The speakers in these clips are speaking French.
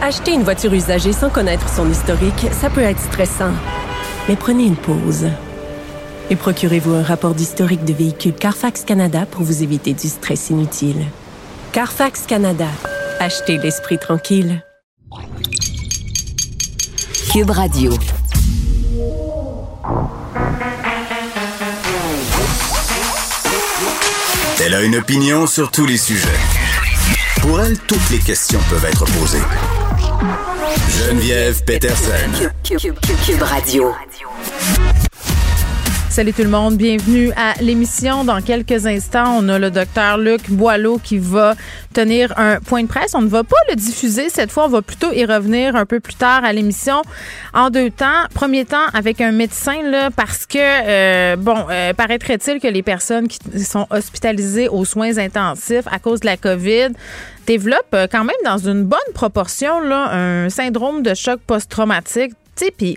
Acheter une voiture usagée sans connaître son historique, ça peut être stressant. Mais prenez une pause. Et procurez-vous un rapport d'historique de véhicule Carfax Canada pour vous éviter du stress inutile. Carfax Canada. Achetez l'esprit tranquille. Cube Radio. Elle a une opinion sur tous les sujets. Pour elle, toutes les questions peuvent être posées. Geneviève Petersen. Cube Radio. Salut tout le monde, bienvenue à l'émission. Dans quelques instants, on a le docteur Luc Boileau qui va tenir un point de presse. On ne va pas le diffuser cette fois, on va plutôt y revenir un peu plus tard à l'émission en deux temps. Premier temps avec un médecin là, parce que, paraîtrait-il que les personnes qui sont hospitalisées aux soins intensifs à cause de la COVID développent quand même dans une bonne proportion là, un syndrome de choc post-traumatique. Puis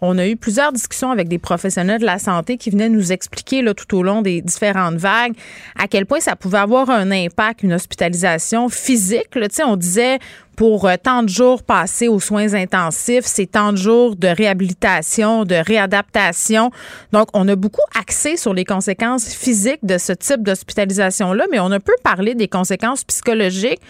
on a eu plusieurs discussions avec des professionnels de la santé qui venaient nous expliquer là, tout au long des différentes vagues à quel point ça pouvait avoir un impact, une hospitalisation physique. Là, on disait pour tant de jours passés aux soins intensifs, c'est tant de jours de réhabilitation, de réadaptation. Donc, on a beaucoup axé sur les conséquences physiques de ce type d'hospitalisation-là, mais on a peu parlé des conséquences psychologiques,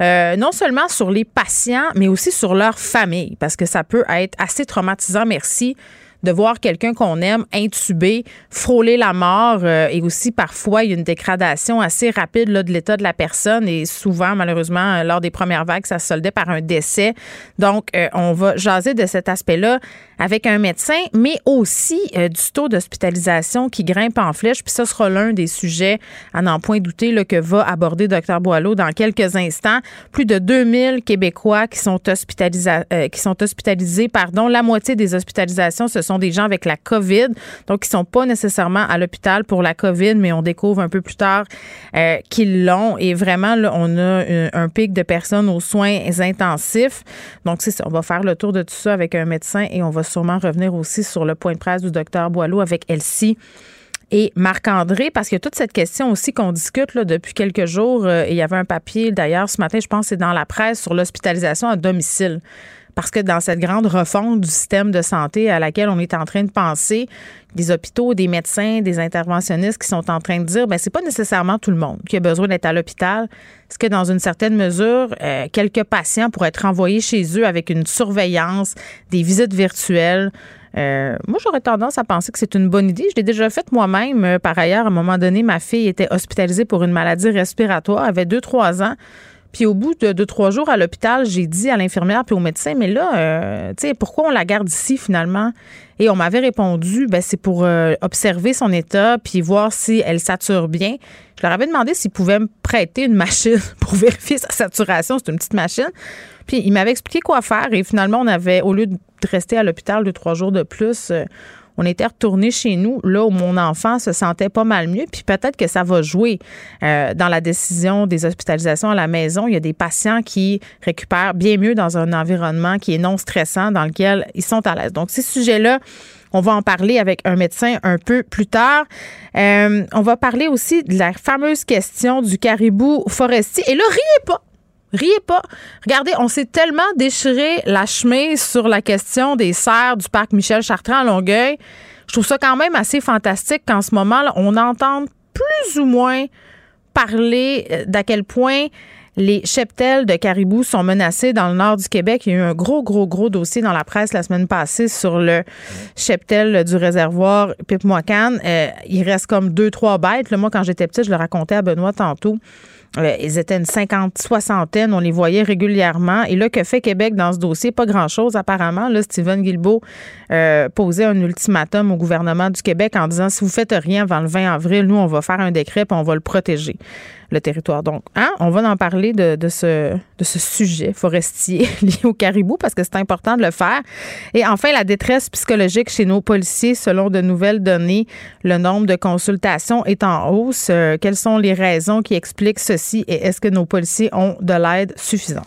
non seulement sur les patients, mais aussi sur leur famille, parce que ça peut être assez traumatisant, merci, de voir quelqu'un qu'on aime intubé, frôler la mort et aussi parfois il y a une dégradation assez rapide là, de l'état de la personne et souvent malheureusement lors des premières vagues ça se soldait par un décès. Donc on va jaser de cet aspect-là avec un médecin mais aussi du taux d'hospitalisation qui grimpe en flèche puis ça sera l'un des sujets à n'en point douter là, que va aborder Dr Boileau dans quelques instants. Plus de 2000 Québécois qui sont hospitalisés. La moitié des hospitalisations se sont des gens avec la COVID, donc ils ne sont pas nécessairement à l'hôpital pour la COVID, mais on découvre un peu plus tard qu'ils l'ont. Et vraiment, là, on a un pic de personnes aux soins intensifs. Donc, c'est ça. On va faire le tour de tout ça avec un médecin et on va sûrement revenir aussi sur le point de presse du Dr Boileau avec Elsie et Marc-André, parce que toute cette question aussi qu'on discute là, depuis quelques jours, et il y avait un papier d'ailleurs ce matin, je pense que c'est dans la presse, sur l'hospitalisation à domicile. Parce que dans cette grande refonte du système de santé à laquelle on est en train de penser, des hôpitaux, des médecins, des interventionnistes qui sont en train de dire, bien, c'est pas nécessairement tout le monde qui a besoin d'être à l'hôpital. Est-ce que dans une certaine mesure, quelques patients pourraient être envoyés chez eux avec une surveillance, des visites virtuelles? Moi, j'aurais tendance à penser que c'est une bonne idée. Je l'ai déjà faite moi-même. Par ailleurs, à un moment donné, ma fille était hospitalisée pour une maladie respiratoire. Elle avait 2-3 ans. Puis au bout de 2-3 jours à l'hôpital, j'ai dit à l'infirmière puis au médecin, mais là, tu sais, pourquoi on la garde ici finalement? Et on m'avait répondu, ben c'est pour observer son état puis voir si elle sature bien. Je leur avais demandé s'ils pouvaient me prêter une machine pour vérifier sa saturation. C'est une petite machine. Puis ils m'avaient expliqué quoi faire et finalement, on avait, au lieu de rester à l'hôpital 2-3 jours de plus, on était retourné chez nous, là où mon enfant se sentait pas mal mieux. Puis peut-être que ça va jouer dans la décision des hospitalisations à la maison. Il y a des patients qui récupèrent bien mieux dans un environnement qui est non stressant, dans lequel ils sont à l'aise. Donc, ces sujets-là, on va en parler avec un médecin un peu plus tard. On va parler aussi de la fameuse question du caribou forestier. Et là, riez pas! Riez pas. Regardez, on s'est tellement déchiré la chemise sur la question des serres du parc Michel-Chartrand à Longueuil. Je trouve ça quand même assez fantastique qu'en ce moment, là, on entend plus ou moins parler d'à quel point les cheptels de caribou sont menacés dans le nord du Québec. Il y a eu un gros dossier dans la presse la semaine passée sur le cheptel du réservoir Pipmuacan. Il reste comme 2-3 bêtes. Moi, quand j'étais petite, je le racontais à Benoît tantôt. Ils étaient une soixantaine, on les voyait régulièrement. Et là, que fait Québec dans ce dossier? Pas grand-chose, apparemment. Là, Steven Guilbeault posait un ultimatum au gouvernement du Québec en disant, si vous faites rien avant le 20 avril, nous, on va faire un décret puis on va le protéger, le territoire. Donc, hein, on va en parler de ce sujet forestier lié au caribou parce que c'est important de le faire. Et enfin, la détresse psychologique chez nos policiers, selon de nouvelles données, le nombre de consultations est en hausse. Quelles sont les raisons qui expliquent ceci et est-ce que nos policiers ont de l'aide suffisante?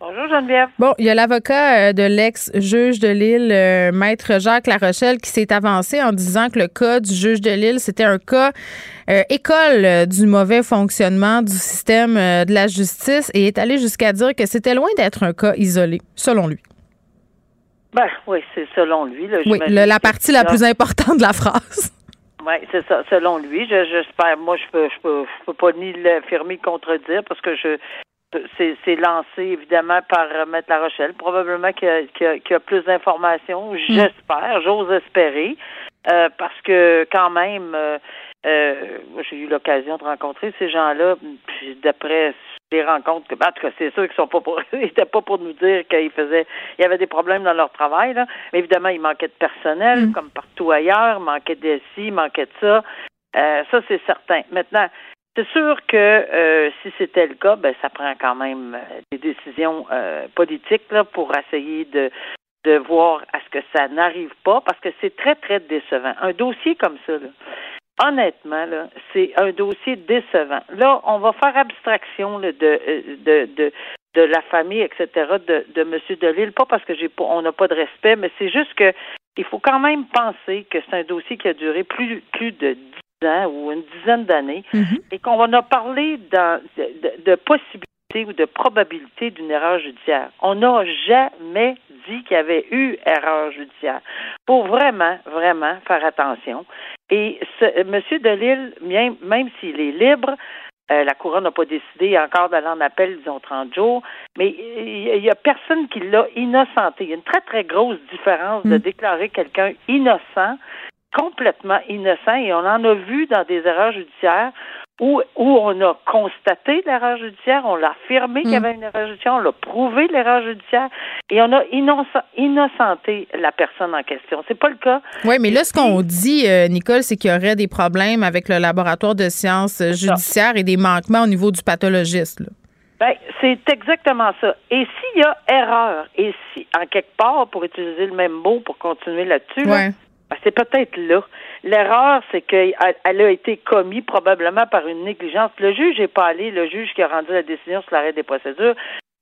Bonjour Geneviève. Bon, il y a l'avocat de l'ex-juge de Lille, Maître Jacques Larochelle, qui s'est avancé en disant que le cas du juge de Lille, c'était un cas école du mauvais fonctionnement du système de la justice et est allé jusqu'à dire que c'était loin d'être un cas isolé, selon lui. Ben oui, c'est selon lui. Là, oui, la partie la plus importante de la phrase. Oui, c'est ça, selon lui. J'espère, moi, je peux pas ni l'affirmer, ni contredire parce que c'est lancé, évidemment, par M. Larochelle. Probablement qu'il y a plus d'informations, j'espère, j'ose espérer, parce que quand même, j'ai eu l'occasion de rencontrer ces gens-là, puis d'après les rencontres, en tout cas, c'est sûr qu'ils n'étaient pas pour nous dire qu'il y avait des problèmes dans leur travail, là. Mais évidemment, il manquait de personnel, comme partout ailleurs, manquait de ci, manquait de ça. Ça, c'est certain. Maintenant, c'est sûr que si c'était le cas, ben ça prend quand même des décisions politiques là pour essayer de voir à ce que ça n'arrive pas, parce que c'est très, très décevant. Un dossier comme ça, là, honnêtement, là, c'est un dossier décevant. Là, on va faire abstraction là, de la famille, etc., de M. Delisle, pas parce que on n'a pas de respect, mais c'est juste que il faut quand même penser que c'est un dossier qui a duré plus de 10 ans ou une dizaine d'années, et qu'on en a parlé de possibilité ou de probabilité d'une erreur judiciaire. On n'a jamais dit qu'il y avait eu erreur judiciaire. Faut vraiment, vraiment faire attention. Et M. Delisle, même s'il est libre, la Couronne n'a pas décidé encore d'aller en appel, disons, 30 jours, mais il n'y a personne qui l'a innocenté. Il y a une très, très grosse différence de déclarer quelqu'un innocent complètement innocent, et on en a vu dans des erreurs judiciaires où on a constaté l'erreur judiciaire, on l'a affirmé qu'il y avait une erreur judiciaire, on l'a prouvé l'erreur judiciaire, et on a innocenté la personne en question. C'est pas le cas. Oui, mais là, ce qu'on dit, Nicole, c'est qu'il y aurait des problèmes avec le laboratoire de sciences judiciaires et des manquements au niveau du pathologiste, là. Ben, c'est exactement ça. Et s'il y a erreur, et si, en quelque part, pour utiliser le même mot, pour continuer là-dessus, ouais. C'est peut-être là. L'erreur, c'est qu'elle a été commise probablement par une négligence. Le juge n'est pas allé, le juge qui a rendu la décision sur l'arrêt des procédures,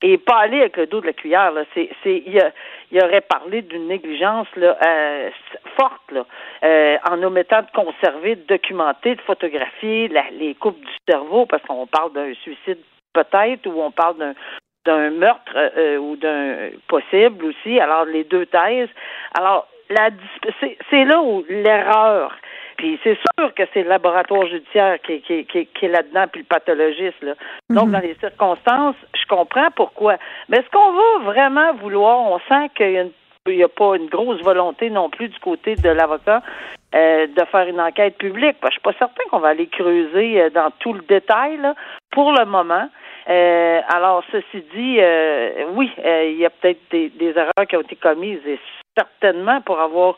n'est pas allé avec le dos de la cuillère. Là. Il aurait parlé d'une négligence là, forte, là, en omettant de conserver, de documenter, de photographier les coupes du cerveau, parce qu'on parle d'un suicide peut-être, ou on parle d'un meurtre ou d'un possible aussi. Alors, les deux thèses. Alors, c'est là où l'erreur, puis c'est sûr que c'est le laboratoire judiciaire qui est là-dedans, puis le pathologiste, là. Donc, dans les circonstances, je comprends pourquoi. Mais est-ce qu'on va vraiment vouloir, on sent qu'il n'y a pas une grosse volonté non plus du côté de l'avocat de faire une enquête publique. Parce que je ne suis pas certain qu'on va aller creuser dans tout le détail, là, pour le moment. Alors, ceci dit, oui, il y a peut-être des erreurs qui ont été commises, et certainement pour avoir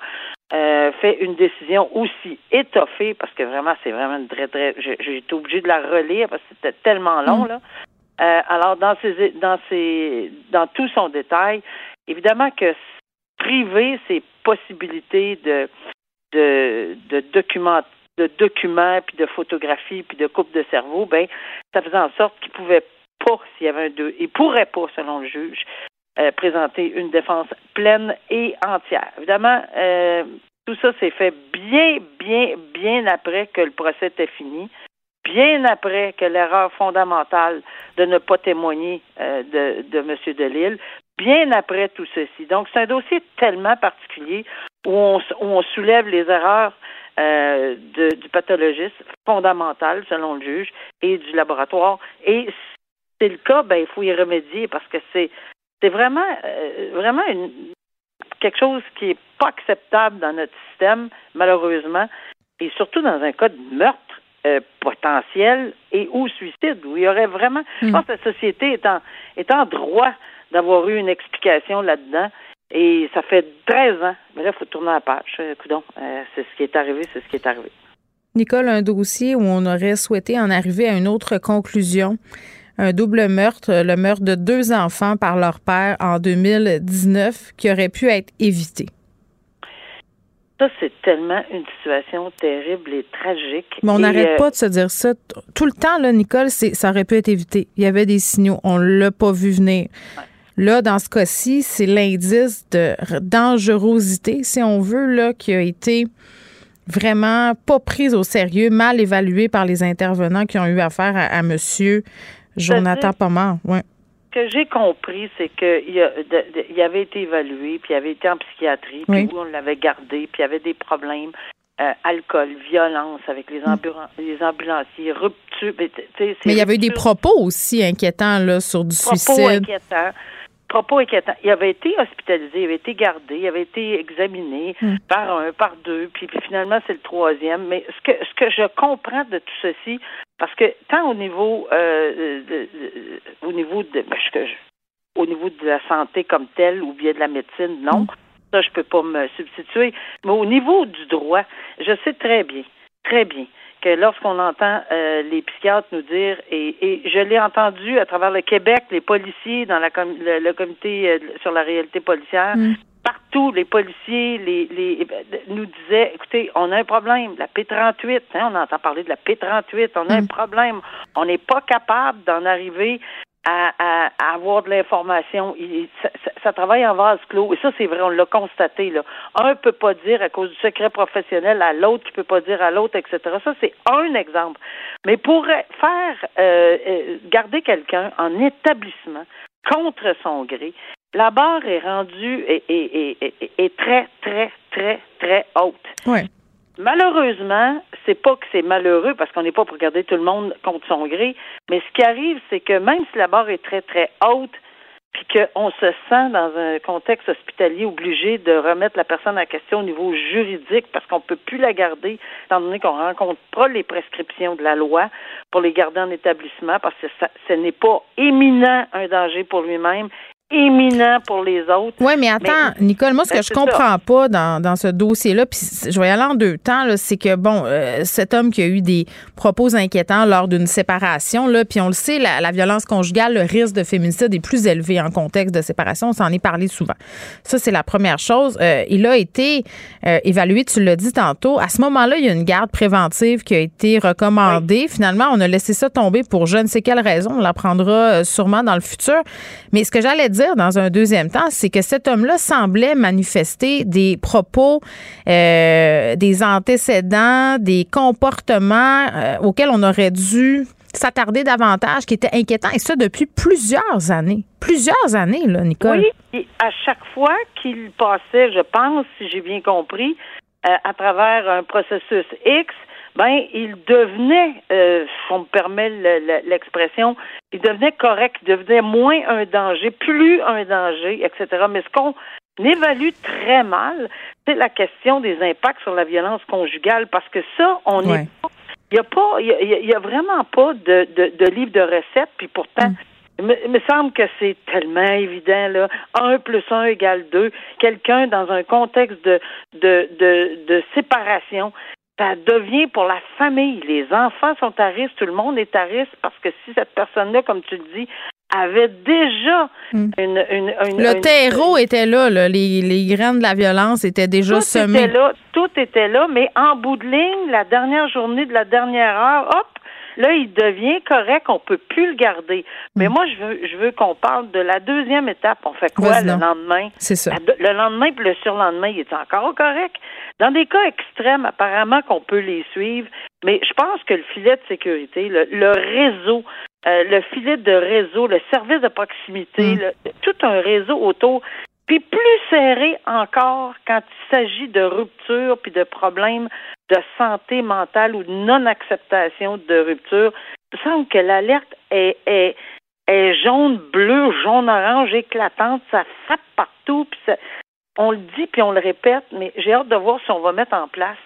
fait une décision aussi étoffée, parce que vraiment, c'est vraiment une très, très... J'ai été obligée de la relire parce que c'était tellement long, là. Alors, dans tout son détail, évidemment que priver ces possibilités de documents, puis de photographies, puis de coupes de cerveau, ben ça faisait en sorte qu'il pouvait pas, s'il y avait un deux, il pourrait pas, selon le juge, présenter une défense pleine et entière. Évidemment, tout ça s'est fait bien, bien, bien après que le procès était fini, bien après que l'erreur fondamentale de ne pas témoigner de M. Delisle, bien après tout ceci. Donc, c'est un dossier tellement particulier. où on soulève les erreurs du pathologiste fondamental, selon le juge, et du laboratoire. Et si c'est le cas, ben il faut y remédier parce que c'est vraiment quelque chose qui n'est pas acceptable dans notre système, malheureusement, et surtout dans un cas de meurtre potentiel et ou suicide, où il y aurait vraiment... Je pense que la société est en droit d'avoir eu une explication là-dedans, et ça fait 13 ans. Mais là, il faut tourner la page. Coudon, c'est ce qui est arrivé. Nicole, un dossier où on aurait souhaité en arriver à une autre conclusion. Un double meurtre, le meurtre de 2 enfants par leur père en 2019, qui aurait pu être évité. Ça, c'est tellement une situation terrible et tragique. Mais on n'arrête pas de se dire ça. Tout le temps, là, Nicole, ça aurait pu être évité. Il y avait des signaux. On ne l'a pas vu venir. Ouais. Là, dans ce cas-ci, c'est l'indice de dangerosité, si on veut, là, qui a été vraiment pas pris au sérieux, mal évalué par les intervenants qui ont eu affaire à monsieur Jonathan Pomard, oui. Ce que j'ai compris, c'est qu'il avait été évalué, puis il avait été en psychiatrie, puis oui, on l'avait gardé, puis il y avait des problèmes, alcool, violence avec les ambulanciers, rupture. Mais il y avait eu des propos aussi inquiétants là, sur du suicide. Propos inquiétants. Il avait été hospitalisé, il avait été gardé, il avait été examiné par un, par deux, puis finalement c'est le 3e. Mais ce que je comprends de tout ceci, parce que tant au niveau de la santé comme telle ou bien de la médecine, non, ça je peux pas me substituer. Mais au niveau du droit, je sais très bien que lorsqu'on entend les psychiatres nous dire, et je l'ai entendu à travers le Québec, les policiers dans le comité sur la réalité policière, partout les policiers les nous disaient, écoutez, on a un problème, la P38, hein, on entend parler de la P38, on a un problème, on n'est pas capable d'en arriver à avoir de l'information. Ça travaille en vase clos. Et ça, c'est vrai, on l'a constaté, là. Un peut pas dire à cause du secret professionnel à l'autre qui peut pas dire à l'autre, etc. Ça, c'est un exemple. Mais pour faire garder quelqu'un en établissement contre son gré, la barre est rendue est très, très, très, très haute. Oui. Malheureusement, c'est pas que c'est malheureux parce qu'on n'est pas pour garder tout le monde contre son gré, mais ce qui arrive, c'est que même si la barre est très, très haute, puis qu'on se sent dans un contexte hospitalier obligé de remettre la personne en question au niveau juridique parce qu'on peut plus la garder, étant donné qu'on ne rencontre pas les prescriptions de la loi pour les garder en établissement parce que ce n'est pas éminent un danger pour lui-même, éminent pour les autres. Oui, mais attends, Nicole, moi, ce que je comprends pas dans ce dossier-là, puis je vais y aller en deux temps, là, c'est que, bon, cet homme qui a eu des propos inquiétants lors d'une séparation, là, puis on le sait, la violence conjugale, le risque de féminicide est plus élevé en contexte de séparation, on s'en est parlé souvent. Ça, c'est la première chose. Il a été évalué, tu l'as dit tantôt. À ce moment-là, il y a une garde préventive qui a été recommandée. Oui. Finalement, on a laissé ça tomber pour je ne sais quelle raison. On l'apprendra sûrement dans le futur. Mais ce que j'allais dire dans un deuxième temps, c'est que cet homme-là semblait manifester des propos, des antécédents, des comportements auxquels on aurait dû s'attarder davantage, qui étaient inquiétants, et ça depuis plusieurs années. Plusieurs années, là, Nicole. Oui, et à chaque fois qu'il passait, je pense, si j'ai bien compris, à travers un processus X, ben, il devenait, si on me permet l'expression, il devenait correct, il devenait moins un danger, plus un danger, etc. Mais ce qu'on évalue très mal, c'est la question des impacts sur la violence conjugale, parce que ça, on n'est pas... Il n'y a vraiment pas de livre de recettes, puis pourtant... Il me semble que c'est tellement évident, là. 1 + 1 = 2. Quelqu'un dans un contexte de séparation, ça devient pour la famille. Les enfants sont à risque, tout le monde est à risque, parce que si cette personne-là, comme tu le dis, avait déjà le terreau était là. Les graines de la violence étaient déjà semées. Tout était là, mais en bout de ligne, la dernière journée de la dernière heure, hop, là, il devient correct, on peut plus le garder. Mais moi, je veux qu'on parle de la deuxième étape. On fait quoi le lendemain? C'est ça. Le lendemain puis le surlendemain, il est encore correct. Dans des cas extrêmes, apparemment qu'on peut les suivre, mais je pense que le filet de sécurité, le réseau, le filet de réseau, le service de proximité, tout un réseau autour puis plus serré encore quand il s'agit de rupture puis de problèmes de santé mentale ou de non-acceptation de rupture. Il me semble que l'alerte est jaune, bleu, jaune-orange, éclatante, ça frappe partout, puis ça, on le dit puis on le répète, mais j'ai hâte de voir si on va mettre en place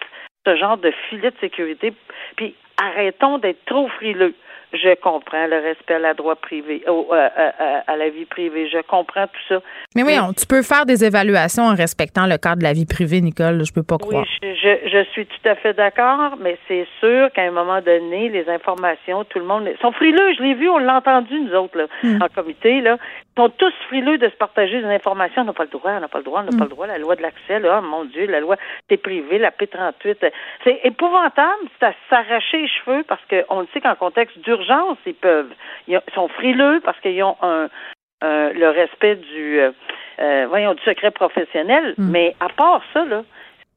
ce genre de filet de sécurité, puis arrêtons d'être trop frileux. Je comprends le respect à la droit privé, à la vie privée. Je comprends tout ça. Mais oui, tu peux faire des évaluations en respectant le cadre de la vie privée, Nicole. Je peux pas croire. Oui, je suis tout à fait d'accord, mais c'est sûr qu'à un moment donné, les informations, tout le monde sont frileux. Je l'ai vu, on l'a entendu, nous autres, là, en comité, là. Ils sont tous frileux de se partager des informations. On n'a pas le droit, on n'a pas le droit, on n'a pas le droit. La loi de l'accès, là, oh mon Dieu, la loi des privés, la P38. C'est épouvantable, c'est à s'arracher les cheveux parce qu'on le sait qu'en contexte d'urgence, ils peuvent. Ils sont frileux parce qu'ils ont le respect du secret professionnel. Mais à part ça, là,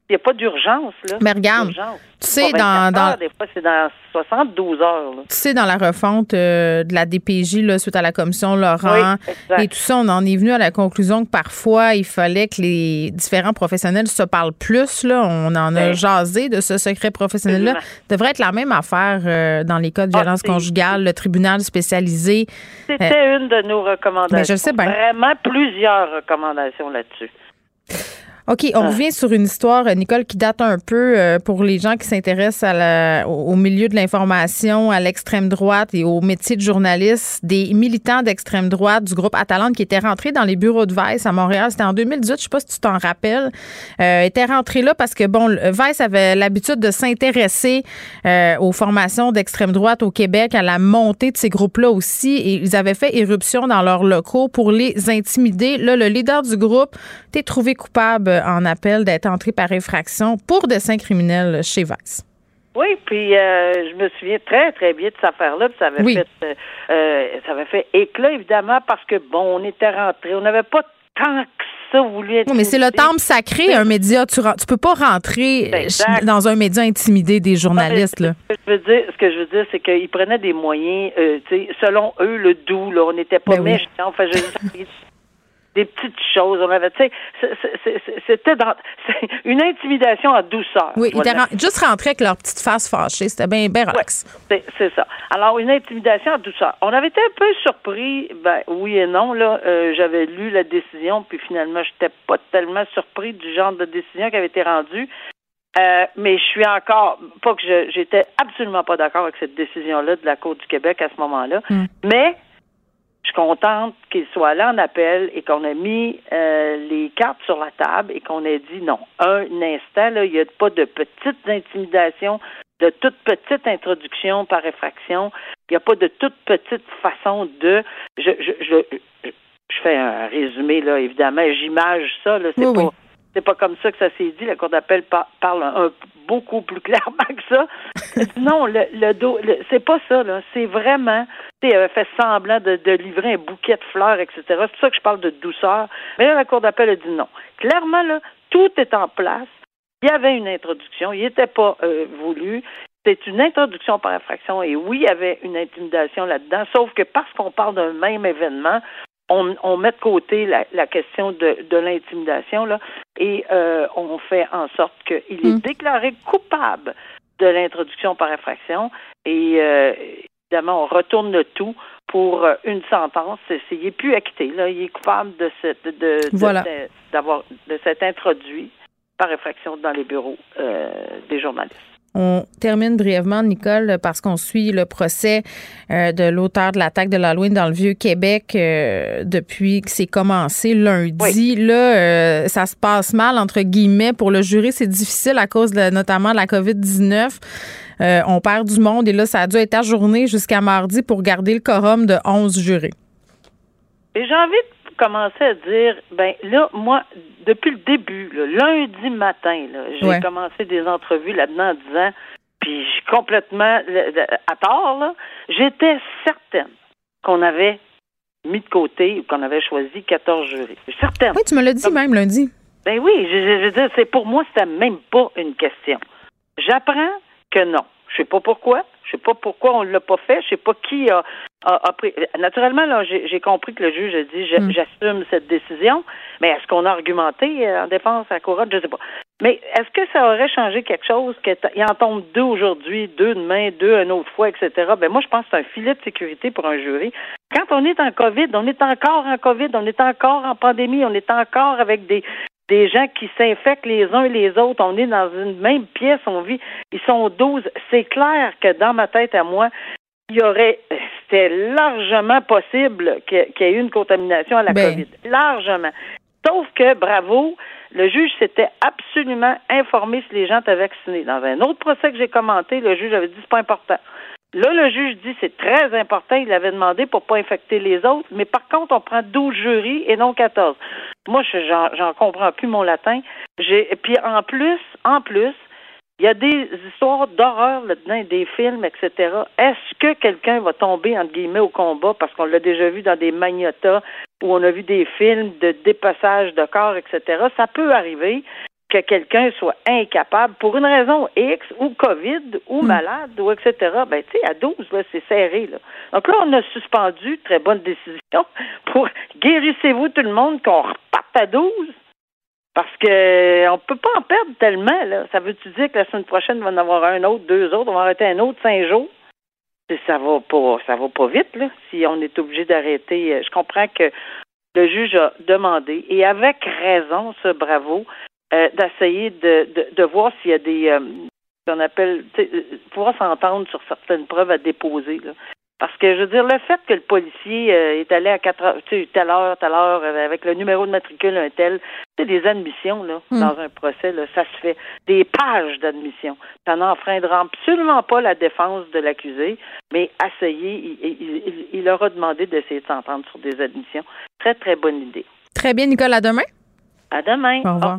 il n'y a pas d'urgence, là. Mais regarde, tu sais, des fois, c'est dans 72 heures, là. Tu sais, dans la refonte de la DPJ, là, suite à la commission Laurent, oui, et tout ça, on en est venu à la conclusion que parfois, il fallait que les différents professionnels se parlent plus, là. On en a jasé de ce secret professionnel-là. Ça devrait être la même affaire dans les cas de violence conjugale, le tribunal spécialisé. C'était une de nos recommandations. Mais je sais bien. Vraiment plusieurs recommandations là-dessus. OK, on revient sur une histoire, Nicole, qui date un peu pour les gens qui s'intéressent au milieu de l'information, à l'extrême droite et au métier de journaliste, des militants d'extrême droite du groupe Atalante qui étaient rentrés dans les bureaux de Vice à Montréal. C'était en 2018, je sais pas si tu t'en rappelles. Étaient rentrés là parce que, bon, Vice avait l'habitude de s'intéresser aux formations d'extrême droite au Québec, à la montée de ces groupes-là aussi. Et ils avaient fait irruption dans leurs locaux pour les intimider. Là, le leader du groupe était trouvé coupable en appel d'être entré par effraction pour dessein criminel chez Vice. Oui, puis je me souviens très, très bien de cette affaire-là. Puis ça avait fait éclat, évidemment, parce que, bon, on était rentrés. On n'avait pas tant que ça voulu être... Oui, mais c'est le temple sacré, un média. Tu peux pas rentrer dans un média intimidé des journalistes, là. Ce que je veux dire, c'est qu'ils prenaient des moyens, tu sais, selon eux, le doux, là. On n'était pas méchants. On faisait juste... des petites choses, on avait, tu sais, c'était une intimidation en douceur. Oui, ils juste rentraient avec leur petite face fâchée, c'était bien relax. Ouais, c'est ça. Alors, une intimidation en douceur. On avait été un peu surpris, oui et non, là, j'avais lu la décision, puis finalement, j'étais pas tellement surpris du genre de décision qui avait été rendue, mais je suis encore, pas que j'étais absolument pas d'accord avec cette décision-là de la Cour du Québec à ce moment-là, mais... Je suis contente qu'il soit allé en appel et qu'on a mis les cartes sur la table et qu'on ait dit non. Un instant, là, il n'y a pas de petites intimidations, de toute petite introduction par effraction. Il n'y a pas de toute petite façon de... Je fais un résumé, là, évidemment. J'image ça, là. C'est pas comme ça que ça s'est dit. La Cour d'appel parle beaucoup plus clairement que ça. Non, le c'est pas ça, là. C'est vraiment... Tu sais, il avait fait semblant de livrer un bouquet de fleurs, etc. C'est pour ça que je parle de douceur. Mais là, la Cour d'appel a dit non. Clairement, là, tout est en place. Il y avait une introduction. Il n'était pas voulu. C'est une introduction par infraction. Et oui, il y avait une intimidation là-dedans. Sauf que parce qu'on parle d'un même événement... On met de côté la question de l'intimidation là et on fait en sorte qu'il est déclaré coupable de l'introduction par infraction et évidemment on retourne le tout pour une sentence. Il n'est plus acquitté là, il est coupable de s'être introduit par infraction dans les bureaux des journalistes. On termine brièvement, Nicole, parce qu'on suit le procès de l'auteur de l'attaque de l'Halloween dans le Vieux-Québec depuis que c'est commencé lundi. Oui. Là, ça se passe mal, entre guillemets. Pour le jury, c'est difficile à cause notamment de la COVID-19. On perd du monde et là, ça a dû être ajourné jusqu'à mardi pour garder le quorum de 11 jurés. Et j'ai envie de commencer à dire, moi, depuis le début, là, lundi matin, là, j'ai commencé des entrevues là-dedans en disant, puis je suis complètement à tort, là, j'étais certaine qu'on avait mis de côté ou qu'on avait choisi 14 jurés. Certaine. Oui, tu me l'as dit même lundi. Ben oui, je veux dire, pour moi, c'était même pas une question. J'apprends que non. Je sais pas pourquoi, Je ne sais pas pourquoi on ne l'a pas fait. Je ne sais pas qui a pris. Naturellement, là, j'ai compris que le juge a dit « j'assume cette décision », mais est-ce qu'on a argumenté en défense à la couronne? Je ne sais pas. Mais est-ce que ça aurait changé quelque chose qu'il en tombe 2 aujourd'hui, 2 demain, 2 une autre fois, etc.? Ben moi, je pense que c'est un filet de sécurité pour un jury. Quand on est en COVID, on est encore en COVID, on est encore en pandémie, on est encore avec des gens qui s'infectent les uns et les autres. On est dans une même pièce, on vit. Ils sont 12. C'est clair que dans ma tête à moi, c'était largement possible qu'il y ait eu une contamination à la COVID. Largement. Sauf que, bravo, le juge s'était absolument informé si les gens étaient vaccinés. Dans un autre procès que j'ai commenté, le juge avait dit « c'est pas important ». Là, le juge dit « c'est très important », il l'avait demandé pour pas infecter les autres, mais par contre, on prend 12 jurys et non 14. Moi, j'en comprends plus mon latin. Puis en plus, il y a des histoires d'horreur là-dedans, des films, etc. Est-ce que quelqu'un va tomber, entre guillemets, au combat, parce qu'on l'a déjà vu dans des magnotas, où on a vu des films de dépassage de corps, etc. Ça peut arriver que quelqu'un soit incapable pour une raison X, ou COVID, ou malade, ou etc. Ben, tu sais, à 12, là, c'est serré, là. Donc là, on a suspendu, très bonne décision, pour guérissez-vous tout le monde, qu'on reparte à 12, parce que on peut pas en perdre tellement, là. Ça veut-tu dire que la semaine prochaine, il va en avoir un autre, 2 autres, on va arrêter un autre 5 jours? Ça va pas vite, là, si on est obligé d'arrêter. Je comprends que le juge a demandé, et avec raison, ce bravo, d'essayer de voir s'il y a des qu'on appelle pouvoir s'entendre sur certaines preuves à déposer, là. Parce que je veux dire, le fait que le policier est allé à 4 heures, tu sais, telle heure, avec le numéro de matricule un tel, c'est des admissions, là, dans un procès, là, ça se fait. Des pages d'admissions. Ça n'enfreindra absolument pas la défense de l'accusé, mais essayer, il leur a demandé d'essayer de s'entendre sur des admissions. Très, très bonne idée. Très bien, Nicole, à demain. À demain. Au revoir.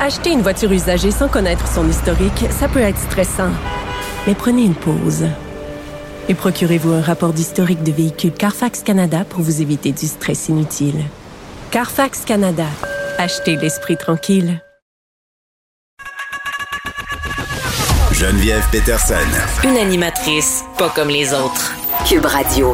Acheter une voiture usagée sans connaître son historique, ça peut être stressant. Mais prenez une pause. Et procurez-vous un rapport d'historique de véhicule Carfax Canada pour vous éviter du stress inutile. Carfax Canada. Achetez l'esprit tranquille. Geneviève Petersen. Une animatrice pas comme les autres. Cube Radio.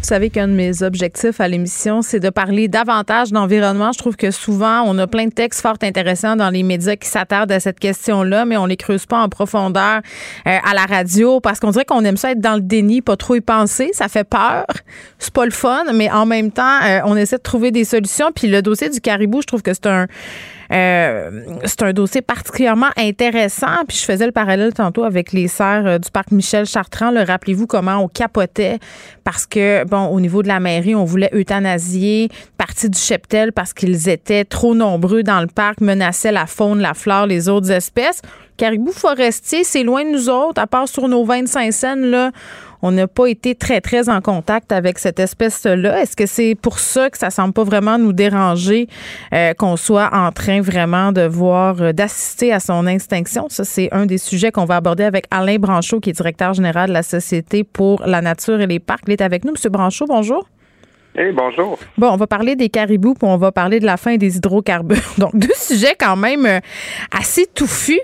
Vous savez qu'un de mes objectifs à l'émission, c'est de parler davantage d'environnement. Je trouve que souvent, on a plein de textes fort intéressants dans les médias qui s'attardent à cette question-là, mais on les creuse pas en profondeur à la radio parce qu'on dirait qu'on aime ça être dans le déni, pas trop y penser. Ça fait peur. C'est pas le fun, mais en même temps, on essaie de trouver des solutions. Puis le dossier du caribou, je trouve que c'est un dossier particulièrement intéressant. Puis je faisais le parallèle tantôt avec les serres du parc Michel Chartrand. Là, rappelez-vous comment on capotait parce que, bon, au niveau de la mairie, on voulait euthanasier partie du cheptel parce qu'ils étaient trop nombreux dans le parc, menaçaient la faune, la flore, les autres espèces. Caribou forestier, c'est loin de nous autres. À part sur nos 25 cents, là, on n'a pas été très, très en contact avec cette espèce-là. Est-ce que c'est pour ça que ça semble pas vraiment nous déranger qu'on soit en train vraiment de voir, d'assister à son extinction? Ça, c'est un des sujets qu'on va aborder avec Alain Branchaud, qui est directeur général de la Société pour la nature et les parcs. Il est avec nous. Monsieur Branchaud, bonjour. Hey, bonjour. Bon, on va parler des caribous puis on va parler de la fin des hydrocarbures. Donc, 2 sujets quand même assez touffus.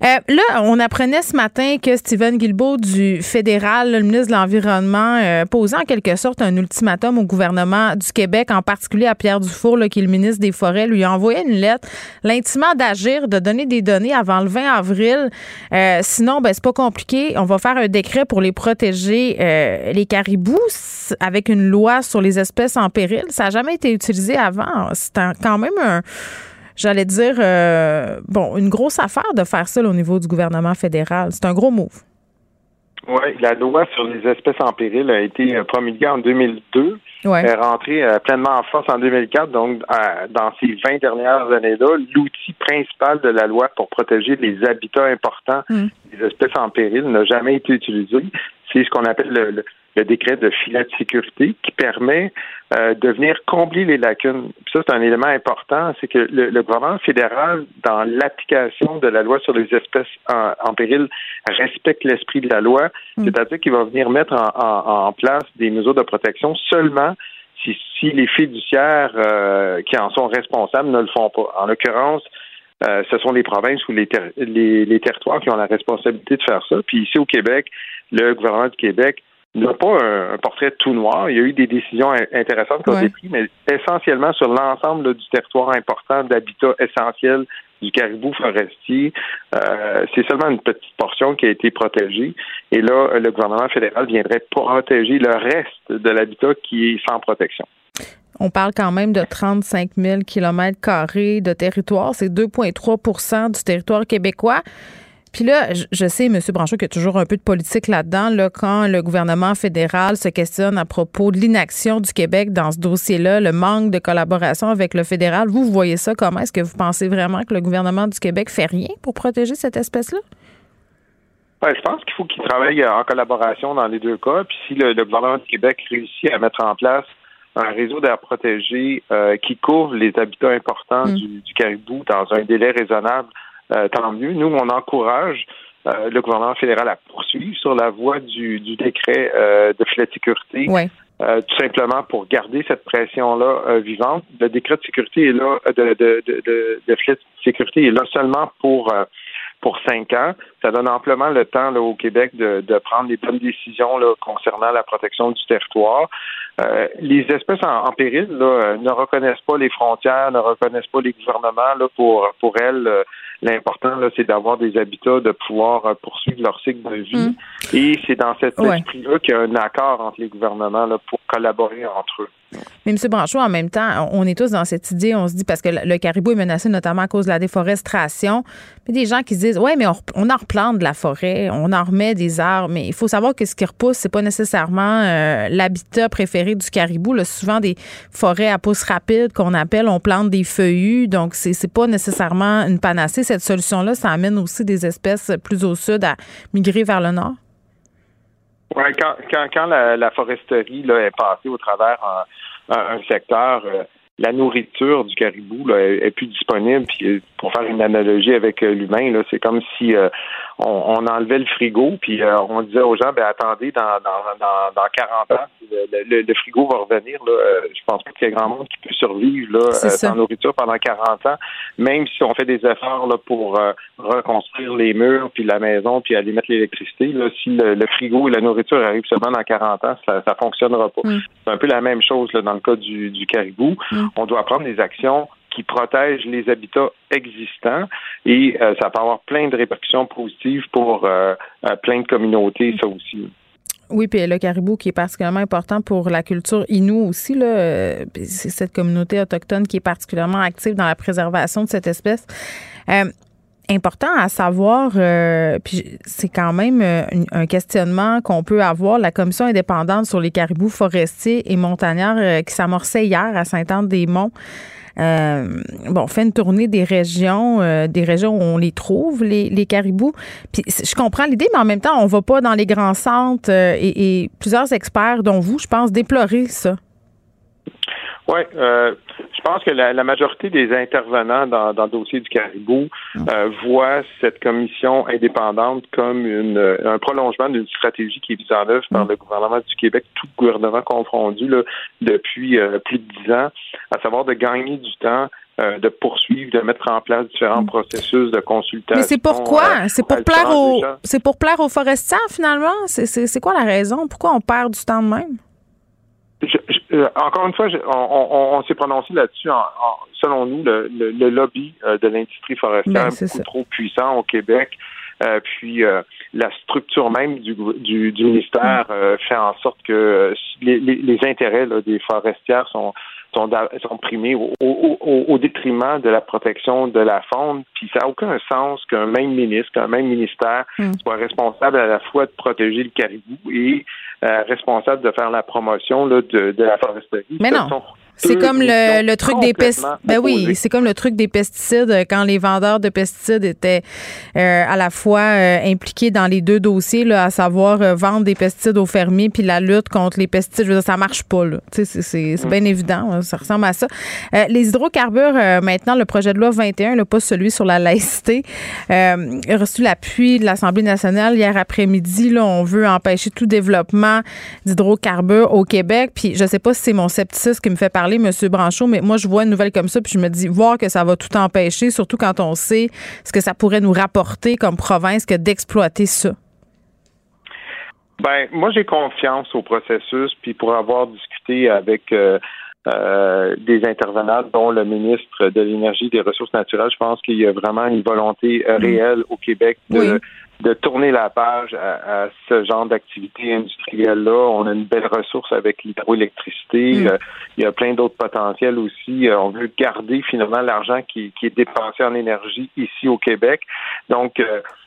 Là, on apprenait ce matin que Steven Guilbeault du fédéral, le ministre de l'Environnement, posait en quelque sorte un ultimatum au gouvernement du Québec, en particulier à Pierre Dufour, là, qui est le ministre des Forêts, lui a envoyé une lettre l'intimant d'agir, de donner des données avant le 20 avril. Sinon, ben c'est pas compliqué. On va faire un décret pour les protéger, les caribous, avec une loi sur les espèces en péril. Ça n'a jamais été utilisé avant. C'est quand même une grosse affaire de faire ça là, au niveau du gouvernement fédéral. C'est un gros move. Oui, la loi sur les espèces en péril a été promulguée en 2002, est rentrée pleinement en force en 2004. Donc, dans ces 20 dernières années-là, l'outil principal de la loi pour protéger les habitats importants des espèces en péril n'a jamais été utilisé. C'est ce qu'on appelle le décret de filet de sécurité qui permet de venir combler les lacunes. Puis ça, c'est un élément important, c'est que le gouvernement fédéral, dans l'application de la loi sur les espèces en péril, respecte l'esprit de la loi, c'est-à-dire qu'il va venir mettre en place des mesures de protection seulement si les fiduciaires qui en sont responsables ne le font pas. En l'occurrence, ce sont les provinces ou les territoires qui ont la responsabilité de faire ça. Puis ici au Québec, le gouvernement du Québec n'a pas un portrait tout noir. Il y a eu des décisions intéressantes qui ont été prises, mais essentiellement sur l'ensemble du territoire important d'habitat essentiel du caribou forestier. C'est seulement une petite portion qui a été protégée. Et là, le gouvernement fédéral viendrait protéger le reste de l'habitat qui est sans protection. On parle quand même de 35 000 km² de territoire. C'est 2,3 % du territoire québécois. Puis là, je sais, M. Branchaud, qu'il y a toujours un peu de politique là-dedans, là, quand le gouvernement fédéral se questionne à propos de l'inaction du Québec dans ce dossier-là, le manque de collaboration avec le fédéral. Vous voyez ça comment? Est-ce que vous pensez vraiment que le gouvernement du Québec fait rien pour protéger cette espèce-là? Ben, je pense qu'il faut qu'il travaille en collaboration dans les deux cas. Puis si le gouvernement du Québec réussit à mettre en place un réseau d'air protégé qui couvre les habitats importants du caribou dans un délai raisonnable, tant mieux. Nous, on encourage le gouvernement fédéral à poursuivre sur la voie du décret de filet de sécurité, tout simplement pour garder cette pression-là vivante. Le décret de sécurité est là, de filet de sécurité est là seulement pour 5 ans. Ça donne amplement le temps là, au Québec de prendre les bonnes décisions là, concernant la protection du territoire. Les espèces en péril là, ne reconnaissent pas les frontières, ne reconnaissent pas les gouvernements. Là, pour elles, l'important, là, c'est d'avoir des habitats, de pouvoir poursuivre leur cycle de vie. Et c'est dans cet esprit-là qu'il y a un accord entre les gouvernements là, pour collaborer entre eux. Mais M. Branchaud, en même temps, on est tous dans cette idée, on se dit, parce que le caribou est menacé notamment à cause de la déforestation. Il y a des gens qui se disent, ouais, mais on en replante de la forêt, on en remet des arbres, mais il faut savoir que ce qui repousse, c'est pas nécessairement l'habitat préféré du caribou. Là, souvent, des forêts à pousse rapide qu'on appelle, on plante des feuillus, donc c'est pas nécessairement une panacée. Cette solution-là, ça amène aussi des espèces plus au sud à migrer vers le nord? Oui, quand la foresterie là, est passée au travers un secteur, la nourriture du caribou là, est plus disponible. Puis, pour faire une analogie avec l'humain, là, c'est comme si on enlevait le frigo puis on disait aux gens, ben attendez, dans 40 ans, le frigo va revenir. Là, je pense pas qu'il y a grand monde qui peut survivre là, sans nourriture pendant 40 ans, même si on fait des efforts là, pour reconstruire les murs, puis la maison, puis aller mettre l'électricité. Là, si le frigo et la nourriture arrivent seulement dans 40 ans, ça fonctionnera pas. C'est un peu la même chose là, dans le cas du caribou. On doit prendre des actions qui protègent les habitats existants et ça peut avoir plein de répercussions positives pour plein de communautés, ça aussi. Oui, puis le caribou qui est particulièrement important pour la culture inou aussi, là, c'est cette communauté autochtone qui est particulièrement active dans la préservation de cette espèce. Important à savoir, puis c'est quand même un questionnement qu'on peut avoir, la commission indépendante sur les caribous forestiers et montagnards qui s'amorçait hier à Sainte-Anne-des-Monts. Bon, fait une tournée des régions où on les trouve, les caribous. Puis je comprends l'idée, mais en même temps, on va pas dans les grands centres et plusieurs experts, dont vous, je pense, déplorer ça. Oui, je pense que la majorité des intervenants dans le dossier du caribou voient cette commission indépendante comme un prolongement d'une stratégie qui est mise en œuvre par le gouvernement du Québec, tout gouvernement confondu, là, depuis plus de 10 ans, à savoir de gagner du temps, de poursuivre, de mettre en place différents processus de consultation. Mais c'est pourquoi? C'est pour plaire aux forestiers, finalement? C'est quoi la raison? Pourquoi on perd du temps de même? Encore une fois, on s'est prononcé là-dessus. Selon nous, le lobby de l'industrie forestière est beaucoup trop puissant au Québec. Puis la structure même du ministère fait en sorte que les intérêts là, des forestières sont sont primés au détriment de la protection de la faune. Puis ça n'a aucun sens qu'un même ministre, qu'un même ministère soit responsable à la fois de protéger le caribou et responsable de faire la promotion là, de la foresterie. Mais non. C'est comme le truc des pesticides. Ben oui, c'est comme le truc des pesticides quand les vendeurs de pesticides étaient à la fois impliqués dans les deux dossiers, là, à savoir vendre des pesticides aux fermiers puis la lutte contre les pesticides. Je veux dire, ça marche pas, là. Tu sais, c'est bien évident. Hein, ça ressemble à ça. Les hydrocarbures, maintenant, le projet de loi 21, là, pas celui sur la laïcité, a reçu l'appui de l'Assemblée nationale hier après-midi. Là, on veut empêcher tout développement d'hydrocarbures au Québec. Puis je sais pas si c'est mon scepticisme qui me fait parler, Monsieur Branchaud, mais moi, je vois une nouvelle comme ça puis je me dis, voir que ça va tout empêcher, surtout quand on sait ce que ça pourrait nous rapporter comme province que d'exploiter ça. Bien, moi, j'ai confiance au processus, puis pour avoir discuté avec des intervenants, dont le ministre de l'Énergie et des Ressources naturelles, je pense qu'il y a vraiment une volonté réelle au Québec de tourner la page à ce genre d'activité industrielle-là. On a une belle ressource avec l'hydroélectricité. Il y a plein d'autres potentiels aussi. On veut garder finalement l'argent qui est dépensé en énergie ici au Québec. Donc,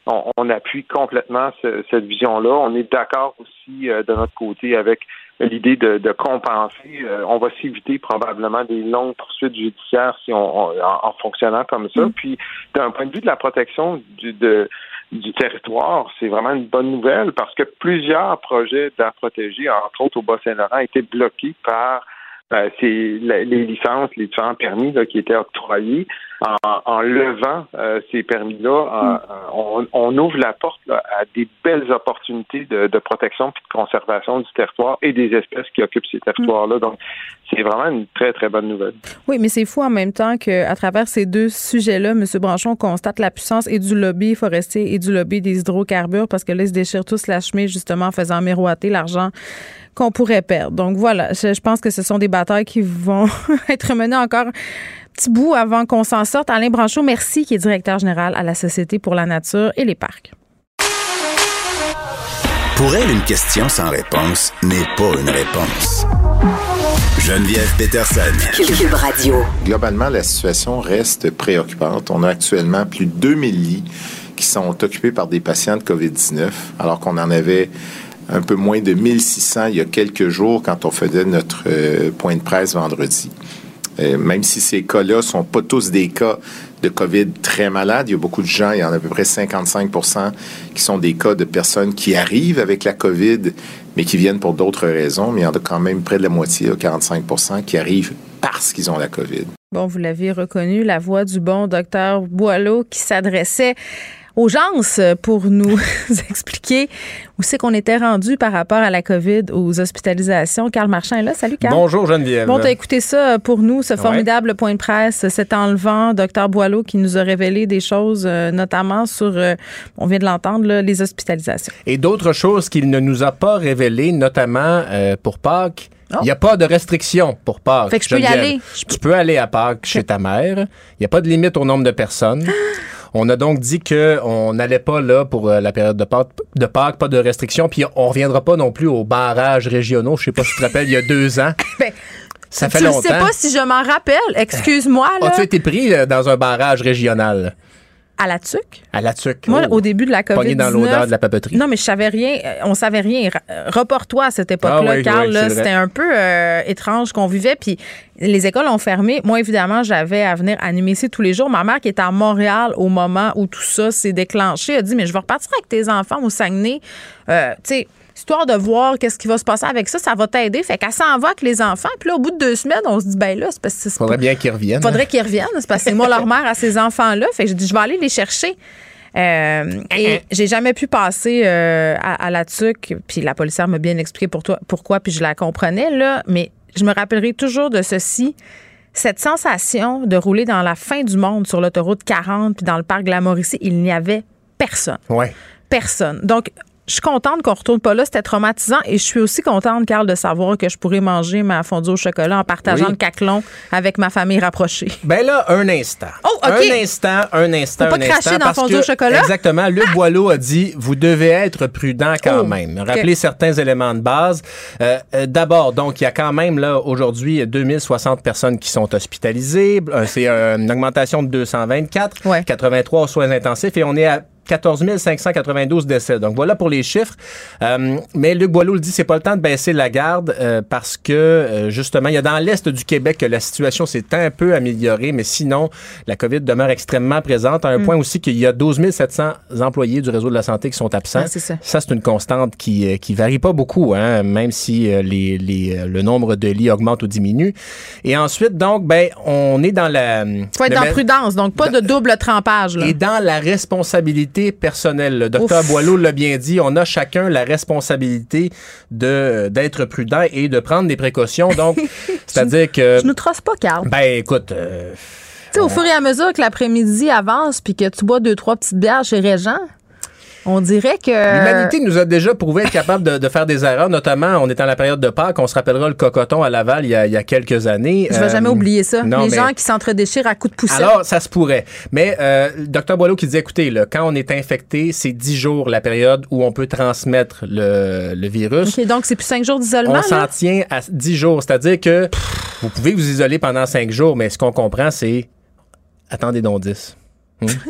on appuie complètement cette vision-là. On est d'accord aussi de notre côté avec l'idée de compenser. On va s'éviter probablement des longues poursuites judiciaires si en fonctionnant comme ça. Puis, d'un point de vue de la protection du territoire, c'est vraiment une bonne nouvelle parce que plusieurs projets d'air protégé, entre autres au Bas-Saint-Laurent, étaient bloqués par les licences, les différents permis là, qui étaient octroyés. En levant ces permis-là, on ouvre la porte là, à des belles opportunités de protection et de conservation du territoire et des espèces qui occupent ces territoires-là. Donc, c'est vraiment une très, très bonne nouvelle. Oui, mais c'est fou en même temps qu'à travers ces deux sujets-là, M. Branchon, on constate la puissance et du lobby forestier et du lobby des hydrocarbures parce que là, ils se déchirent tous la chemise justement en faisant miroiter l'argent qu'on pourrait perdre. Donc voilà, je pense que ce sont des batailles qui vont être menées encore petit bout avant qu'on s'en sorte. Alain Branchaud, merci, qui est directeur général à la Société pour la nature et les parcs. Pour elle, une question sans réponse n'est pas une réponse. Geneviève Petersen. Cube Radio. Globalement, la situation reste préoccupante. On a actuellement plus de 2000 lits qui sont occupés par des patients de COVID-19, alors qu'on en avait un peu moins de 1600 il y a quelques jours quand on faisait notre point de presse vendredi. Même si ces cas-là ne sont pas tous des cas de COVID très malades, il y a beaucoup de gens, il y en a à peu près 55% qui sont des cas de personnes qui arrivent avec la COVID, mais qui viennent pour d'autres raisons, mais il y en a quand même près de la moitié, 45%, qui arrivent parce qu'ils ont la COVID. Bon, vous l'avez reconnu, la voix du bon docteur Boileau qui s'adressait aux gens pour nous expliquer où c'est qu'on était rendu par rapport à la COVID, aux hospitalisations. Carl Marchand est là. Salut, Carl. Bonjour, Geneviève. Bon, t'as écouté ça pour nous, ce formidable point de presse, cet enlevant, Dr Boileau, qui nous a révélé des choses, notamment sur, on vient de l'entendre, là, les hospitalisations. Et d'autres choses qu'il ne nous a pas révélées, notamment pour Pâques. Il n'y a pas de restriction pour Pâques. Fait que je peux y aller. Tu peux aller à Pâques chez ta mère. Il n'y a pas de limite au nombre de personnes. On a donc dit qu'on n'allait pas là pour la période de Pâques, pas de restrictions, puis on reviendra pas non plus aux barrages régionaux. Je sais pas si tu te rappelles, il y a 2 ans. Ça fait longtemps. Je sais pas si je m'en rappelle. Excuse-moi. Là. As-tu été pris dans un barrage régional? À la tuque? À la tuque. Moi, au début de la COVID-19... Pogné dans l'odeur de la papeterie. Non, mais je savais rien. On savait rien. Reporte-toi à cette époque-là, Carl. Oui, c'était un peu étrange qu'on vivait. Puis les écoles ont fermé. Moi, évidemment, j'avais à venir animer ici tous les jours. Ma mère, qui était à Montréal au moment où tout ça s'est déclenché, a dit, mais je vais repartir avec tes enfants au Saguenay. Tu sais... histoire de voir qu'est-ce qui va se passer avec ça, ça va t'aider. Fait qu'elle s'en va avec les enfants. Puis là, au bout de 2 semaines, on se dit, ben là, c'est parce que... faudrait bien qu'ils reviennent. Faudrait qu'ils reviennent. C'est parce que c'est moi, leur mère, à ces enfants-là. Fait que j'ai dit, je vais aller les chercher. Et j'ai jamais pu passer à la tuque. Puis la policière m'a bien expliqué pourquoi, puis je la comprenais, là. Mais je me rappellerai toujours de ceci. Cette sensation de rouler dans la fin du monde sur l'autoroute 40 puis dans le parc de la Mauricie, il n'y avait personne. Ouais. Personne. Donc, Je suis contente qu'on ne retourne pas là, c'était traumatisant. Et je suis aussi contente, Carl, de savoir que je pourrais manger ma fondue au chocolat en partageant le caclon avec ma famille rapprochée. Ben là, un instant. Oh, OK. Un instant. Faut pas cracher dans la fondue au chocolat. Exactement. Luc Boileau a dit, vous devez être prudent quand même. Rappelez certains éléments de base. D'abord, donc, il y a quand même, là, aujourd'hui, 2060 personnes qui sont hospitalisées. C'est une augmentation de 224. 83 aux soins intensifs. Et on est à 14 592 décès. Donc, voilà pour les chiffres. Mais Luc Boileau le dit, c'est pas le temps de baisser la garde parce que, justement, il y a dans l'Est du Québec que la situation s'est un peu améliorée, mais sinon, la COVID demeure extrêmement présente, à un point aussi qu'il y a 12 700 employés du réseau de la santé qui sont absents. Ah, c'est ça. Ça, c'est une constante qui varie pas beaucoup, hein, même si le nombre de lits augmente ou diminue. Et ensuite, donc, ben, on est dans la... Faut être dans prudence, donc pas de double trempage, là. Et dans la responsabilité personnelle. Le docteur Boileau l'a bien dit, on a chacun la responsabilité d'être prudent et de prendre des précautions. Donc, c'est-à-dire que... Je nous trosse pas, Carl. Ben, écoute... tu sais, au fur et à mesure que l'après-midi avance puis que tu bois 2-3 petites bières chez Régent... On dirait que... L'humanité nous a déjà prouvé être capable de faire des erreurs, notamment, on est dans la période de Pâques, on se rappellera le cocoton à Laval il y a quelques années. Je vais jamais oublier ça. Non, Les gens qui s'entre-déchirent à coups de poussette. Alors, ça se pourrait. Mais le Dr Boileau qui dit, écoutez, là, quand on est infecté, c'est 10 jours la période où on peut transmettre le virus. OK, donc c'est plus 5 jours d'isolement. On s'en tient à 10 jours, c'est-à-dire que vous pouvez vous isoler pendant 5 jours, mais ce qu'on comprend, c'est attendez donc 10.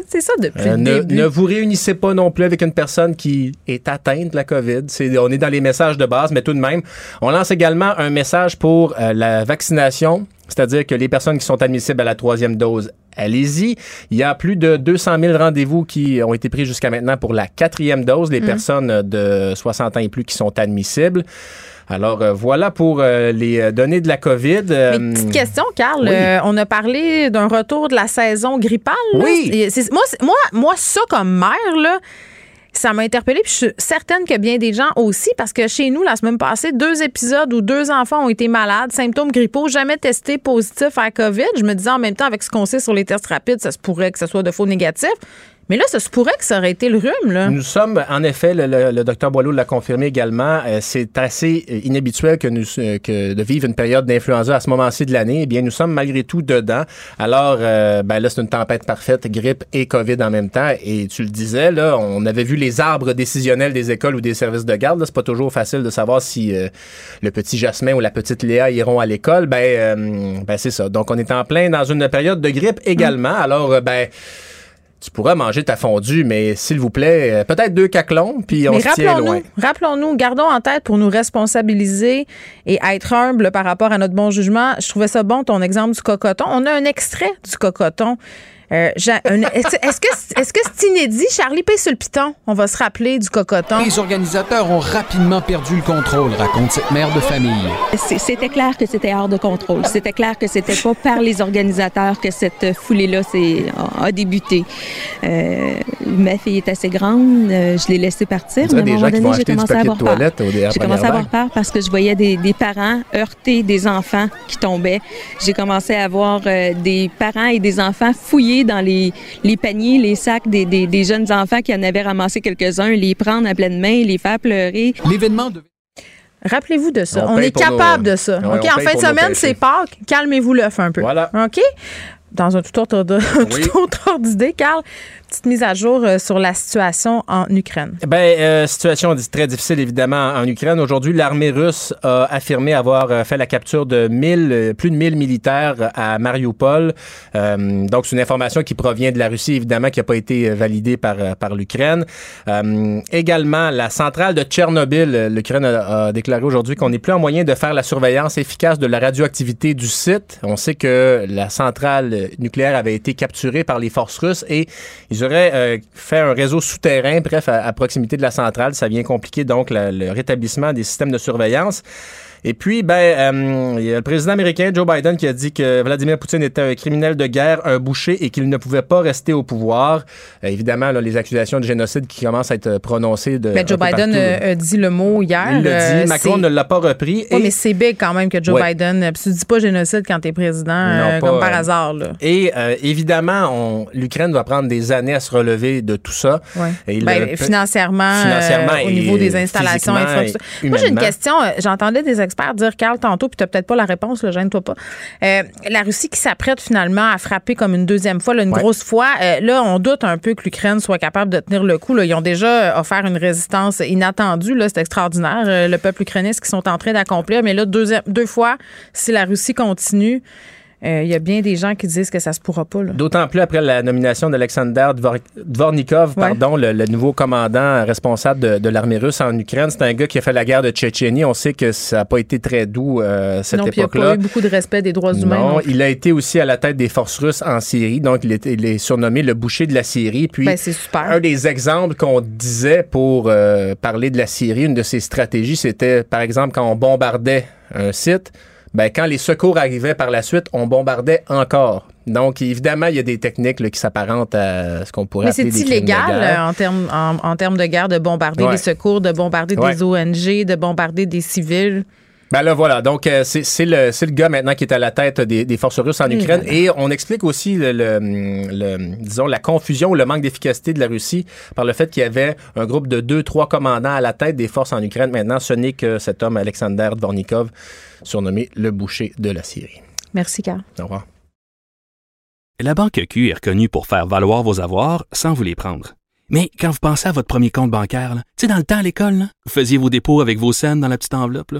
C'est ça depuis le début. Ne vous réunissez pas non plus avec une personne qui est atteinte de la COVID. On est dans les messages de base, mais tout de même, on lance également un message pour la vaccination, c'est-à-dire que les personnes qui sont admissibles à la 3e dose, allez-y. Il y a plus de 200 000 rendez-vous qui ont été pris jusqu'à maintenant pour la 4e dose, les personnes de 60 ans et plus qui sont admissibles. Alors, voilà pour les données de la COVID. Mais petite question, Carl. Oui. On a parlé d'un retour de la saison grippale. Là. Oui. Moi, ça, comme mère, là, ça m'a interpellée, puis je suis certaine que bien des gens aussi, parce que chez nous, la semaine passée, 2 épisodes où 2 enfants ont été malades, symptômes grippaux, jamais testés positifs à la COVID. Je me disais en même temps, avec ce qu'on sait sur les tests rapides, ça se pourrait que ce soit de faux négatifs. Mais là, ça se pourrait que ça aurait été le rhume, là. Nous sommes, en effet, le docteur Boileau l'a confirmé également, c'est assez inhabituel que de vivre une période d'influenza à ce moment-ci de l'année. Eh bien, nous sommes malgré tout dedans. Alors, là, c'est une tempête parfaite, grippe et COVID en même temps. Et tu le disais, là, on avait vu les arbres décisionnels des écoles ou des services de garde. Là, c'est pas toujours facile de savoir si le petit Jasmin ou la petite Léa iront à l'école. Ben, c'est ça. Donc, on est en plein dans une période de grippe également. Alors, tu pourras manger ta fondue, mais s'il vous plaît, peut-être 2 caclons, puis on se tient loin. Rappelons-nous, gardons en tête pour nous responsabiliser et être humbles par rapport à notre bon jugement. Je trouvais ça bon, ton exemple du cocoton. On a un extrait du cocoton. Est-ce que c'est inédit? Charlie paye sur le piton. On va se rappeler du cocoton. Les organisateurs ont rapidement perdu le contrôle, raconte cette mère de famille. C'était clair que c'était hors de contrôle. C'était clair que c'était pas par les organisateurs que cette foulée-là a débuté. Ma fille est assez grande. Je l'ai laissée partir. Mais à un moment donné, j'ai commencé à avoir peur. J'ai commencé à avoir peur parce que je voyais des parents heurter des enfants qui tombaient. J'ai commencé à voir des parents et des enfants fouiller dans les paniers, les sacs des jeunes enfants qui en avaient ramassé quelques-uns, les prendre à pleine main, les faire pleurer. L'événement de... Rappelez-vous de ça. On est capable de ça. Ouais, OK, en fin de semaine, c'est Pâques. Calmez-vous l'œuf un peu. Voilà. OK? Dans un tout autre ordre d'idée, Carl, petite mise à jour sur la situation en Ukraine. Situation très difficile, évidemment, en Ukraine. Aujourd'hui, l'armée russe a affirmé avoir fait la capture de plus de 1000 militaires à Mariupol. Donc, c'est une information qui provient de la Russie, évidemment, qui n'a pas été validée par l'Ukraine. Également, la centrale de Tchernobyl, l'Ukraine a déclaré aujourd'hui qu'on n'est plus en moyen de faire la surveillance efficace de la radioactivité du site. On sait que la centrale nucléaire avait été capturé par les forces russes et ils auraient fait un réseau souterrain, bref, à proximité de la centrale. Ça vient compliquer donc le rétablissement des systèmes de surveillance. Et puis, il y a le président américain Joe Biden qui a dit que Vladimir Poutine était un criminel de guerre, un boucher, et qu'il ne pouvait pas rester au pouvoir. Évidemment, là, les accusations de génocide qui commencent à être prononcées de mais Joe Biden a dit le mot hier. Il l'a dit. Macron ne l'a pas repris. Oui, mais c'est big quand même que Joe Biden... Tu ne dis pas génocide quand tu es président, comme par hasard. Là. Et évidemment, l'Ukraine va prendre des années à se relever de tout ça. Ouais. Et financièrement au niveau des installations. Moi, j'ai une question. J'entendais des experts dire, Carl, tantôt, puis tu n'as peut-être pas la réponse, là, gêne-toi pas. La Russie qui s'apprête finalement à frapper comme une deuxième fois, là, une grosse fois, là, on doute un peu que l'Ukraine soit capable de tenir le coup. Là. Ils ont déjà offert une résistance inattendue. Là. C'est extraordinaire, le peuple ukrainien, ce qu'ils sont en train d'accomplir. Mais là, deux fois, si la Russie continue, il y a bien des gens qui disent que ça se pourra pas. Là. D'autant plus après la nomination d'Alexander Dvornikov, le nouveau commandant responsable de l'armée russe en Ukraine. C'est un gars qui a fait la guerre de Tchétchénie. On sait que ça n'a pas été très doux cette époque-là. Il n'a pas eu beaucoup de respect des droits humains. Non, il a été aussi à la tête des forces russes en Syrie. Donc, il est surnommé le boucher de la Syrie. Puis, c'est super. Un des exemples qu'on disait pour parler de la Syrie, une de ses stratégies, c'était, par exemple, quand on bombardait un site... quand les secours arrivaient par la suite, on bombardait encore. Donc, évidemment, il y a des techniques qui s'apparentent à ce qu'on pourrait appeler des crimes de guerre. Mais c'est illégal en termes de guerre de bombarder les secours, de bombarder des ONG, de bombarder des civils. Donc c'est le gars maintenant qui est à la tête des forces russes en Ukraine. Et on explique aussi disons la confusion ou le manque d'efficacité de la Russie par le fait qu'il y avait un groupe de 2-3 commandants à la tête des forces en Ukraine. Maintenant, ce n'est que cet homme, Alexander Dvornikov, surnommé le boucher de la Syrie. Merci, Carl. Au revoir. La Banque Q est reconnue pour faire valoir vos avoirs sans vous les prendre. Mais quand vous pensez à votre premier compte bancaire, dans le temps à l'école, vous faisiez vos dépôts avec vos cents dans la petite enveloppe, là.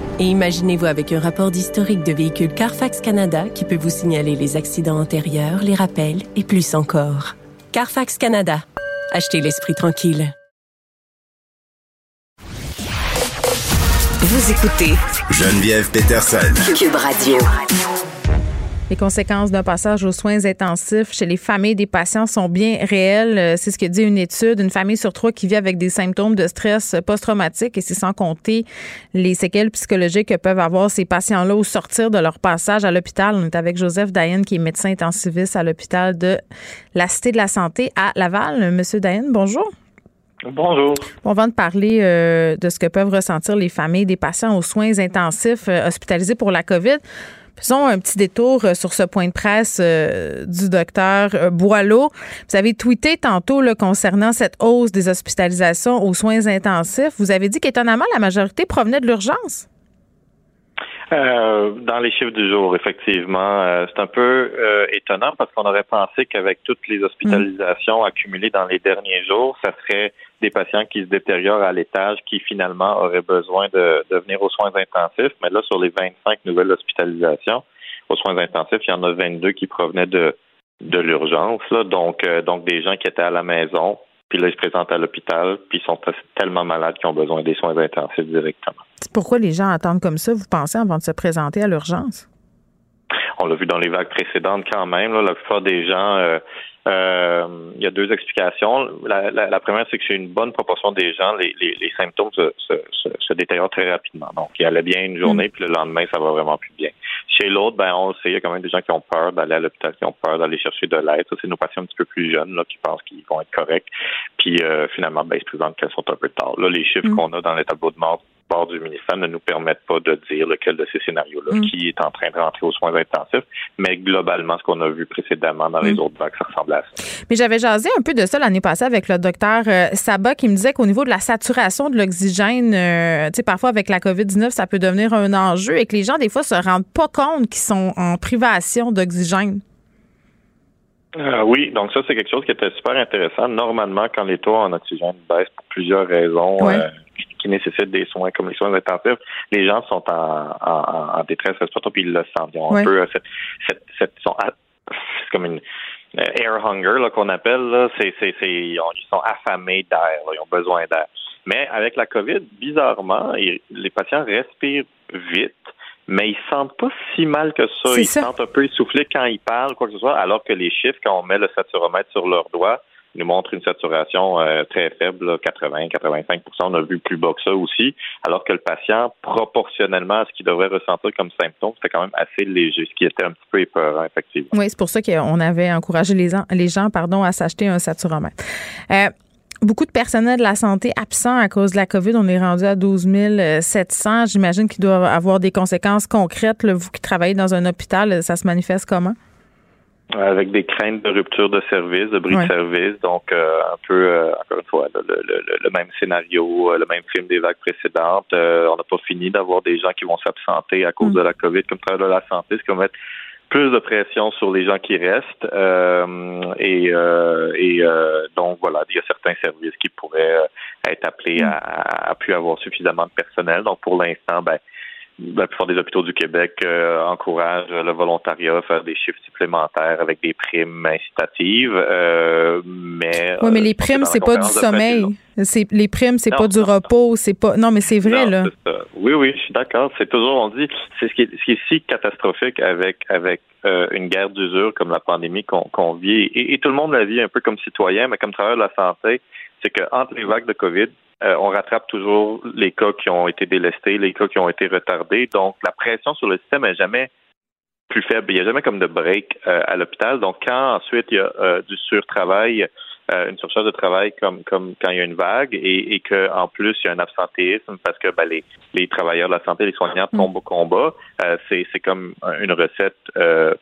Et imaginez-vous avec un rapport d'historique de véhicule Carfax Canada qui peut vous signaler les accidents antérieurs, les rappels et plus encore. Carfax Canada. Achetez l'esprit tranquille. Vous écoutez Geneviève Petersen. Cube Radio. Les conséquences d'un passage aux soins intensifs chez les familles des patients sont bien réelles. C'est ce que dit une étude. Une famille sur 3 qui vit avec des symptômes de stress post-traumatique, et c'est sans compter les séquelles psychologiques que peuvent avoir ces patients-là au sortir de leur passage à l'hôpital. On est avec Joseph Dahan, qui est médecin intensiviste à l'hôpital de la Cité de la Santé à Laval. Monsieur Dahan, bonjour. Bonjour. On va te parler de ce que peuvent ressentir les familles des patients aux soins intensifs hospitalisés pour la COVID. Faisons un petit détour sur ce point de presse du docteur Boileau. Vous avez tweeté tantôt concernant cette hausse des hospitalisations aux soins intensifs. Vous avez dit qu'étonnamment, la majorité provenait de l'urgence. Dans les chiffres du jour, effectivement. C'est un peu étonnant parce qu'on aurait pensé qu'avec toutes les hospitalisations accumulées dans les derniers jours, ça serait des patients qui se détériorent à l'étage qui finalement auraient besoin de venir aux soins intensifs. Mais là, sur les 25 nouvelles hospitalisations aux soins intensifs, il y en a 22 qui provenaient de l'urgence, là. Donc des gens qui étaient à la maison, puis là, ils se présentent à l'hôpital, puis ils sont tellement malades qu'ils ont besoin des soins intensifs directement. C'est pourquoi les gens attendent comme ça, vous pensez, avant de se présenter à l'urgence? On l'a vu dans les vagues précédentes quand même, là, la plupart des gens... il y a deux explications. La première, c'est que chez une bonne proportion des gens, les symptômes se détériorent très rapidement. Donc, il allait bien une journée, puis le lendemain, ça va vraiment plus bien. Chez l'autre, on le sait, il y a quand même des gens qui ont peur d'aller à l'hôpital, qui ont peur d'aller chercher de l'aide. Ça, c'est nos patients un petit peu plus jeunes, là, qui pensent qu'ils vont être corrects. Puis, finalement, ils se présentent qu'elles sont un peu tard. Là, les chiffres qu'on a dans les tableaux de bord du ministère ne nous permettent pas de dire lequel de ces scénarios-là qui est en train de rentrer aux soins intensifs, mais globalement, ce qu'on a vu précédemment dans les autres vagues, ça ressemble à ça. Mais j'avais jasé un peu de ça l'année passée avec le docteur Sabat qui me disait qu'au niveau de la saturation de l'oxygène, parfois avec la COVID-19, ça peut devenir un enjeu et que les gens, des fois, se rendent pas compte qu'ils sont en privation d'oxygène. Oui, donc ça, c'est quelque chose qui était super intéressant. Normalement, quand les taux en oxygène baissent pour plusieurs raisons... qui nécessitent des soins comme les soins intensifs, les gens sont en détresse respiratoire puis ils le sentent. Ils ont un peu cette, cette, sont comme une air hunger là, qu'on appelle. Là. Ils sont affamés d'air, là. Ils ont besoin d'air. Mais avec la COVID, bizarrement, les patients respirent vite, mais ils sentent pas si mal que ça. Ils se sentent un peu essoufflés quand ils parlent, quoi que ce soit, alors que les chiffres, quand on met le saturomètre sur leurs doigts, nous montrent une saturation très faible, là, 80-85%. On a vu plus bas que ça aussi, alors que le patient, proportionnellement à ce qu'il devrait ressentir comme symptôme, c'était quand même assez léger, ce qui était un petit peu épeurant, effectivement. Oui, c'est pour ça qu'on avait encouragé les gens à s'acheter un saturomètre. Beaucoup de personnels de la santé absents à cause de la COVID. On est rendu à 12 700. J'imagine qu'ils doivent avoir des conséquences concrètes. Là, vous qui travaillez dans un hôpital, ça se manifeste comment? Avec des craintes de rupture de service, de bris de service. Donc, un peu, encore une fois, le même scénario, le même film des vagues précédentes. On n'a pas fini d'avoir des gens qui vont s'absenter à cause de la COVID comme travail de la santé, ce qui va mettre plus de pression sur les gens qui restent donc voilà, il y a certains services qui pourraient être appelés à plus avoir suffisamment de personnel. Donc pour l'instant, la plupart des hôpitaux du Québec encouragent le volontariat à faire des chiffres supplémentaires avec des primes incitatives. Mais les primes, c'est pas du sommeil. Les primes, c'est pas du repos. C'est pas. Non, mais c'est vrai, là. Oui, je suis d'accord. C'est toujours, on dit, c'est ce qui est si catastrophique avec une guerre d'usure comme la pandémie qu'on vit. Et tout le monde la vit un peu comme citoyen, mais comme travailleur de la santé, c'est qu'entre les vagues de COVID, on rattrape toujours les cas qui ont été délestés, les cas qui ont été retardés. Donc, la pression sur le système n'est jamais plus faible. Il n'y a jamais comme de break à l'hôpital. Donc, quand ensuite il y a du surtravail, une surcharge de travail comme quand il y a une vague et qu'en plus, il y a un absentéisme parce que les travailleurs de la santé, les soignants tombent au combat, c'est comme une recette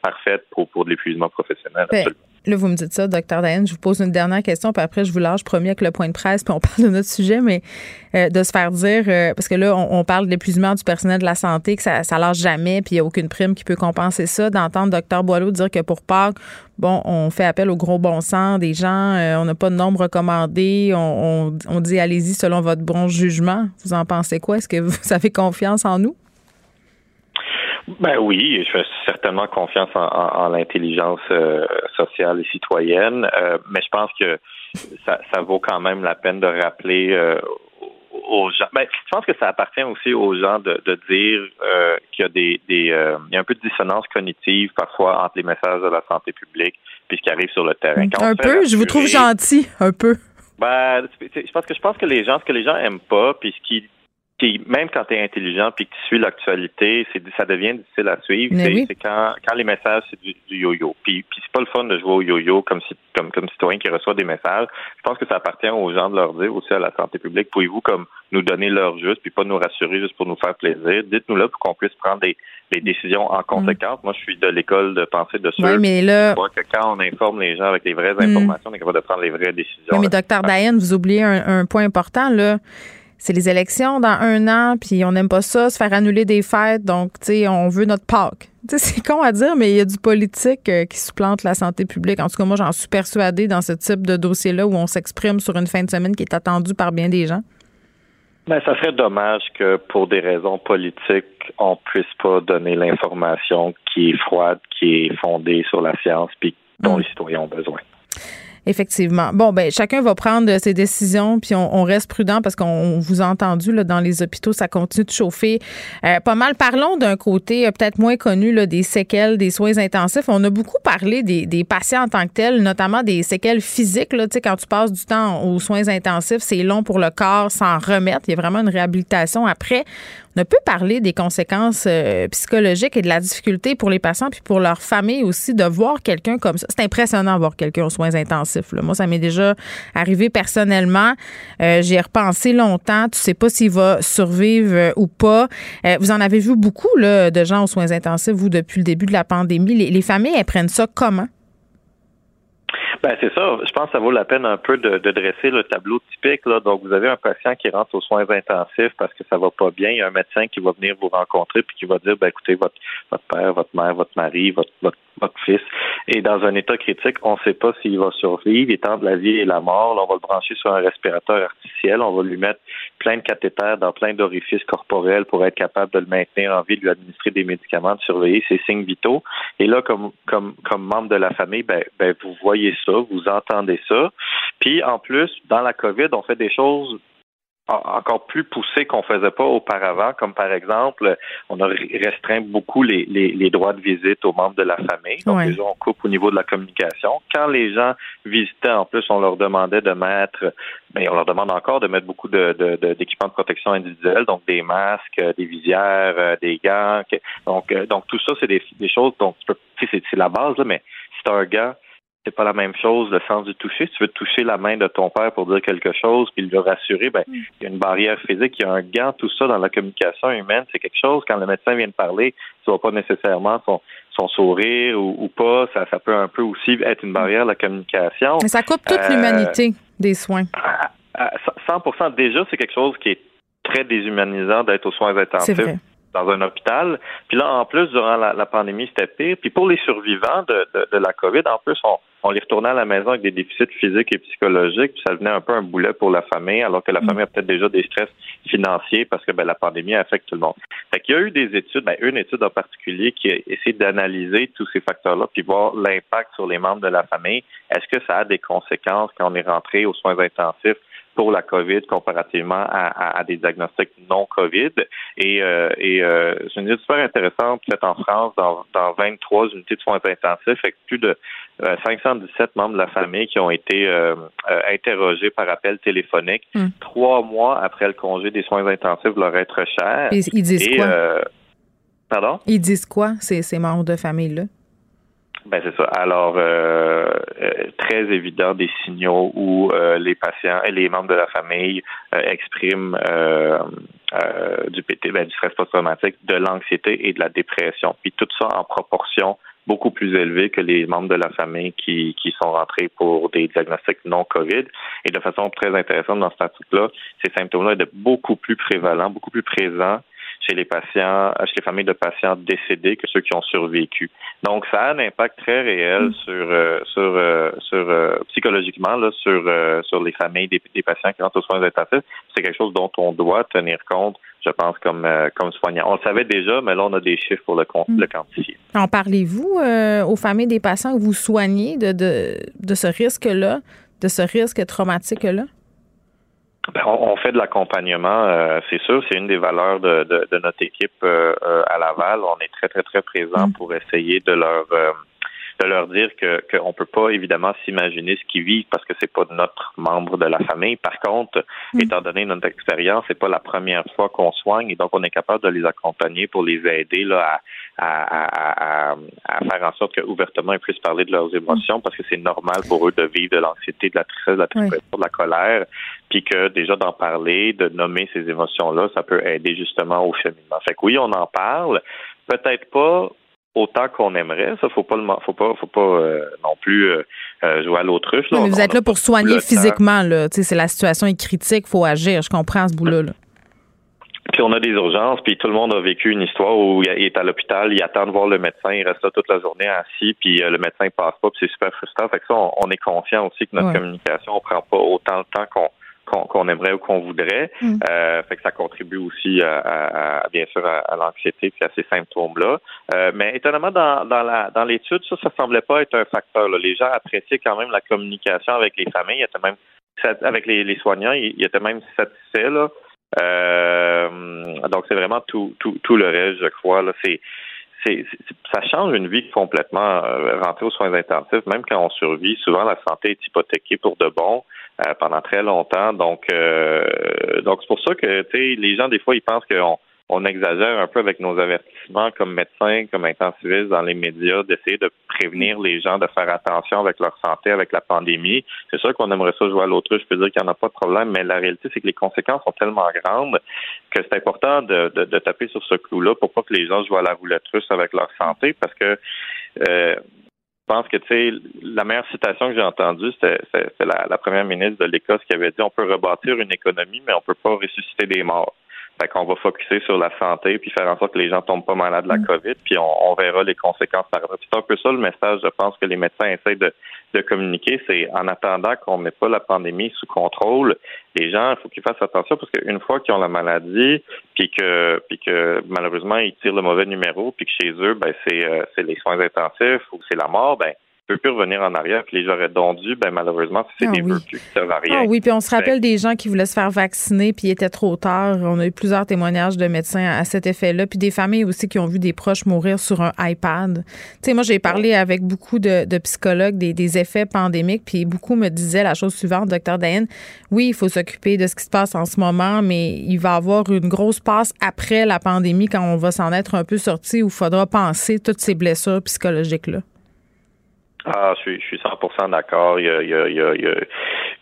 parfaite pour de l'épuisement professionnel. Absolument. Là, vous me dites ça, Dr. Dahan, je vous pose une dernière question, puis après, je vous lâche, promis, avec le point de presse, puis on parle de notre sujet, mais de se faire dire, parce que là, on parle de l'épuisement du personnel de la santé, que ça lâche jamais, puis il n'y a aucune prime qui peut compenser ça, d'entendre Dr. Boileau dire que pour Pâques, on fait appel au gros bon sens des gens, on n'a pas de nombre recommandé, on dit allez-y selon votre bon jugement. Vous en pensez quoi? Est-ce que vous avez confiance en nous? Oui, je fais certainement confiance en l'intelligence sociale et citoyenne, mais je pense que ça vaut quand même la peine de rappeler aux gens. Je pense que ça appartient aussi aux gens de dire qu'il y a il y a un peu de dissonance cognitive parfois entre les messages de la santé publique puis ce qui arrive sur le terrain. Quand un peu, je vous trouve gentil, un peu. Je pense que ce que les gens aiment pas puis ce qui même quand tu es intelligent puis que tu suis l'actualité, ça devient difficile à suivre. C'est quand les messages, c'est du yo-yo. Puis c'est pas le fun de jouer au yo-yo comme citoyen qui reçoit des messages. Je pense que ça appartient aux gens de leur dire aussi à la santé publique, pouvez-vous comme nous donner l'heure juste puis pas nous rassurer juste pour nous faire plaisir. Dites-nous là pour qu'on puisse prendre des décisions en conséquence. Moi, je suis de l'école de pensée de ceux qui croient que quand on informe les gens avec les vraies informations, on est capable de prendre les vraies décisions. Mais Dr. Dahan, vous oubliez un point important, là. C'est les élections dans un an, puis on n'aime pas ça, se faire annuler des fêtes, donc, tu sais, on veut notre Pâques. Tu sais, c'est con à dire, mais il y a du politique qui supplante la santé publique. En tout cas, moi, j'en suis persuadée dans ce type de dossier-là où on s'exprime sur une fin de semaine qui est attendue par bien des gens. Ça serait dommage que pour des raisons politiques, on puisse pas donner l'information qui est froide, qui est fondée sur la science, puis dont les citoyens ont besoin. Effectivement. Bon, chacun va prendre ses décisions, puis on reste prudent parce qu'on vous a entendu là, dans les hôpitaux, ça continue de chauffer pas mal. Parlons d'un côté peut-être moins connu là, des séquelles, des soins intensifs. On a beaucoup parlé des patients en tant que tels, notamment des séquelles physiques. Là, quand tu passes du temps aux soins intensifs, c'est long pour le corps s'en remettre. Il y a vraiment une réhabilitation après. On a peu parlé des conséquences psychologiques et de la difficulté pour les patients puis pour leur famille aussi de voir quelqu'un comme ça. C'est impressionnant de voir quelqu'un aux soins intensifs. Là. Moi, ça m'est déjà arrivé personnellement. J'y ai repensé longtemps. Tu sais pas s'il va survivre ou pas. Vous en avez vu beaucoup là, de gens aux soins intensifs, vous, depuis le début de la pandémie. Les familles, elles prennent ça comment? Ben, c'est ça. Je pense que ça vaut la peine un peu de dresser le tableau typique, là. Donc, vous avez un patient qui rentre aux soins intensifs parce que ça va pas bien. Il y a un médecin qui va venir vous rencontrer puis qui va dire, ben, écoutez, votre père, votre mère, votre mari, votre fils est dans un état critique. On ne sait pas s'il va survivre. Il est entre la vie et la mort. Là, on va le brancher sur un respirateur artificiel. On va lui mettre plein de cathéters dans plein d'orifices corporels pour être capable de le maintenir en vie, de lui administrer des médicaments, de surveiller ses signes vitaux. Et là, comme membre de la famille, ben, vous voyez ça, vous entendez ça. Puis, en plus, dans la COVID, on fait des choses encore plus poussé qu'on faisait pas auparavant, comme par exemple, on a restreint beaucoup les droits de visite aux membres de la famille. Donc, déjà, on coupe au niveau de la communication. Quand les gens visitaient, en plus, on leur demandait de mettre, mais on leur demande encore de mettre beaucoup d'équipements de protection individuelle, donc des masques, des visières, des gants. Donc tout ça, c'est des choses dont tu peux, c'est la base, là, mais c'est un gant. C'est pas la même chose, le sens du toucher. Si tu veux toucher la main de ton père pour dire quelque chose puis le rassurer, ben, il y a une barrière physique, il y a un gant, tout ça dans la communication humaine. C'est quelque chose, quand le médecin vient de parler, tu vois pas nécessairement son sourire ou pas. Ça peut un peu aussi être une barrière de la communication. Mais ça coupe toute l'humanité des soins. À 100%. Déjà, c'est quelque chose qui est très déshumanisant d'être aux soins intensifs. C'est vrai. Dans un hôpital. Puis là, en plus, durant la pandémie, c'était pire. Puis pour les survivants de la COVID, en plus, on les retournait à la maison avec des déficits physiques et psychologiques, puis ça devenait un peu un boulet pour la famille, alors que la famille a peut-être déjà des stress financiers parce que la pandémie affecte tout le monde. Fait qu'il y a eu des études, une étude en particulier qui a essayé d'analyser tous ces facteurs-là puis voir l'impact sur les membres de la famille. Est-ce que ça a des conséquences quand on est rentré aux soins intensifs pour la COVID comparativement à des diagnostics non-COVID. Et c'est une étude super intéressante faite en France dans 23 unités de soins intensifs, avec plus de 517 membres de la famille qui ont été interrogés par appel téléphonique 3 mois après le congé des soins intensifs leur être cher. Et ils disent quoi? Pardon? Ils disent quoi, ces membres de famille-là? Ben c'est ça. Alors, très évident des signaux où les patients et les membres de la famille expriment du PT, du stress post-traumatique, de l'anxiété et de la dépression. Puis tout ça en proportion beaucoup plus élevée que les membres de la famille qui sont rentrés pour des diagnostics non-COVID. Et de façon très intéressante dans ce article-là, ces symptômes-là sont beaucoup plus prévalents, beaucoup plus présents chez les patients, chez les familles de patients décédés que ceux qui ont survécu. Donc, ça a un impact très réel sur psychologiquement là, sur les familles des patients qui rentrent aux soins intensifs. C'est quelque chose dont on doit tenir compte, je pense, comme soignant. On le savait déjà, mais là, on a des chiffres pour le quantifier. En parlez-vous aux familles des patients que vous soignez de ce risque-là, de ce risque traumatique-là? Ben, on fait de l'accompagnement, c'est sûr. C'est une des valeurs de notre équipe à Laval. On est très, très, très présent pour essayer de leur dire qu'on peut pas évidemment s'imaginer ce qu'ils vivent parce que c'est pas notre membre de la famille. Par contre, étant donné notre expérience, c'est pas la première fois qu'on soigne et donc on est capable de les accompagner pour les aider là à faire en sorte qu'ouvertement ils puissent parler de leurs émotions parce que c'est normal pour eux de vivre de l'anxiété, de la tristesse, de la dépression, de la colère, puis que déjà d'en parler, de nommer ces émotions-là, ça peut aider justement au cheminement. Fait que oui, on en parle, peut-être pas autant qu'on aimerait, ça faut pas non plus jouer à l'autruche. Là. Oui, mais vous êtes là pour soigner physiquement, là. T'sais, c'est la situation est critique, faut agir. Je comprends ce bout-là. Là. Puis on a des urgences, puis tout le monde a vécu une histoire où il est à l'hôpital, il attend de voir le médecin, il reste là toute la journée assis, puis le médecin passe pas, puis c'est super frustrant. Fait que ça, on est conscient aussi que notre communication, on prend pas autant le temps qu'on aimerait ou qu'on voudrait. Fait que ça contribue aussi à bien sûr à l'anxiété puis à ces symptômes-là. Mais étonnamment dans l'étude, ça semblait pas être un facteur. Là. Les gens appréciaient quand même la communication avec les familles, avec les soignants, ils étaient même satisfaits là. Donc c'est vraiment tout le reste, je crois. Là, ça change une vie complètement. Rentrer aux soins intensifs, même quand on survit, souvent la santé est hypothéquée pour de bon pendant très longtemps. Donc c'est pour ça que les gens, des fois, ils pensent qu'on exagère un peu avec nos avertissements comme médecins, comme intensivistes dans les médias, d'essayer de prévenir les gens, de faire attention avec leur santé, avec la pandémie. C'est sûr qu'on aimerait ça jouer à l'autruche, je peux dire qu'il n'y en a pas de problème, mais la réalité, c'est que les conséquences sont tellement grandes que c'est important de taper sur ce clou-là pour pas que les gens jouent à la roulette russe avec leur santé, parce que je pense que, tu sais, la meilleure citation que j'ai entendue, c'est la première ministre de l'Écosse qui avait dit « On peut rebâtir une économie, mais on peut pas ressusciter des morts. » Fait qu'on va focusser sur la santé, puis faire en sorte que les gens tombent pas malades de la COVID, puis on verra les conséquences par là. C'est un peu ça le message, je pense, que les médecins essaient de communiquer. C'est en attendant qu'on n'ait pas la pandémie sous contrôle, les gens, il faut qu'ils fassent attention, parce qu'une fois qu'ils ont la maladie, puis que malheureusement ils tirent le mauvais numéro, puis que chez eux, ben c'est les soins intensifs ou c'est la mort, ben ne peut plus revenir en arrière, puis les gens auraient dondus, ben malheureusement, si c'est des vertus qui servent à rien. Ah oui, puis on se rappelle des gens qui voulaient se faire vacciner, puis il était trop tard. On a eu plusieurs témoignages de médecins à cet effet-là, puis des familles aussi qui ont vu des proches mourir sur un iPad. Tu sais, moi, j'ai parlé avec beaucoup de psychologues des effets pandémiques, puis beaucoup me disaient la chose suivante, Dr. Dahan, oui, il faut s'occuper de ce qui se passe en ce moment, mais il va y avoir une grosse passe après la pandémie, quand on va s'en être un peu sorti, où il faudra penser toutes ces blessures psychologiques-là. Ah, je suis 100% d'accord. Il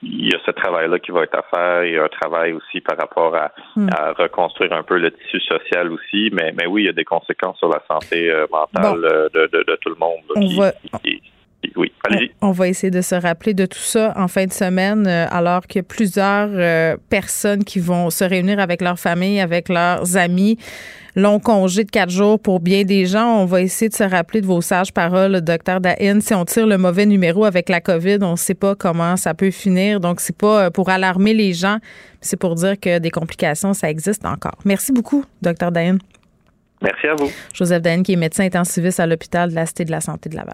y a ce travail-là qui va être à faire. Il y a un travail aussi par rapport à reconstruire un peu le tissu social aussi. Mais oui, il y a des conséquences sur la santé mentale de tout le monde. Oui, allez-y. On va essayer de se rappeler de tout ça en fin de semaine, alors que plusieurs personnes qui vont se réunir avec leur famille, avec leurs amis, long congé de 4 jours pour bien des gens. On va essayer de se rappeler de vos sages paroles, Dr. Dahan. Si on tire le mauvais numéro avec la COVID, on ne sait pas comment ça peut finir. Donc, c'est pas pour alarmer les gens, c'est pour dire que des complications, ça existe encore. Merci beaucoup, Dr. Dahan. Merci à vous. Joseph Dahan, qui est médecin intensiviste à l'hôpital de la Cité de la Santé de Laval.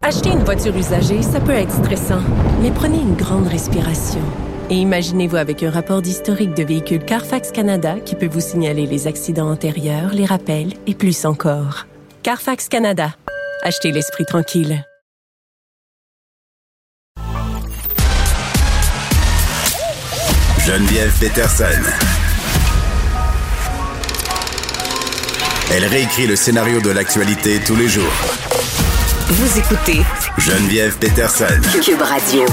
Acheter une voiture usagée, ça peut être stressant, mais prenez une grande respiration. Et imaginez-vous avec un rapport d'historique de véhicule Carfax Canada qui peut vous signaler les accidents antérieurs, les rappels et plus encore. Carfax Canada. Achetez l'esprit tranquille. Geneviève Petersen. Elle réécrit le scénario de l'actualité tous les jours. Vous écoutez Geneviève Petersen, Cube Radio.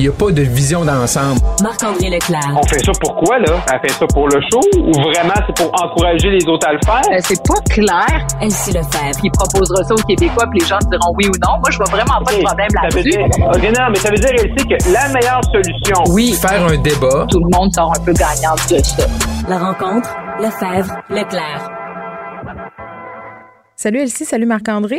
Il n'y a pas de vision d'ensemble. Marc-André Leclerc. On fait ça pour quoi, là? Elle fait ça pour le show ou vraiment c'est pour encourager les autres à le faire? C'est pas clair. Elsie Lefebvre. Il proposera ça aux Québécois puis les gens diront oui ou non. Moi, je vois vraiment pas de problème là-dessus. Non, mais ça veut dire, Elsie, que la meilleure solution... Oui, faire un débat. Tout le monde sort un peu gagnant de ça. La rencontre, Lefebvre, Leclerc. Salut Elsie, salut Marc-André.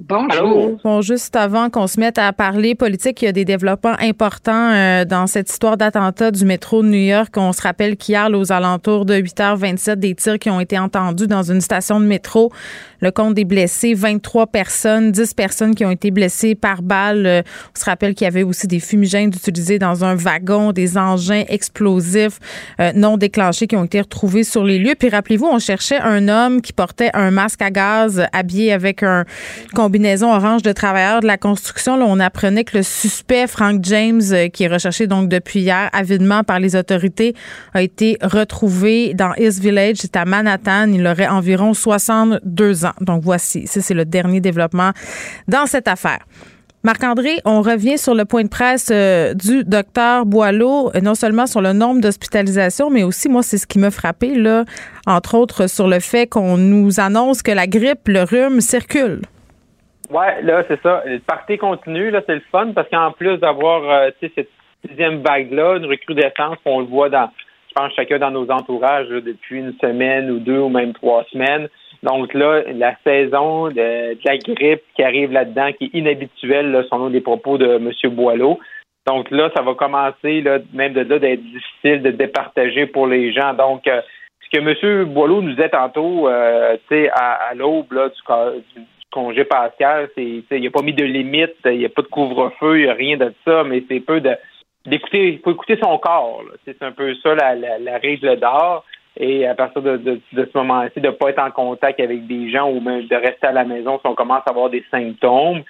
Bonjour. Bon, juste avant qu'on se mette à parler politique, il y a des développements importants dans cette histoire d'attentat du métro de New York. On se rappelle qu'hier, aux alentours de 8h27, des tirs qui ont été entendus dans une station de métro. Le compte des blessés, 23 personnes, 10 personnes qui ont été blessées par balle. On se rappelle qu'il y avait aussi des fumigènes utilisés dans un wagon, des engins explosifs non déclenchés qui ont été retrouvés sur les lieux. Puis rappelez-vous, on cherchait un homme qui portait un masque à gaz, habillé avec un... combinaison orange de travailleurs de la construction. Là, on apprenait que le suspect, Frank James, qui est recherché donc depuis hier avidement par les autorités, a été retrouvé dans East Village, c'est à Manhattan. Il aurait environ 62 ans. Donc voici, ça c'est le dernier développement dans cette affaire. Marc-André, on revient sur le point de presse du docteur Boileau, non seulement sur le nombre d'hospitalisations, mais aussi, moi, c'est ce qui m'a frappé, là, entre autres sur le fait qu'on nous annonce que la grippe, le rhume circulent. Ouais, là, c'est ça. Le party continue, là, c'est le fun, parce qu'en plus d'avoir, cette 6e vague-là, une recrudescence, on le voit dans, je pense, chacun dans nos entourages, là, depuis une semaine ou 2 ou même 3 semaines. Donc là, la saison de la grippe qui arrive là-dedans, qui est inhabituelle, là, selon les propos de M. Boileau. Donc là, ça va commencer, là, même de là, d'être difficile de départager pour les gens. Donc, ce que M. Boileau nous disait tantôt, à l'aube, là, du congé pascal, il n'y a pas mis de limite, il n'y a pas de couvre-feu, il n'y a rien de ça, mais c'est peu d'écouter son corps. Là. C'est un peu ça la règle d'or. Et à partir de ce moment-ci, de ne pas être en contact avec des gens ou même de rester à la maison si on commence à avoir des symptômes.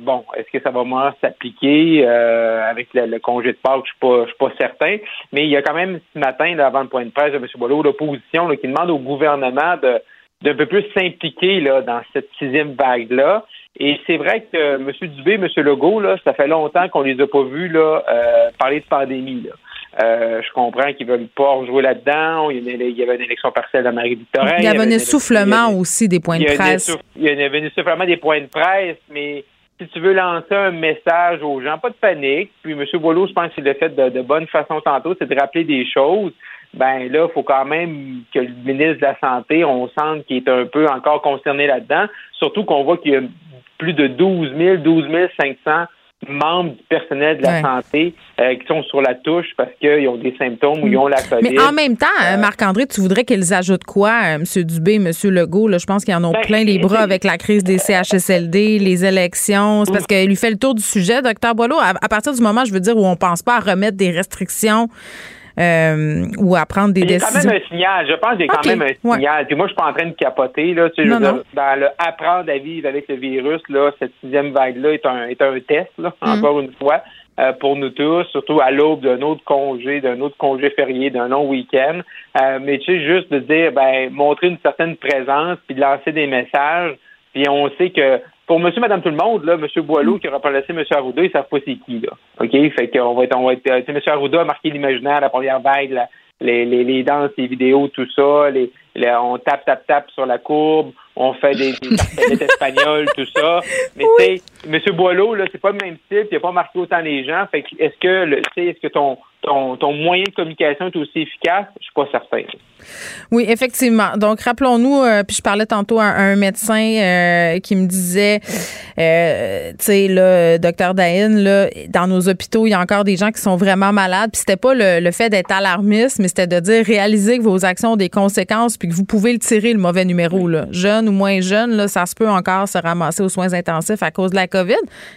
Bon, est-ce que ça va moins s'appliquer avec le congé de Pâques? Je suis pas certain. Mais il y a quand même ce matin, là, avant le point de presse de M. Boileau, l'opposition là, qui demande au gouvernement d'un peu plus s'impliquer là, dans cette sixième vague-là. Et c'est vrai que M. Dubé, M. Legault, là, ça fait longtemps qu'on les a pas vus là, parler de pandémie. Là. Je comprends qu'ils veulent pas rejouer là-dedans. Il y avait une élection partielle à Marie-Victorin. Il y avait un essoufflement aussi des points de presse. Il y avait un essoufflement des points de presse, mais si tu veux lancer un message aux gens, pas de panique. Puis M. Boileau, je pense qu'il l'a fait de bonne façon tantôt, c'est de rappeler des choses. Ben là, il faut quand même que le ministre de la Santé, on sente qu'il est un peu encore concerné là-dedans. Surtout qu'on voit qu'il y a plus de 12 500 membres du personnel de la santé qui sont sur la touche parce qu'ils ont des symptômes ou ils ont la COVID. Mais en même temps, Marc-André, tu voudrais qu'ils ajoutent quoi? M. Dubé, M. Legault, là, je pense qu'ils en ont plein les bras avec la crise des CHSLD, les élections. C'est parce qu'il lui fait le tour du sujet, Dr Boileau. À partir du moment, je veux dire, où on ne pense pas à remettre des restrictions ou à prendre des décisions. Il y a quand même un signal. Je pense qu'il y a quand même un signal. Puis moi, je suis pas en train de capoter. Là, tu sais, dans le apprendre à vivre avec le virus, là, cette sixième vague-là est un test, là, encore une fois, pour nous tous, surtout à l'aube d'un autre congé férié, d'un long week-end. Mais tu sais, juste de dire, montrer une certaine présence, puis de lancer des messages. Puis on sait que pour monsieur, madame, tout le monde, là, monsieur Boileau qui aura pas laissé monsieur Arruda, ils savent pas c'est qui, là. OK? Fait qu'on va être, monsieur Arruda a marqué l'imaginaire, la première vague, les danses, les vidéos, tout ça, on tape sur la courbe, on fait des tartelettes espagnoles, tout ça. Mais tu sais, monsieur Boileau, là, c'est pas le même style, il a pas marqué autant les gens. Fait que, est-ce que ton moyen de communication est aussi efficace? Je suis pas certaine. Oui, effectivement. Donc, rappelons-nous, puis je parlais tantôt à un médecin qui me disait, tu sais, là, Dr Dahan, là, dans nos hôpitaux, il y a encore des gens qui sont vraiment malades. Puis c'était pas le fait d'être alarmiste, mais c'était de dire, réalisez que vos actions ont des conséquences puis que vous pouvez le tirer, le mauvais numéro, là. Jeune ou moins jeune, là, ça se peut encore se ramasser aux soins intensifs à cause de la COVID.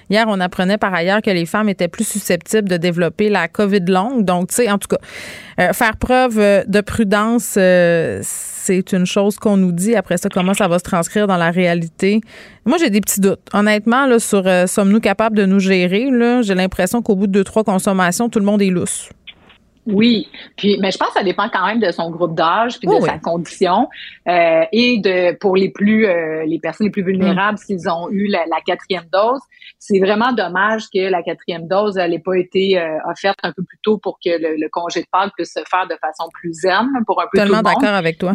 Hier, on apprenait par ailleurs que les femmes étaient plus susceptibles de développer la COVID longue. Donc, tu sais, en tout cas, faire preuve de prudence, c'est une chose qu'on nous dit. Après ça, comment ça va se transcrire dans la réalité? Moi, j'ai des petits doutes. Honnêtement, là, sur sommes-nous capables de nous gérer, là, j'ai l'impression qu'au bout de 2-3 consommations, tout le monde est lousse. Oui, puis mais je pense que ça dépend quand même de son groupe d'âge puis de sa condition et de pour les personnes les plus vulnérables s'ils ont eu la 4e dose, c'est vraiment dommage que la 4e dose elle ait pas été offerte un peu plus tôt pour que le congé de Pâques puisse se faire de façon plus zen pour un peu tout le monde. Tellement d'accord avec toi.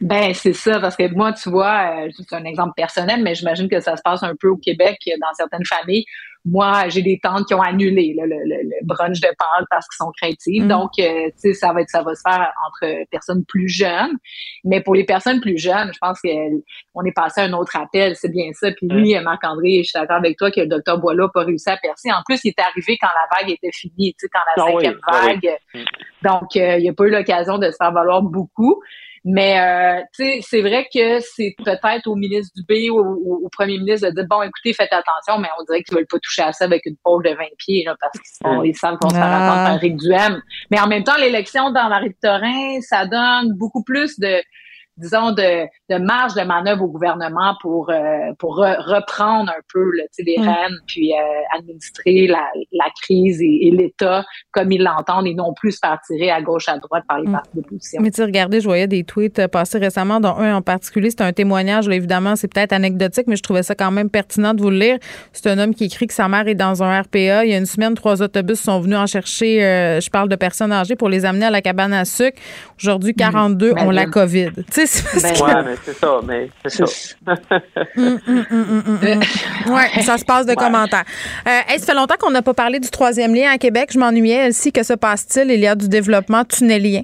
Ben c'est ça, parce que moi tu vois, c'est un exemple personnel, mais j'imagine que ça se passe un peu au Québec dans certaines familles. Moi, j'ai des tantes qui ont annulé là, le brunch de Pâques parce qu'ils sont craintives. Donc, tu sais, ça va se faire entre personnes plus jeunes. Mais pour les personnes plus jeunes, je pense qu'on est passé à un autre appel. C'est bien ça. Puis lui, Marc-André, je suis d'accord avec toi que le Dr Boileau n'a pas réussi à percer. En plus, il est arrivé quand la vague était finie, tu sais, quand la 5e vague. Oui. Donc, il n'a pas eu l'occasion de se faire valoir beaucoup. Mais tu sais, c'est vrai que c'est peut-être au ministre Dubé ou au premier ministre de dire bon, écoutez, faites attention, mais on dirait qu'ils veulent pas toucher à ça avec une pôle de 20 pieds là, parce qu'ils savent qu'on se fait attendre par Éric Duhaime. Mais en même temps, l'élection dans Marie-Victorin, ça donne beaucoup plus de marge de manœuvre au gouvernement pour reprendre un peu là, tu sais, les rênes, puis administrer la crise et l'État comme ils l'entendent et non plus se faire tirer à gauche, à droite par les partis d'opposition. Mais tu sais, regardez, je voyais des tweets passer récemment, dont un en particulier, c'est un témoignage, là, évidemment, c'est peut-être anecdotique, mais je trouvais ça quand même pertinent de vous le lire. C'est un homme qui écrit que sa mère est dans un RPA. Il y a une semaine, 3 autobus sont venus en chercher, je parle de personnes âgées, pour les amener à la cabane à sucre. Aujourd'hui, 42 ont la COVID. Tu sais, c'est ça. Oui, ça se passe de commentaires. Hey, ça fait longtemps qu'on n'a pas parlé du troisième lien à Québec. Je m'ennuyais, Elsie. Que se passe-t-il? Il y a du développement tunnelien.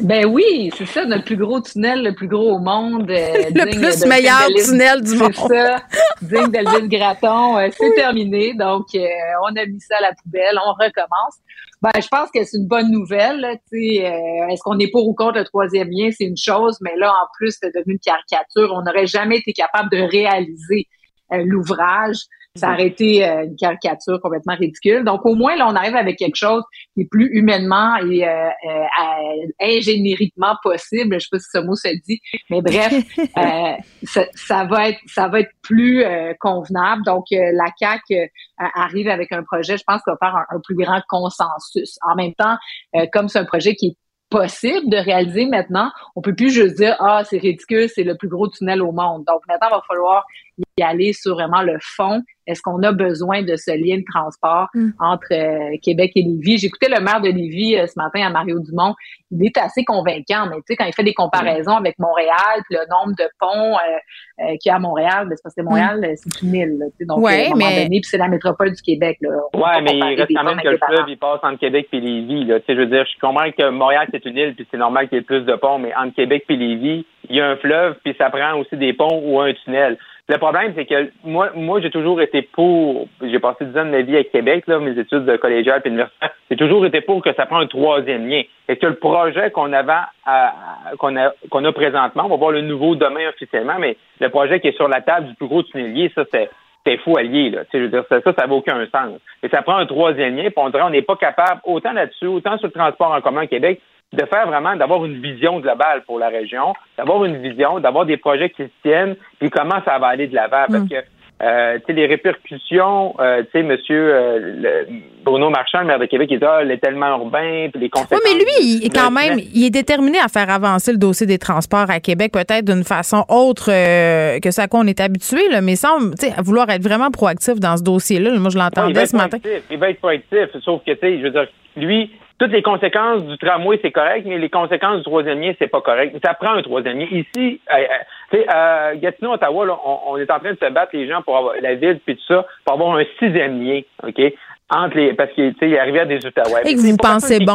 Ben oui, c'est ça, notre plus gros tunnel, le plus gros au monde. Le meilleur tunnel du monde. C'est ça, digne d'Elvin Gratton. C'est terminé, donc on a mis ça à la poubelle, on recommence. Ben, je pense que c'est une bonne nouvelle. Là, est-ce qu'on est pour ou contre le troisième lien? C'est une chose, mais là, en plus, c'est devenu une caricature. On n'aurait jamais été capable de réaliser l'ouvrage. Ça aurait été une caricature complètement ridicule. Donc, au moins, là, on arrive avec quelque chose qui est plus humainement et ingénieriquement possible. Je ne sais pas si ce mot se dit, mais bref, ça va être plus convenable. Donc, la CAQ arrive avec un projet, je pense, qui va faire un plus grand consensus. En même temps, comme c'est un projet qui est possible de réaliser maintenant, on peut plus juste dire « Ah, c'est ridicule, c'est le plus gros tunnel au monde. » Donc, maintenant, il va falloir y aller sur vraiment le fond. Est-ce qu'on a besoin de ce lien de transport entre Québec et Lévis? J'écoutais le maire de Lévis ce matin à Mario Dumont. Il est assez convaincant, mais tu sais, quand il fait des comparaisons avec Montréal, puis le nombre de ponts qu'il y a à Montréal, ben, c'est parce que Montréal, c'est une île. Là, donc, à un moment donné, puis c'est la métropole du Québec. Là. Ouais, mais il reste quand même que le fleuve, il passe entre Québec et Lévis. Là. Je veux dire, je suis convaincu que Montréal, c'est une île, puis c'est normal qu'il y ait plus de ponts, mais entre Québec et Lévis, il y a un fleuve, puis ça prend aussi des ponts ou un tunnel. Le problème, c'est que moi, j'ai toujours été pour, j'ai passé 10 ans de ma vie à Québec, là, mes études de collégiales et universitaires, j'ai toujours été pour que ça prenne un troisième lien. Et que le projet qu'on a présentement, on va voir le nouveau demain officiellement, mais le projet qui est sur la table du plus gros tunnelier, ça, c'est fou à lier, là. Je veux dire, ça n'a aucun sens. Et ça prend un troisième lien, puis on dirait qu'on n'est pas capable, autant là-dessus, autant sur le transport en commun au Québec, de faire vraiment, d'avoir une vision globale pour la région, d'avoir une vision, d'avoir des projets qui se tiennent, puis comment ça va aller de l'avant. Parce que, tu sais, les répercussions, tu sais, monsieur Bruno Marchand, le maire de Québec, il dit, l'étalement urbain, puis les conséquences. Oui, mais lui, il est déterminé à faire avancer le dossier des transports à Québec, peut-être d'une façon autre que ce à quoi on est habitué, là, mais sans, tu sais, vouloir être vraiment proactif dans ce dossier-là. Moi, je l'entendais ce matin. Il va être proactif, sauf que, tu sais, je veux dire, lui, toutes les conséquences du tramway, c'est correct, mais les conséquences du troisième lien, c'est pas correct. Ça prend un troisième lien. Ici, tu sais, Gatineau, Ottawa, là, on est en train de se battre, les gens, pour avoir la ville, puis tout ça, pour avoir un sixième lien, OK? Entre les, parce que, tu sais, il arrive à des Outaouais. Et que vous pensez bon.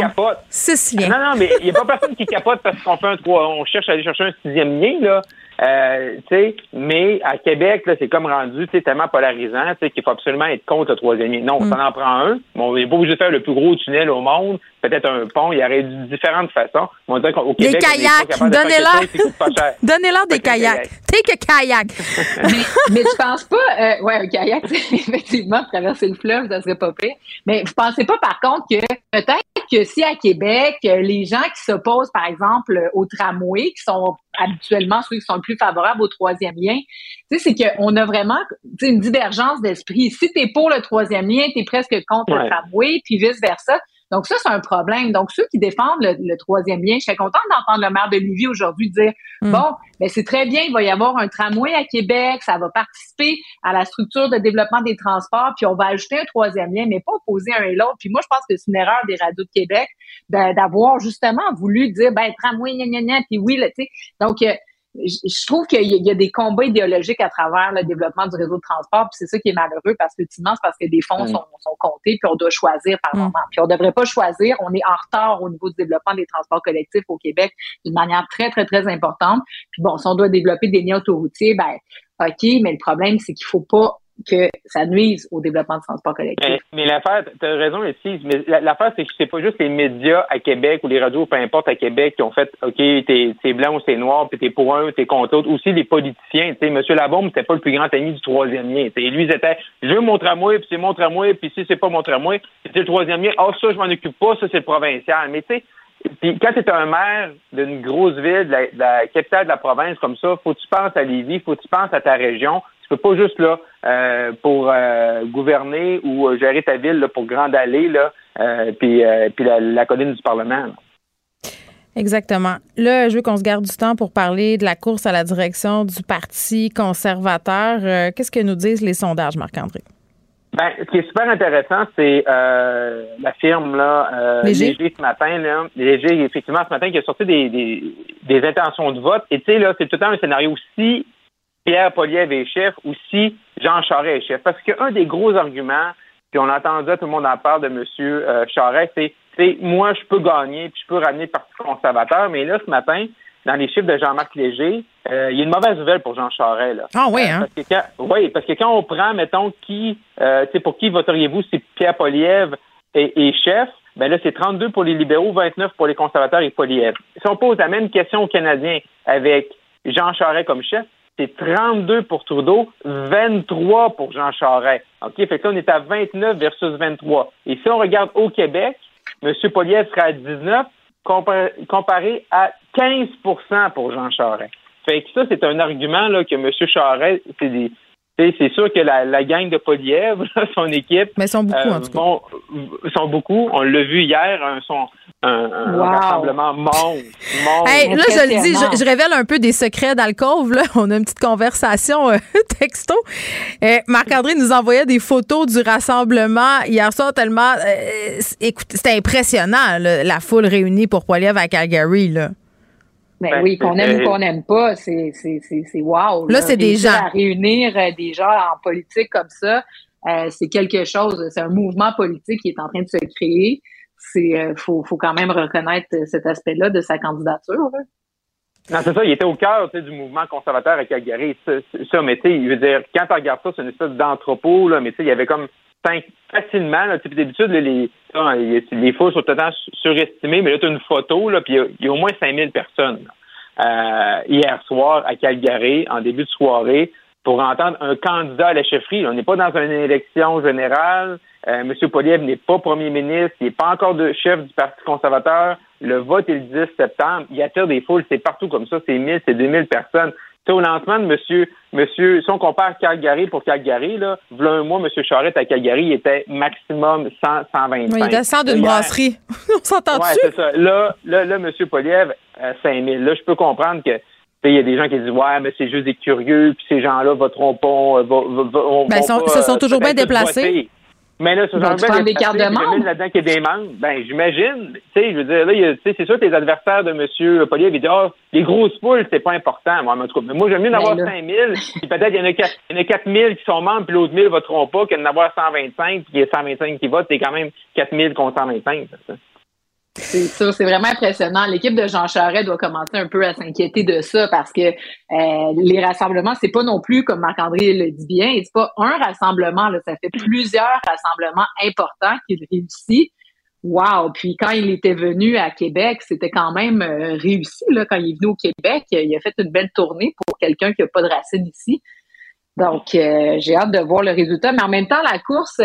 Six liens. Non, mais il n'y a pas personne qui capote parce qu'on fait on cherche à aller chercher un sixième lien, là. Tu sais, mais à Québec, là, c'est comme rendu, tu sais, tellement polarisant, tu sais, qu'il faut absolument être contre le troisième lien. Non, on en prend un, mais on n'est pas obligé de faire le plus gros tunnel au monde, peut-être un pont, il y aurait différentes façons. On dirait qu'au Québec, les kayaks, donnez-leur des kayaks. Take a kayak. mais tu penses pas, un kayak, effectivement, traverser le fleuve, ça serait pas pire. Mais vous pensez pas, par contre, que peut-être que si à Québec, les gens qui s'opposent, par exemple, au tramway, qui sont habituellement ceux qui sont le plus favorables au troisième lien, tu sais, c'est qu'on a vraiment une divergence d'esprit. Si t'es pour le troisième lien, t'es presque contre le tramway, puis vice-versa. Donc ça, c'est un problème. Donc ceux qui défendent le troisième lien, je suis contente d'entendre le maire de Lévis aujourd'hui dire « Bon, ben c'est très bien, il va y avoir un tramway à Québec, ça va participer à la structure de développement des transports, puis on va ajouter un troisième lien, mais pas opposer un et l'autre. » Puis moi, je pense que c'est une erreur des radios de Québec d'avoir justement voulu dire « Ben, tramway, gna gna gna, puis oui, là, tu sais. » Donc, je trouve qu'il y a des combats idéologiques à travers le développement du réseau de transport, puis c'est ça qui est malheureux, parce que c'est parce que des fonds sont comptés, puis on doit choisir par moment. Puis on devrait pas choisir, on est en retard au niveau du développement des transports collectifs au Québec d'une manière très, très, très importante. Puis bon, si on doit développer des liens autoroutiers, ben OK, mais le problème, c'est qu'il faut pas que ça nuise au développement du transport collectif. Mais l'affaire, t'as raison, Elsie, mais l'affaire, c'est que c'est pas juste les médias à Québec ou les radios, peu importe, à Québec, qui ont fait « OK, t'es blanc ou t'es noir, puis t'es pour un ou t'es contre l'autre ». Aussi, les politiciens, tu sais, M. Labaume, c'était pas le plus grand ami du troisième lien. T'sais, lui, c'était « Je veux mon tramway, puis c'est mon tramway, puis si c'est pas mon tramway, c'est le troisième lien. Ah, ça, je m'en occupe pas, ça, c'est le provincial. » Mais tu sais, puis quand t'es un maire d'une grosse ville, de la capitale de la province, comme ça, faut que tu penses à Lévis, faut que tu penses à ta région. Tu peux pas juste là pour gouverner ou gérer ta ville là, pour Grande Allée là, puis la colline du Parlement. Là. Exactement. Là, je veux qu'on se garde du temps pour parler de la course à la direction du Parti conservateur. Qu'est-ce que nous disent les sondages, Marc-André? Ben, ce qui est super intéressant, c'est la firme là, Léger ce matin, là. Léger, effectivement, ce matin, qui a sorti des intentions de vote. Et tu sais, là, c'est tout le temps un scénario aussi. Pierre Poilievre est chef, aussi Jean Charest est chef. Parce qu'un des gros arguments, puis on entendait, tout le monde en parle de M. Charest, c'est « moi, je peux gagner, puis je peux ramener le Parti conservateur ». Mais là, ce matin, dans les chiffres de Jean-Marc Léger, il y a une mauvaise nouvelle pour Jean Charest. Là. Ah oui, hein? Parce que quand on prend, mettons, pour qui voteriez-vous si Pierre Poilievre est chef, ben là, c'est 32 pour les libéraux, 29 pour les conservateurs et Poilievre. Si on pose la même question aux Canadiens avec Jean Charest comme chef, C'est 32 pour Trudeau, 23 pour Jean Charest. OK? Fait que là, on est à 29 versus 23. Et si on regarde au Québec, M. Poilievre sera à 19, comparé à 15 pour Jean Charest. Fait que ça, c'est un argument là, que M. Charest, c'est sûr que la gang de Poilievre, son équipe... Mais ils sont beaucoup, en tout cas. Sont beaucoup. On l'a vu hier, un rassemblement monstre. Hey, là, je le dis, je révèle un peu des secrets d'alcôve. Là. On a une petite conversation texto. Marc-André nous envoyait des photos du rassemblement hier soir tellement... écoute, c'était impressionnant, là, la foule réunie pour Poilievre à Calgary, là. Ben oui, qu'on aime ou qu'on n'aime pas, c'est wow. Là, c'est des gens. À réunir des gens en politique comme ça, c'est quelque chose, c'est un mouvement politique qui est en train de se créer. Faut quand même reconnaître cet aspect-là de sa candidature. Là. Non, c'est ça, il était au cœur du mouvement conservateur à Calgary. Ça, mais tu sais, je veux dire, quand tu regardes ça, c'est une espèce d'entrepôt, là, mais tu sais, il y avait comme facilement, là, d'habitude, les foules sont totalement surestimées, mais là, tu as une photo, là, puis il y a au moins 5000 personnes hier soir à Calgary, en début de soirée, pour entendre un candidat à la chefferie. Là, on n'est pas dans une élection générale. M. Poilievre n'est pas premier ministre, il n'est pas encore de chef du Parti conservateur. Le vote est le 10 septembre. Il attire des foules, c'est partout comme ça, c'est 1000, c'est 2000 personnes. Au lancement de monsieur, si on compare Calgary pour Calgary, là, il y a un mois, M. Charest à Calgary, il était maximum 100, 125. Oui, il descend d'une brasserie. On s'entend-tu? Oui, c'est ça. Là, M. Poilievre, 5000. Là, je peux comprendre que il y a des gens qui disent « Ouais, mais c'est juste des curieux, puis ces gens-là voteront pas... » Ils se sont toujours bien déplacés. Mais là, ce genre de cartes de membres là-dedans qu'il y a des membres, ben j'imagine, tu sais, je veux dire, là, c'est sûr que les adversaires de M. Poilievre, ils disent « Ah, les grosses poules, c'est pas important, moi, en tout cas. » Mais moi, j'aime mieux d'avoir 5000, puis peut-être il y en a 4000 qui sont membres, puis l'autre 1000 voteront pas, que d'en avoir 125, puis il y a 125 qui votent, c'est quand même 4000 contre 125, ça. C'est sûr, c'est vraiment impressionnant. L'équipe de Jean Charest doit commencer un peu à s'inquiéter de ça parce que les rassemblements, c'est pas non plus, comme Marc-André le dit bien, c'est pas un rassemblement, là, ça fait plusieurs rassemblements importants qu'il réussit. Wow! Puis quand il était venu à Québec, c'était quand même réussi. Là, quand il est venu au Québec, il a fait une belle tournée pour quelqu'un qui n'a pas de racines ici. Donc, j'ai hâte de voir le résultat. Mais en même temps, la course,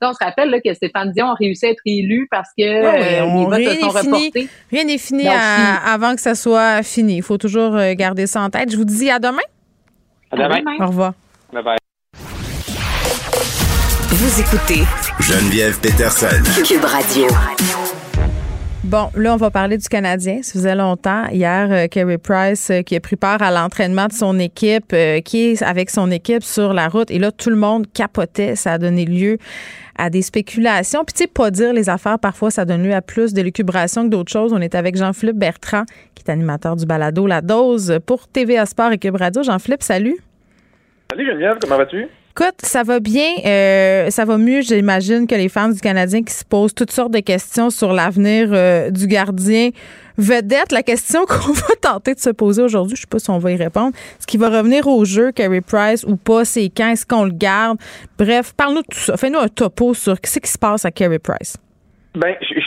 on se rappelle là, que Stéphane Dion a réussi à être élu parce que les votes se sont reportés. Rien n'est fini avant que ça soit fini. Il faut toujours garder ça en tête. Je vous dis à demain. À demain. Au revoir. Bye bye. Vous écoutez Geneviève Petersen, Cube Radio. Bon, là, on va parler du Canadien. Ça faisait longtemps. Hier, Carey Price qui a pris part à l'entraînement de son équipe, qui est avec son équipe sur la route. Et là, tout le monde capotait. Ça a donné lieu à des spéculations. Puis, tu sais, pas dire les affaires, parfois, ça donne lieu à plus d'élucubrations que d'autres choses. On est avec Jean-Philippe Bertrand, qui est animateur du balado La Dose pour TVA Sport et Cube Radio. Jean-Philippe, salut. Salut, Geneviève. Comment vas-tu? Écoute, ça va bien, ça va mieux, j'imagine, que les fans du Canadien qui se posent toutes sortes de questions sur l'avenir du gardien vedette. La question qu'on va tenter de se poser aujourd'hui, je ne sais pas si on va y répondre, est-ce qu'il va revenir au jeu, Carey Price, ou pas, c'est quand, est-ce qu'on le garde? Bref, parle-nous de tout ça, fais-nous un topo sur ce qui se passe à Carey Price. Bien, je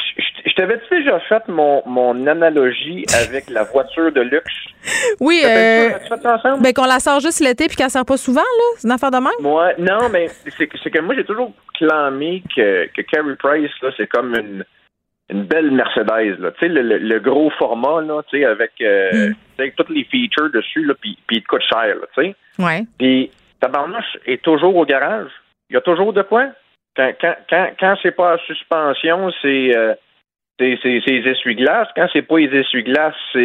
t'avais-tu déjà fait mon analogie avec la voiture de luxe? Oui. Tu fais ça ensemble? Ben qu'on la sort juste l'été puis qu'elle sort pas souvent, là? C'est une affaire de même? Moi, non, mais c'est que moi, j'ai toujours clamé que Carey Price, là, c'est comme une belle Mercedes, là. Tu sais, le gros format, là, tu sais, avec toutes les features dessus, là, puis il te coûte cher, là, tu sais. Oui. Puis ta barnache est toujours au garage. Il y a toujours de quoi? Quand c'est pas à suspension, c'est les essuie-glaces. Quand c'est pas les essuie-glaces, c'est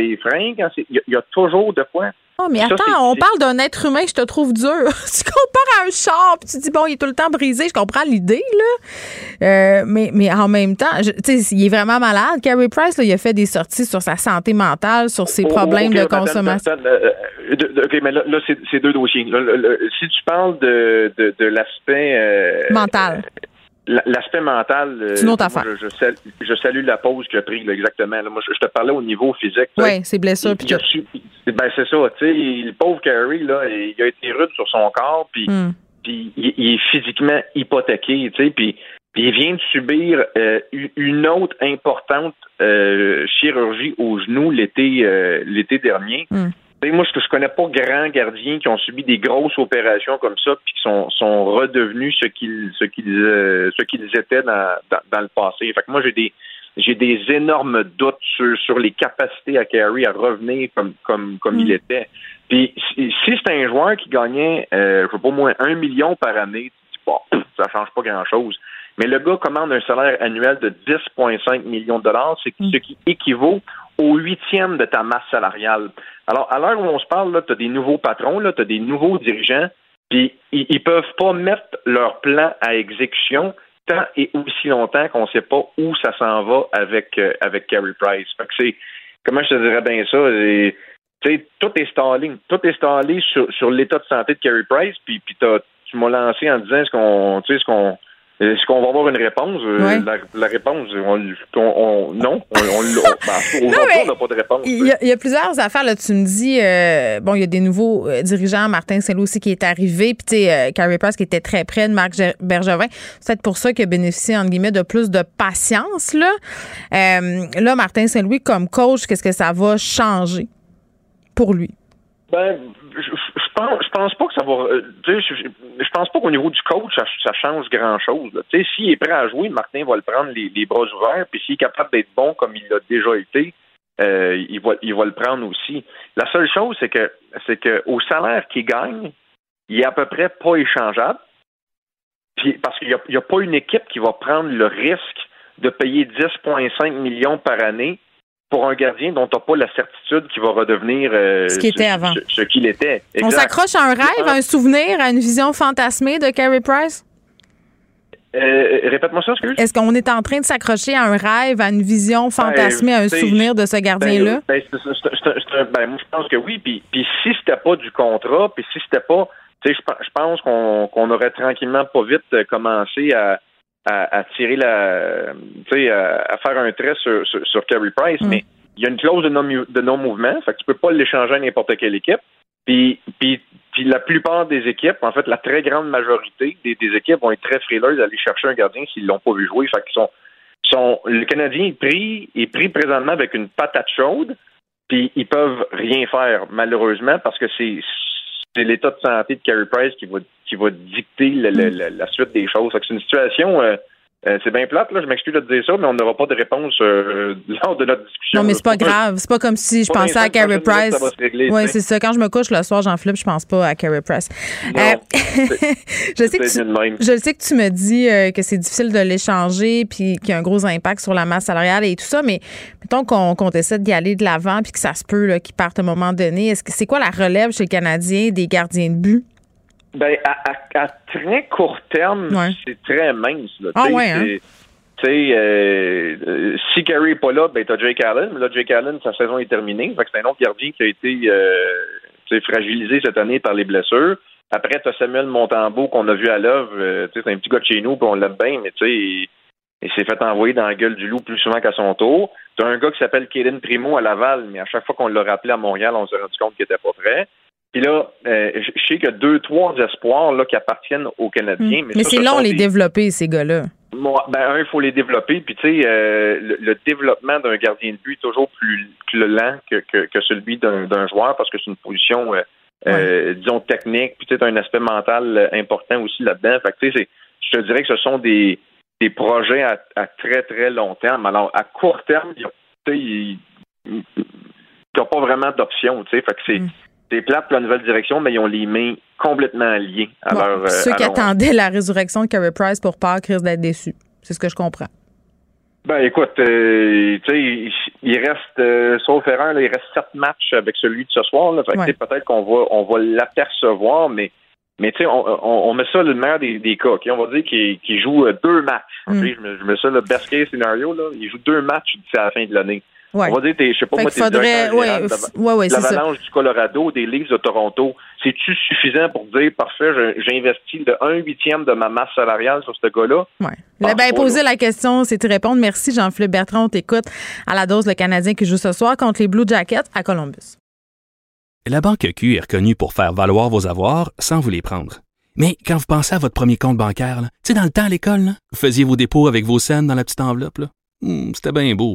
les freins. Il y a toujours de quoi. Oh, mais attends, on parle d'un être humain, je te trouve dur. Tu compares à un char, puis tu dis, bon, il est tout le temps brisé. Je comprends l'idée, là. Mais en même temps, tu sais, il est vraiment malade. Carey Price, là, il a fait des sorties sur sa santé mentale, sur ses problèmes de consommation. OK, mais là c'est deux dossiers. Si tu parles de l'aspect... mental. L'aspect mental, je salue la pause qu'il a prise, exactement. Là, moi, je te parlais au niveau physique. Oui, ses blessures. C'est ça, tu sais, le pauvre Carey, là, il a été rude sur son corps, puis il est physiquement hypothéqué, tu sais, puis il vient de subir une autre importante chirurgie au genou l'été dernier. Moi, je connais pas grands gardiens qui ont subi des grosses opérations comme ça puis qui sont redevenus ce qu'ils étaient dans le passé. Fait que moi, j'ai des énormes doutes sur les capacités à Carey à revenir comme il était. Puis si c'est un joueur qui gagnait, je sais pas moins 1 million par année, tu dis bah, ça change pas grand-chose. Mais le gars commande un salaire annuel de 10,5 millions de dollars, c'est ce qui équivaut au 8e de ta masse salariale. Alors, à l'heure où on se parle, tu as des nouveaux patrons, tu as des nouveaux dirigeants, puis ils peuvent pas mettre leur plan à exécution tant et aussi longtemps qu'on ne sait pas où ça s'en va avec Carey Price. Fait que c'est, comment je te dirais bien ça, c'est, tout est stallé sur l'état de santé de Carey Price, puis tu m'as lancé en disant est-ce qu'on va avoir une réponse? Ouais. La réponse, non. Aujourd'hui, on n'a pas de réponse. Il y a plusieurs affaires. Là, tu me dis, bon, il y a des nouveaux dirigeants, Martin Saint-Loup aussi qui est arrivé, puis tu sais, Carey Price qui était très près de Marc Bergevin. C'est peut-être pour ça qu'il a bénéficié, entre guillemets, de plus de patience. Là, Martin Saint-Loup, comme coach, qu'est-ce que ça va changer pour lui? Ben, je pense pas que ça va. Je pense pas qu'au niveau du coach, ça change grand-chose. Tu sais, s'il est prêt à jouer, Martin va le prendre les bras ouverts. Puis s'il est capable d'être bon comme il l'a déjà été, il va le prendre aussi. La seule chose, c'est que au salaire qu'il gagne, il est à peu près pas échangeable. Puis parce qu'il y a pas une équipe qui va prendre le risque de payer 10,5 millions par année pour un gardien dont t'as pas la certitude qu'il va redevenir ce qu'il était avant. Ce qu'il était. Exact. On s'accroche à un rêve, à un souvenir, à une vision fantasmée de Carey Price? Répète-moi ça, excuse. Est-ce qu'on est en train de s'accrocher à un rêve, à une vision fantasmée, à un souvenir de ce gardien-là? Moi, je pense que oui. Puis si c'était pas du contrat, puis si c'était pas... Tu sais, je pense qu'on aurait tranquillement pas vite commencé à tirer la, tu sais, à faire un trait sur Carey Price, mais il y a une clause de non-mouvement, fait que tu peux pas l'échanger à n'importe quelle équipe. Puis la plupart des équipes, en fait, la très grande majorité des équipes vont être très frileuses d'aller chercher un gardien s'ils l'ont pas vu jouer. Fait qu'ils sont le Canadien est pris présentement avec une patate chaude, puis ils peuvent rien faire malheureusement parce que c'est l'état de santé de Carey Price qui va dicter la suite des choses. Fait que c'est une situation, c'est bien plate, là, je m'excuse de te dire ça, mais on n'aura pas de réponse lors de notre discussion. Non, mais c'est pas grave. C'est pas comme si je pensais à Carey Price. Ça va se régler, ouais, c'est ça. Quand je me couche le soir, Jean-Philippe, je pense pas à Carey Price. Non, je sais que tu me dis que c'est difficile de l'échanger puis qu'il y a un gros impact sur la masse salariale et tout ça, mais mettons qu'on essaie d'y aller de l'avant puis que ça se peut là, qu'il parte à un moment donné. C'est quoi la relève chez les Canadiens des gardiens de but? Ben, à très court terme, c'est très mince. Là. Si Carey n'est pas là, ben, tu as Jake Allen. Mais là, Jake Allen, sa saison est terminée. Fait que c'est un autre gardien qui a été fragilisé cette année par les blessures. Après, tu as Samuel Montembeault qu'on a vu à l'œuvre. C'est un petit gars de chez nous, puis on l'aime bien, mais il s'est fait envoyer dans la gueule du loup plus souvent qu'à son tour. Tu as un gars qui s'appelle Kaden Primo à Laval, mais à chaque fois qu'on l'a rappelé à Montréal, on s'est rendu compte qu'il n'était pas prêt. Puis là, je sais qu'il y a 2-3 espoirs là, qui appartiennent aux Canadiens. Mais ça, c'est long les développer, ces gars-là. Moi, il faut les développer. Puis tu sais, le développement d'un gardien de but est toujours plus lent que celui d'un joueur parce que c'est une position, disons, technique. Puis tu sais, un aspect mental important aussi là-dedans. Fait que tu sais, je te dirais que ce sont des projets à très, très long terme. Alors, à court terme, tu sais, t'as pas vraiment d'option. Tu sais, fait que c'est... C'est plate pour la nouvelle direction, mais ils ont les mains complètement liées. Ceux qui attendaient la résurrection de Carey Price pour peur risquent d'être déçus. C'est ce que je comprends. Ben écoute, il reste, sauf erreur, là, il reste 7 matchs avec celui de ce soir. Là, fait que, peut-être qu'on va l'apercevoir, mais tu sais, on met ça le meilleur des cas. Okay? On va dire qu'il joue 2 matchs. Okay? Je mets ça le best case scénario. Là, il joue 2 matchs d'ici à la fin de l'année. Ouais. On va dire, je sais pas, moi, c'est l'Avalanche du Colorado, des Leafs de Toronto. C'est-tu suffisant pour dire, parfait, j'investis le 1/8 de ma masse salariale sur ce gars-là? Oui. Poser la question, c'est te répondre. Merci, Jean-Philippe Bertrand. On t'écoute à la dose, le Canadien qui joue ce soir contre les Blue Jackets à Columbus. La Banque Q est reconnue pour faire valoir vos avoirs sans vous les prendre. Mais quand vous pensez à votre premier compte bancaire, tu sais, dans le temps à l'école, là, vous faisiez vos dépôts avec vos cents dans la petite enveloppe. C'était bien beau.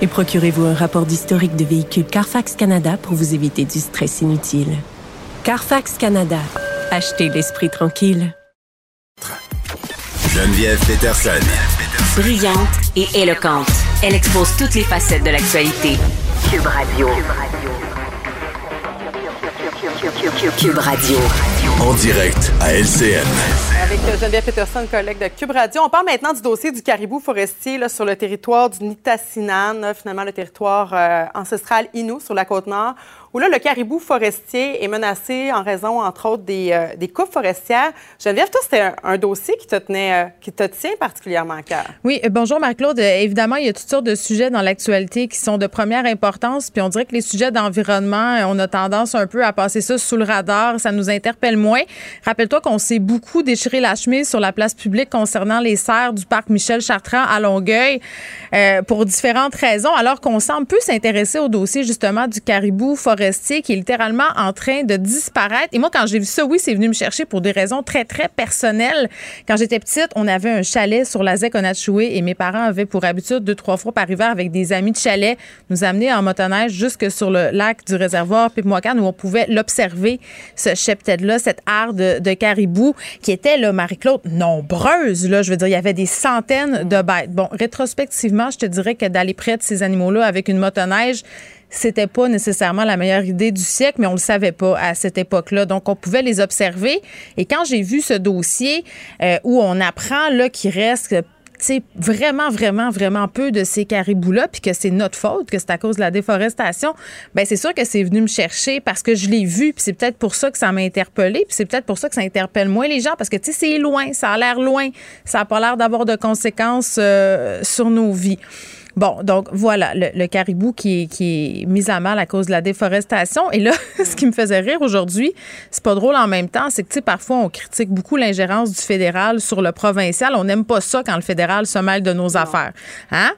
Et procurez-vous un rapport d'historique de véhicule Carfax Canada pour vous éviter du stress inutile. Carfax Canada. Achetez l'esprit tranquille. Geneviève Petersen. Brillante et éloquente. Elle expose toutes les facettes de l'actualité. Cube Radio. Cube Radio. En direct à LCN. Avec Geneviève Petersen, collègue de Cube Radio. On parle maintenant du dossier du caribou forestier là, sur le territoire du Nitassinan, finalement le territoire ancestral Innu sur la Côte-Nord, où là, le caribou forestier est menacé en raison, entre autres, des coupes forestières. Geneviève, toi, c'était un dossier qui te tient particulièrement à cœur. Oui, bonjour Marc-Claude. Évidemment, il y a toutes sortes de sujets dans l'actualité qui sont de première importance, puis on dirait que les sujets d'environnement, on a tendance un peu à passer ça sous le radar, ça nous interpelle moins. Rappelle-toi qu'on s'est beaucoup déchiré la chemise sur la place publique concernant les serres du parc Michel-Chartrand à Longueuil pour différentes raisons, alors qu'on semble plus s'intéresser au dossier, justement, du caribou forestier qui est littéralement en train de disparaître. Et moi, quand j'ai vu ça, oui, c'est venu me chercher pour des raisons très, très personnelles. Quand j'étais petite, on avait un chalet sur la Zec-Onatchoué et mes parents avaient pour habitude 2-3 fois par hiver avec des amis de chalet nous amener en motoneige jusque sur le lac du réservoir Pipmuacan où on pouvait l'observer, ce cheptel-là, cette hare de caribou qui était, là, Marie-Claude, nombreuse. Là, je veux dire, il y avait des centaines de bêtes. Bon, rétrospectivement, je te dirais que d'aller près de ces animaux-là avec une motoneige, c'était pas nécessairement la meilleure idée du siècle, mais on le savait pas à cette époque-là. Donc, on pouvait les observer. Et quand j'ai vu ce dossier où on apprend là qu'il reste vraiment peu de ces caribous-là, puis que c'est notre faute, que c'est à cause de la déforestation, bien, c'est sûr que c'est venu me chercher parce que je l'ai vu, puis c'est peut-être pour ça que ça m'a interpellée, puis c'est peut-être pour ça que ça interpelle moins les gens, parce que, tu sais, c'est loin, ça a l'air loin, ça n'a pas l'air d'avoir de conséquences sur nos vies. Bon, donc voilà, le caribou qui est mis à mal à cause de la déforestation. Et là, ce qui me faisait rire aujourd'hui, c'est pas drôle en même temps, c'est que, tu sais, parfois, on critique beaucoup l'ingérence du fédéral sur le provincial. On n'aime pas ça quand le fédéral se mêle de nos affaires. Hein?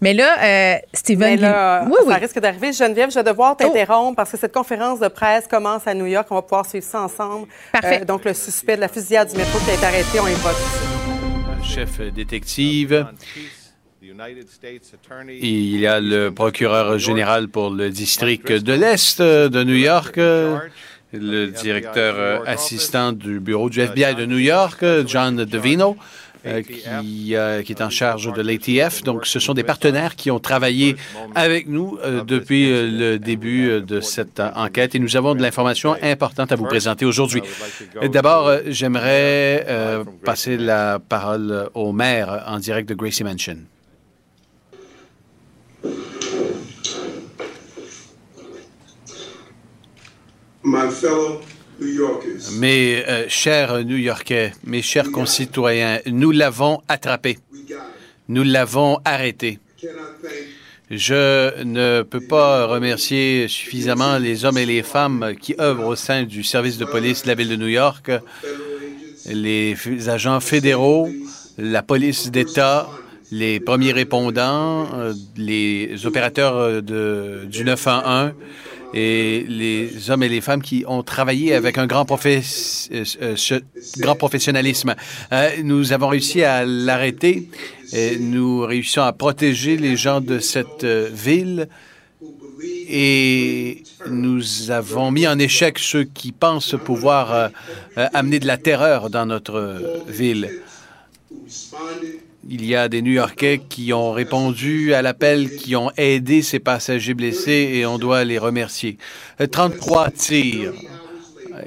Mais là, Steven... Mais là, ça risque d'arriver. Geneviève, je vais devoir t'interrompre parce que cette conférence de presse commence à New York. On va pouvoir suivre ça ensemble. Parfait. Donc, le suspect de la fusillade du métro qui a été arrêté, on y va. Chef détective... Il y a le procureur général pour le district de l'Est de New York, le directeur assistant du bureau du FBI de New York, John DeVino, qui est en charge de l'ATF. Donc, ce sont des partenaires qui ont travaillé avec nous depuis le début de cette enquête et nous avons de l'information importante à vous présenter aujourd'hui. D'abord, j'aimerais passer la parole au maire en direct de Gracie Mansion. Mes chers New-Yorkais, mes chers concitoyens, nous l'avons attrapé. Nous l'avons arrêté. Je ne peux pas remercier suffisamment les hommes et les femmes qui œuvrent au sein du service de police de la ville de New York, les agents fédéraux, la police d'État, les premiers répondants, les opérateurs du 911, et les hommes et les femmes qui ont travaillé avec un grand professionnalisme. Nous avons réussi à l'arrêter. Et nous réussissons à protéger les gens de cette ville. Et nous avons mis en échec ceux qui pensent pouvoir amener de la terreur dans notre ville. Il y a des New-Yorkais qui ont répondu à l'appel, qui ont aidé ces passagers blessés et on doit les remercier. 33 tirs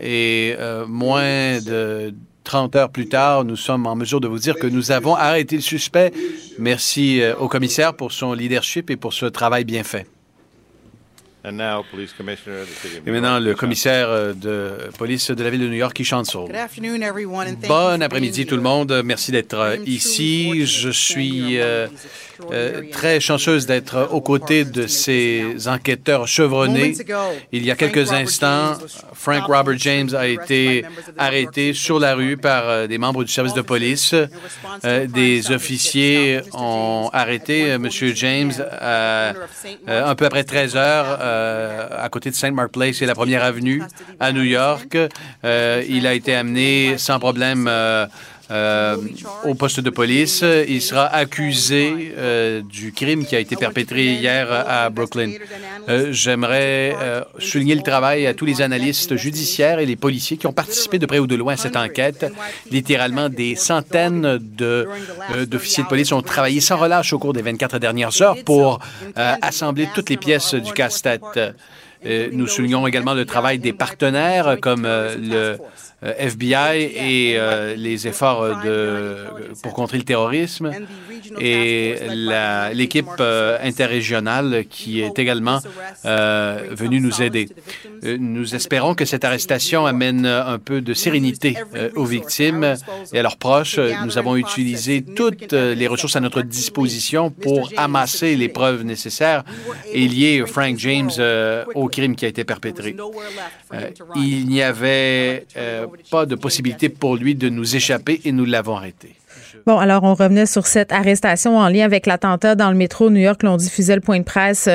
et moins de 30 heures plus tard, nous sommes en mesure de vous dire que nous avons arrêté le suspect. Merci au commissaire pour son leadership et pour ce travail bien fait. Et maintenant, le commissaire de police de la ville de New York qui chante sur. Bon après-midi tout le monde. Merci d'être ici. Je suis très chanceuse d'être aux côtés de ces enquêteurs chevronnés. Il y a quelques instants, Frank Robert James a été arrêté sur la rue par des membres du service de police. Des officiers ont arrêté M. James un peu après 13 heures à côté de St. Mark Place et la 1e avenue à New York. Il a été amené sans problème au poste de police. Il sera accusé du crime qui a été perpétré hier à Brooklyn. J'aimerais souligner le travail à tous les analystes judiciaires et les policiers qui ont participé de près ou de loin à cette enquête. Littéralement, des centaines d'officiers de police ont travaillé sans relâche au cours des 24 dernières heures pour assembler toutes les pièces du casse-tête. Nous soulignons également le travail des partenaires comme le FBI et les efforts pour contrer le terrorisme et l'équipe interrégionale qui est également venue nous aider. Nous espérons que cette arrestation amène un peu de sérénité aux victimes et à leurs proches. Nous avons utilisé toutes les ressources à notre disposition pour amasser les preuves nécessaires et lier Frank James au crime qui a été perpétré. Il n'y avait pas de possibilité pour lui de nous échapper et nous l'avons arrêté. Bon, alors on revenait sur cette arrestation en lien avec l'attentat dans le métro New York. L'on diffusait le point de presse.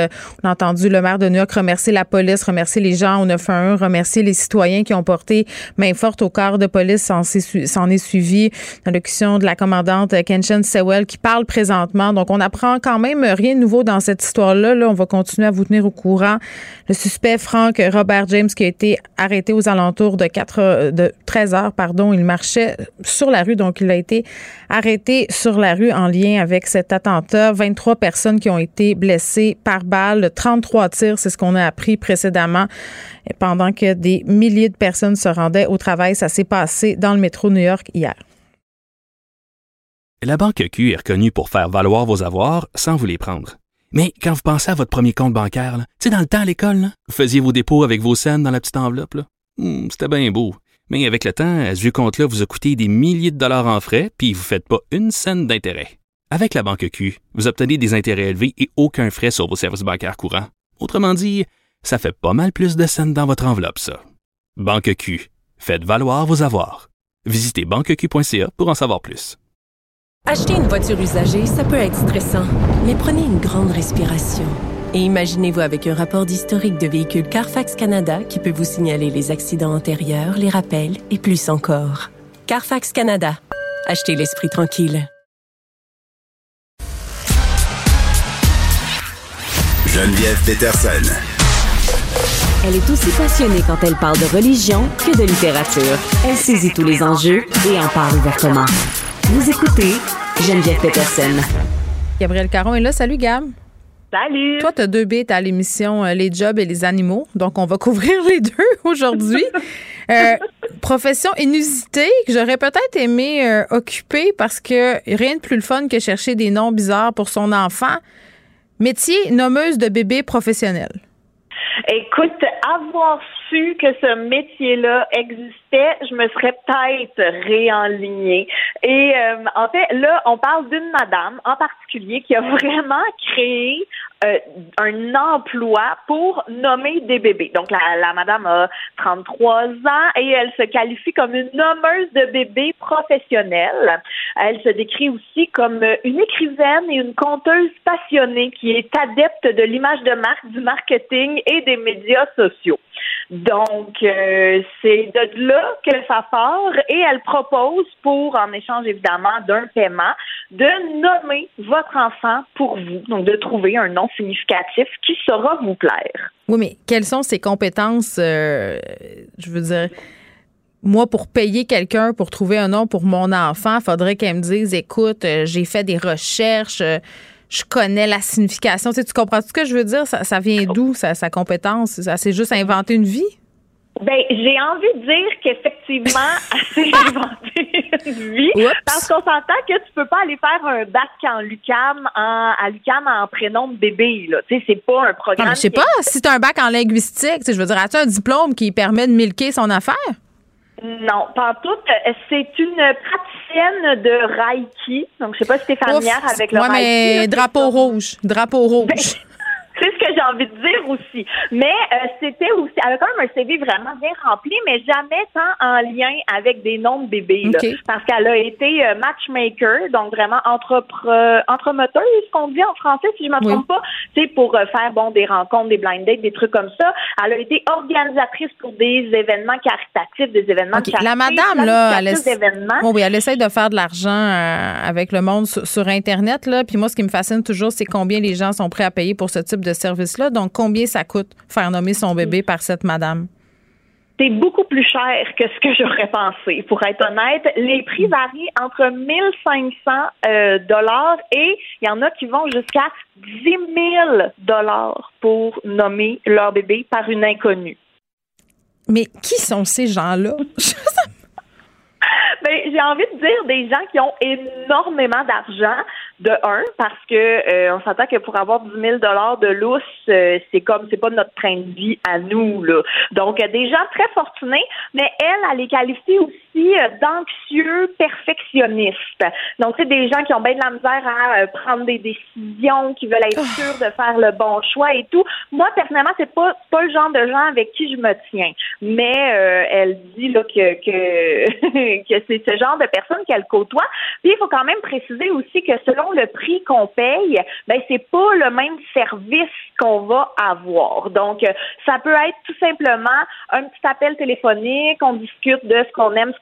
On a entendu le maire de New York remercier la police, remercier les gens au 911, remercier les citoyens qui ont porté main forte au corps de police. S'en est suivi l'allocution de la commandante Kenshin Sewell qui parle présentement. Donc, on apprend quand même rien de nouveau dans cette histoire-là. Là, on va continuer à vous tenir au courant. Le suspect Frank Robert James qui a été arrêté aux alentours de 13 heures. Il marchait sur la rue, donc il a été arrêté sur la rue en lien avec cet attentat. 23 personnes qui ont été blessées par balle, 33 tirs, c'est ce qu'on a appris précédemment. Et pendant que des milliers de personnes se rendaient au travail, ça s'est passé dans le métro New York hier. La Banque Q est reconnue pour faire valoir vos avoirs sans vous les prendre. Mais quand vous pensez à votre premier compte bancaire, tu sais, dans le temps à l'école, vous faisiez vos dépôts avec vos cents dans la petite enveloppe. C'était bien beau. Mais avec le temps, à ce compte-là vous a coûté des milliers de dollars en frais puis vous ne faites pas une scène d'intérêt. Avec la Banque Q, vous obtenez des intérêts élevés et aucun frais sur vos services bancaires courants. Autrement dit, ça fait pas mal plus de scènes dans votre enveloppe, ça. Banque Q. Faites valoir vos avoirs. Visitez banqueq.ca pour en savoir plus. Acheter une voiture usagée, ça peut être stressant, mais prenez une grande respiration. Et imaginez-vous avec un rapport d'historique de véhicule Carfax Canada qui peut vous signaler les accidents antérieurs, les rappels et plus encore. Carfax Canada. Achetez l'esprit tranquille. Geneviève Petersen. Elle est aussi passionnée quand elle parle de religion que de littérature. Elle saisit tous les enjeux et en parle ouvertement. Vous écoutez Geneviève Petersen. Gabrielle Caron est là. Salut Gab. Salut! Toi, tu as 2 bêtes à l'émission Les Jobs et les Animaux, donc on va couvrir les deux aujourd'hui. Profession inusitée que j'aurais peut-être aimé occuper parce que rien de plus le fun que chercher des noms bizarres pour son enfant. Métier nommeuse de bébés professionnels. Écoute, avoir su que ce métier-là existait, je me serais peut-être réenlignée. Et en fait, là, on parle d'une madame en particulier qui a vraiment créé un emploi pour nommer des bébés. Donc, la madame a 33 ans et elle se qualifie comme une nommeuse de bébés professionnelle. Elle se décrit aussi comme une écrivaine et une conteuse passionnée qui est adepte de l'image de marque, du marketing et des médias sociaux. Donc, c'est de là que ça part et elle propose pour, en échange évidemment d'un paiement, de nommer votre enfant pour vous. Donc, de trouver un nom significatif qui saura vous plaire. Oui, mais quelles sont ses compétences, je veux dire... Moi, pour payer quelqu'un pour trouver un nom pour mon enfant, il faudrait qu'elle me dise, écoute, j'ai fait des recherches, je connais la signification. Tu comprends ce que je veux dire? Ça vient d'où, sa compétence? Ça s'est juste inventé une vie? Ben, j'ai envie de dire qu'effectivement, assez inventé une vie. Oups. Parce qu'on s'entend que tu peux pas aller faire un bac en l'UQAM, à l'UQAM en prénom de bébé, là. Tu sais, c'est pas un programme. Non, je sais pas, si t'as un bac en linguistique, tu sais, je veux dire, as-tu un diplôme qui permet de milquer son affaire? Non, pas en tout. C'est une praticienne de Reiki. Donc, je sais pas si t'es familière avec le Reiki. Ouais, mais drapeau rouge. Ben, c'est ce que j'ai envie de dire aussi. Mais c'était aussi... Elle a quand même un CV vraiment bien rempli, mais jamais tant en lien avec des noms de bébés. Okay. Là, parce qu'elle a été matchmaker, donc vraiment entremetteuse, ce qu'on dit en français, si je ne me trompe pas. C'est pour faire bon des rencontres, des blind dates, des trucs comme ça. Elle a été organisatrice pour des événements caritatifs, des événements de charité. La madame, là, elle essaie de faire de l'argent avec le monde sur Internet. Là. Puis moi, ce qui me fascine toujours, c'est combien les gens sont prêts à payer pour ce type de service-là. Donc, combien ça coûte faire nommer son bébé par cette madame? C'est beaucoup plus cher que ce que j'aurais pensé, pour être honnête. Les prix varient entre 1 500 $ et il y en a qui vont jusqu'à 10 000 $ pour nommer leur bébé par une inconnue. Mais qui sont ces gens-là? Ben, j'ai envie de dire des gens qui ont énormément d'argent, de un, parce que on s'entend que pour avoir 10 000 $ de lousse, c'est pas notre train de vie à nous, là. Donc, des gens très fortunés, mais elle les qualifie aussi d'anxieux perfectionnistes. Donc, c'est des gens qui ont bien de la misère à prendre des décisions, qui veulent être sûrs de faire le bon choix et tout. Moi, personnellement, c'est pas le genre de gens avec qui je me tiens. Mais elle dit là que c'est ce genre de personnes qu'elle côtoie. Puis il faut quand même préciser aussi que selon le prix qu'on paye, ben c'est pas le même service qu'on va avoir. Donc ça peut être tout simplement un petit appel téléphonique, on discute de ce qu'on aime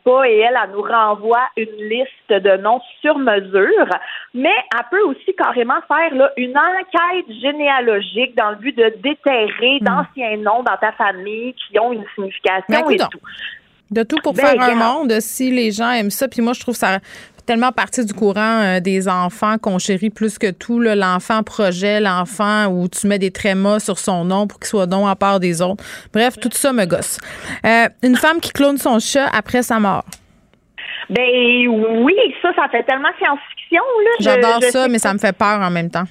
pas, et elle nous renvoie une liste de noms sur mesure. Mais elle peut aussi carrément faire là, une enquête généalogique dans le but de déterrer d'anciens noms dans ta famille qui ont une signification et tout. De tout pour faire un monde, si les gens aiment ça. Puis moi, je trouve ça tellement partie du courant des enfants qu'on chérit plus que tout, là, l'enfant projet, l'enfant où tu mets des trémas sur son nom pour qu'il soit don à part des autres. Bref, tout ça me gosse. Une femme qui clone son chat après sa mort. Ben oui, ça fait tellement science-fiction, là. J'adore ça, mais ça me fait peur en même temps.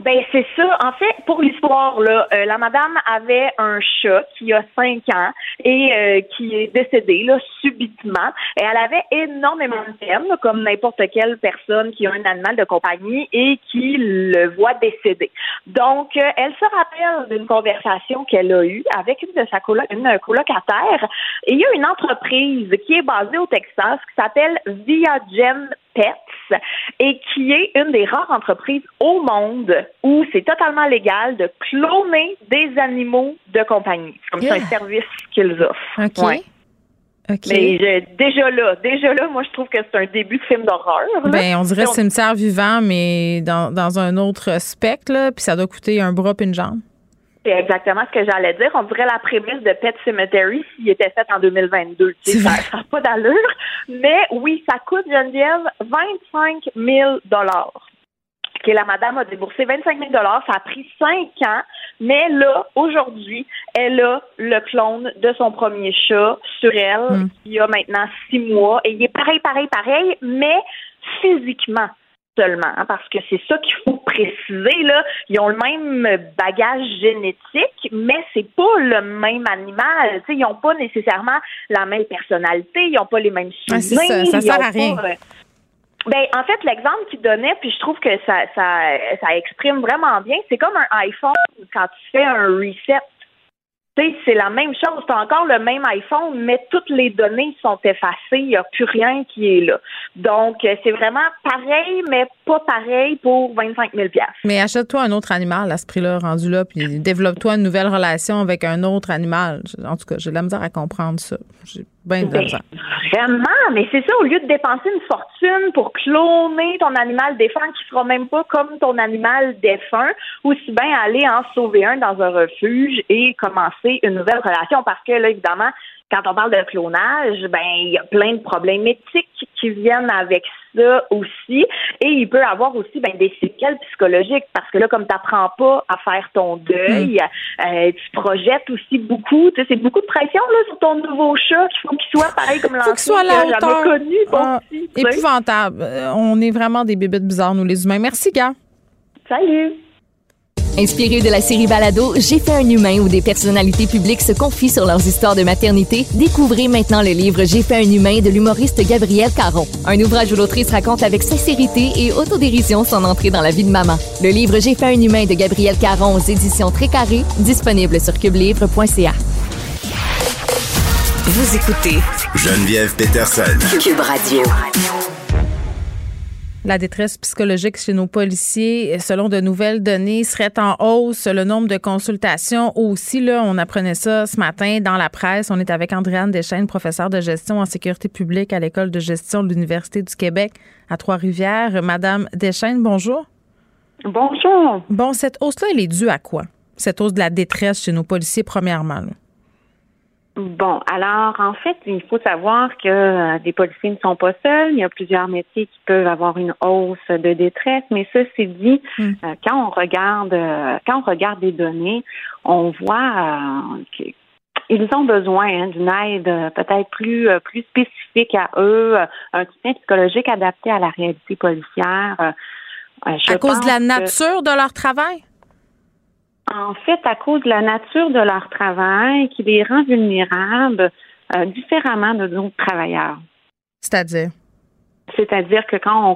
Ben c'est ça. En fait, pour l'histoire, là, la madame avait un chat qui a 5 ans et qui est décédé là subitement. Et elle avait énormément de peine, comme n'importe quelle personne qui a un animal de compagnie et qui le voit décéder. Donc, elle se rappelle d'une conversation qu'elle a eue avec une de sa colocataire. Et il y a une entreprise qui est basée au Texas qui s'appelle Viagen Pets et qui est une des rares entreprises au monde où c'est totalement légal de cloner des animaux de compagnie. C'est comme ça un service qu'ils offrent. OK. Ouais. Okay. Mais déjà là, moi, je trouve que c'est un début de film d'horreur. Ben, on dirait cimetière vivant, mais dans un autre spectre, là, puis ça doit coûter un bras et une jambe. C'est exactement ce que j'allais dire. On dirait la prémisse de Pet Cemetery s'il était fait en 2022. Tu sais, ça n'a pas d'allure. Mais oui, ça coûte, Geneviève, 25 000 $ que la madame a déboursé 25 000 $. Ça a pris 5 ans. Mais là, aujourd'hui, elle a le clone de son premier chat sur elle. Il y a maintenant 6 mois. Et il est pareil, mais physiquement. Seulement, hein, parce que c'est ça qu'il faut préciser, là. Ils ont le même bagage génétique, mais c'est pas le même animal. T'sais, ils n'ont pas nécessairement la même personnalité, ils n'ont pas les mêmes souvenirs. Ah, ça sert à rien. Ben, en fait, l'exemple qu'il donnait, puis je trouve que ça exprime vraiment bien, c'est comme un iPhone quand tu fais un reset. T'sais, c'est la même chose, t'as encore le même iPhone, mais toutes les données sont effacées, il n'y a plus rien qui est là. Donc, c'est vraiment pareil, mais pas pareil pour 25 000 $. Mais achète-toi un autre animal à ce prix-là, rendu là, puis développe-toi une nouvelle relation avec un autre animal. En tout cas, j'ai de la misère à comprendre ça. J'ai bien de la misère. Vraiment, mais c'est ça, au lieu de dépenser une fortune pour cloner ton animal défunt qui sera même pas comme ton animal défunt, aussi bien aller en sauver un dans un refuge et commencer une nouvelle relation, parce que là, évidemment, Quand on parle de clonage, il y a plein de problèmes éthiques qui viennent avec ça aussi. Et il peut avoir aussi des séquelles psychologiques parce que là, comme tu n'apprends pas à faire ton deuil, tu projettes aussi beaucoup. Tu sais, c'est beaucoup de pression là sur ton nouveau chat. Il faut qu'il soit pareil comme l'ancien. Il faut qu'il soit à la hauteur. Jamais connu, petit, épouvantable. On est vraiment des bébites bizarres, nous les humains. Merci, gars. Salut! Inspiré de la série balado « J'ai fait un humain » où des personnalités publiques se confient sur leurs histoires de maternité, découvrez maintenant le livre « J'ai fait un humain » de l'humoriste Gabrielle Caron. Un ouvrage où l'autrice raconte avec sincérité et autodérision son entrée dans la vie de maman. Le livre « J'ai fait un humain » de Gabrielle Caron aux éditions Très Carré, disponible sur cubelivre.ca. Vous écoutez Geneviève Petersen, Cube Radio. La détresse psychologique chez nos policiers, selon de nouvelles données, serait en hausse. Le nombre de consultations aussi, là, on apprenait ça ce matin dans la presse. On est avec Andréanne Deschênes, professeure de gestion en sécurité publique à l'École de gestion de l'Université du Québec à Trois-Rivières. Madame Deschênes, bonjour. Bonjour. Bon, cette hausse-là, elle est due à quoi? Cette hausse de la détresse chez nos policiers, premièrement, là. Bon, alors, en fait, il faut savoir que des policiers ne sont pas seuls. Il y a plusieurs métiers qui peuvent avoir une hausse de détresse, mais ça, c'est dit, quand on regarde des données, on voit qu'ils ont besoin d'une aide peut-être plus spécifique à eux, un soutien psychologique adapté à la réalité policière. À cause de la nature de leur travail? En fait, à cause de la nature de leur travail, qui les rend vulnérables différemment de d'autres travailleurs. C'est-à-dire? C'est-à-dire que quand on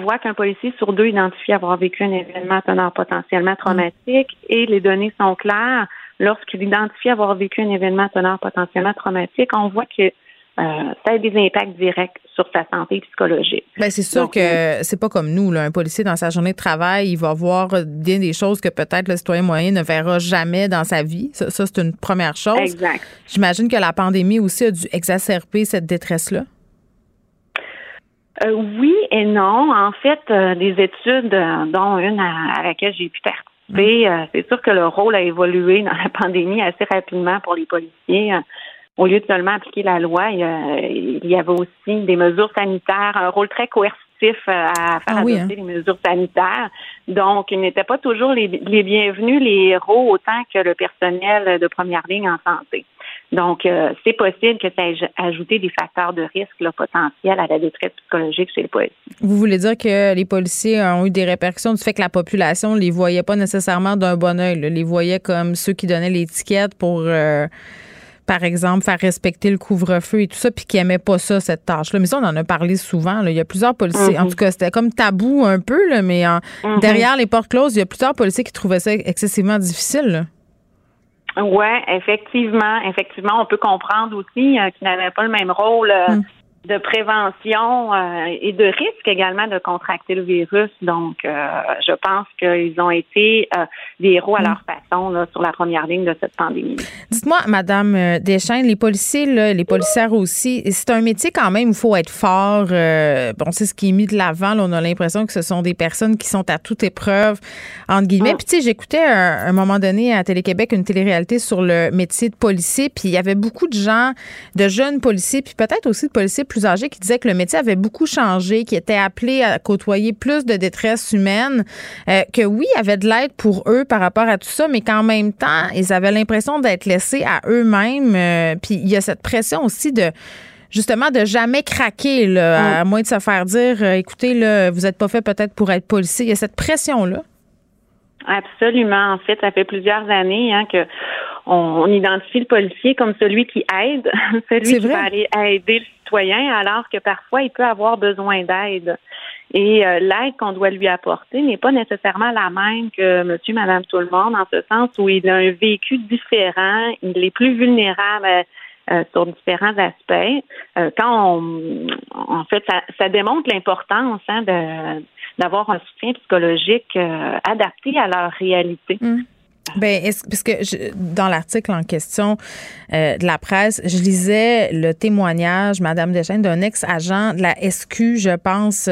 voit qu'un policier sur deux identifie avoir vécu un événement tenant potentiellement traumatique et les données sont claires, lorsqu'il identifie avoir vécu un événement tenant potentiellement traumatique, on voit que ça a des impacts directs sur sa santé psychologique. Bien, c'est sûr que c'est pas comme nous, là. Un policier, dans sa journée de travail, il va voir bien des choses que peut-être le citoyen moyen ne verra jamais dans sa vie. Ça, c'est une première chose. Exact. J'imagine que la pandémie aussi a dû exacerber cette détresse-là. Oui et non. En fait, des études, dont une à laquelle j'ai pu participer, c'est sûr que le rôle a évolué dans la pandémie assez rapidement pour les policiers. Au lieu de seulement appliquer la loi, il y avait aussi des mesures sanitaires, un rôle très coercitif à faire adopter les mesures sanitaires. Donc, ils n'étaient pas toujours les bienvenus, les héros, autant que le personnel de première ligne en santé. Donc, c'est possible que ça ait ajouté des facteurs de risque potentiels à la détresse psychologique chez les policiers. Vous voulez dire que les policiers ont eu des répercussions du fait que la population ne les voyait pas nécessairement d'un bon œil, les voyait comme ceux qui donnaient l'étiquette pour... par exemple, faire respecter le couvre-feu et tout ça, puis qui n'aimaient pas ça, cette tâche-là. Mais ça, on en a parlé souvent, là. Il y a plusieurs policiers. En tout cas, c'était comme tabou un peu, là, mais derrière les portes closes, il y a plusieurs policiers qui trouvaient ça excessivement difficile, là. Oui, effectivement. Effectivement, on peut comprendre aussi qu'ils n'avaient pas le même rôle de prévention et de risque également de contracter le virus. Donc, je pense qu'ils ont été des héros à leur façon là, sur la première ligne de cette pandémie. Dites-moi, Madame Deschênes, les policiers, là, les policières aussi, c'est un métier quand même, il faut être fort. Bon, c'est ce qui est mis de l'avant. Là, on a l'impression que ce sont des personnes qui sont à toute épreuve, entre guillemets. Puis, tu sais, j'écoutais à un moment donné à Télé-Québec une télé-réalité sur le métier de policier, puis il y avait beaucoup de gens, de jeunes policiers, puis peut-être aussi de policiers plus âgés qui disaient que le métier avait beaucoup changé, qui était appelé à côtoyer plus de détresse humaine, que oui, il y avait de l'aide pour eux par rapport à tout ça, mais qu'en même temps, ils avaient l'impression d'être laissés à eux-mêmes. Puis il y a cette pression aussi de, justement, de jamais craquer, là, à moins de se faire dire, écoutez, là, vous n'êtes pas fait peut-être pour être policier. Il y a cette pression-là. Absolument. En fait, ça fait plusieurs années que on identifie le policier comme celui qui aide, celui qui va aller aider le citoyen, alors que parfois, il peut avoir besoin d'aide. Et l'aide qu'on doit lui apporter n'est pas nécessairement la même que monsieur, madame, tout le monde, en ce sens où il a un vécu différent, il est plus vulnérable sur différents aspects. En fait, ça démontre l'importance d'avoir un soutien psychologique adapté à leur réalité. Bien, dans l'article en question de la presse, je lisais le témoignage, Madame Deschênes, d'un ex-agent de la SQ, je pense,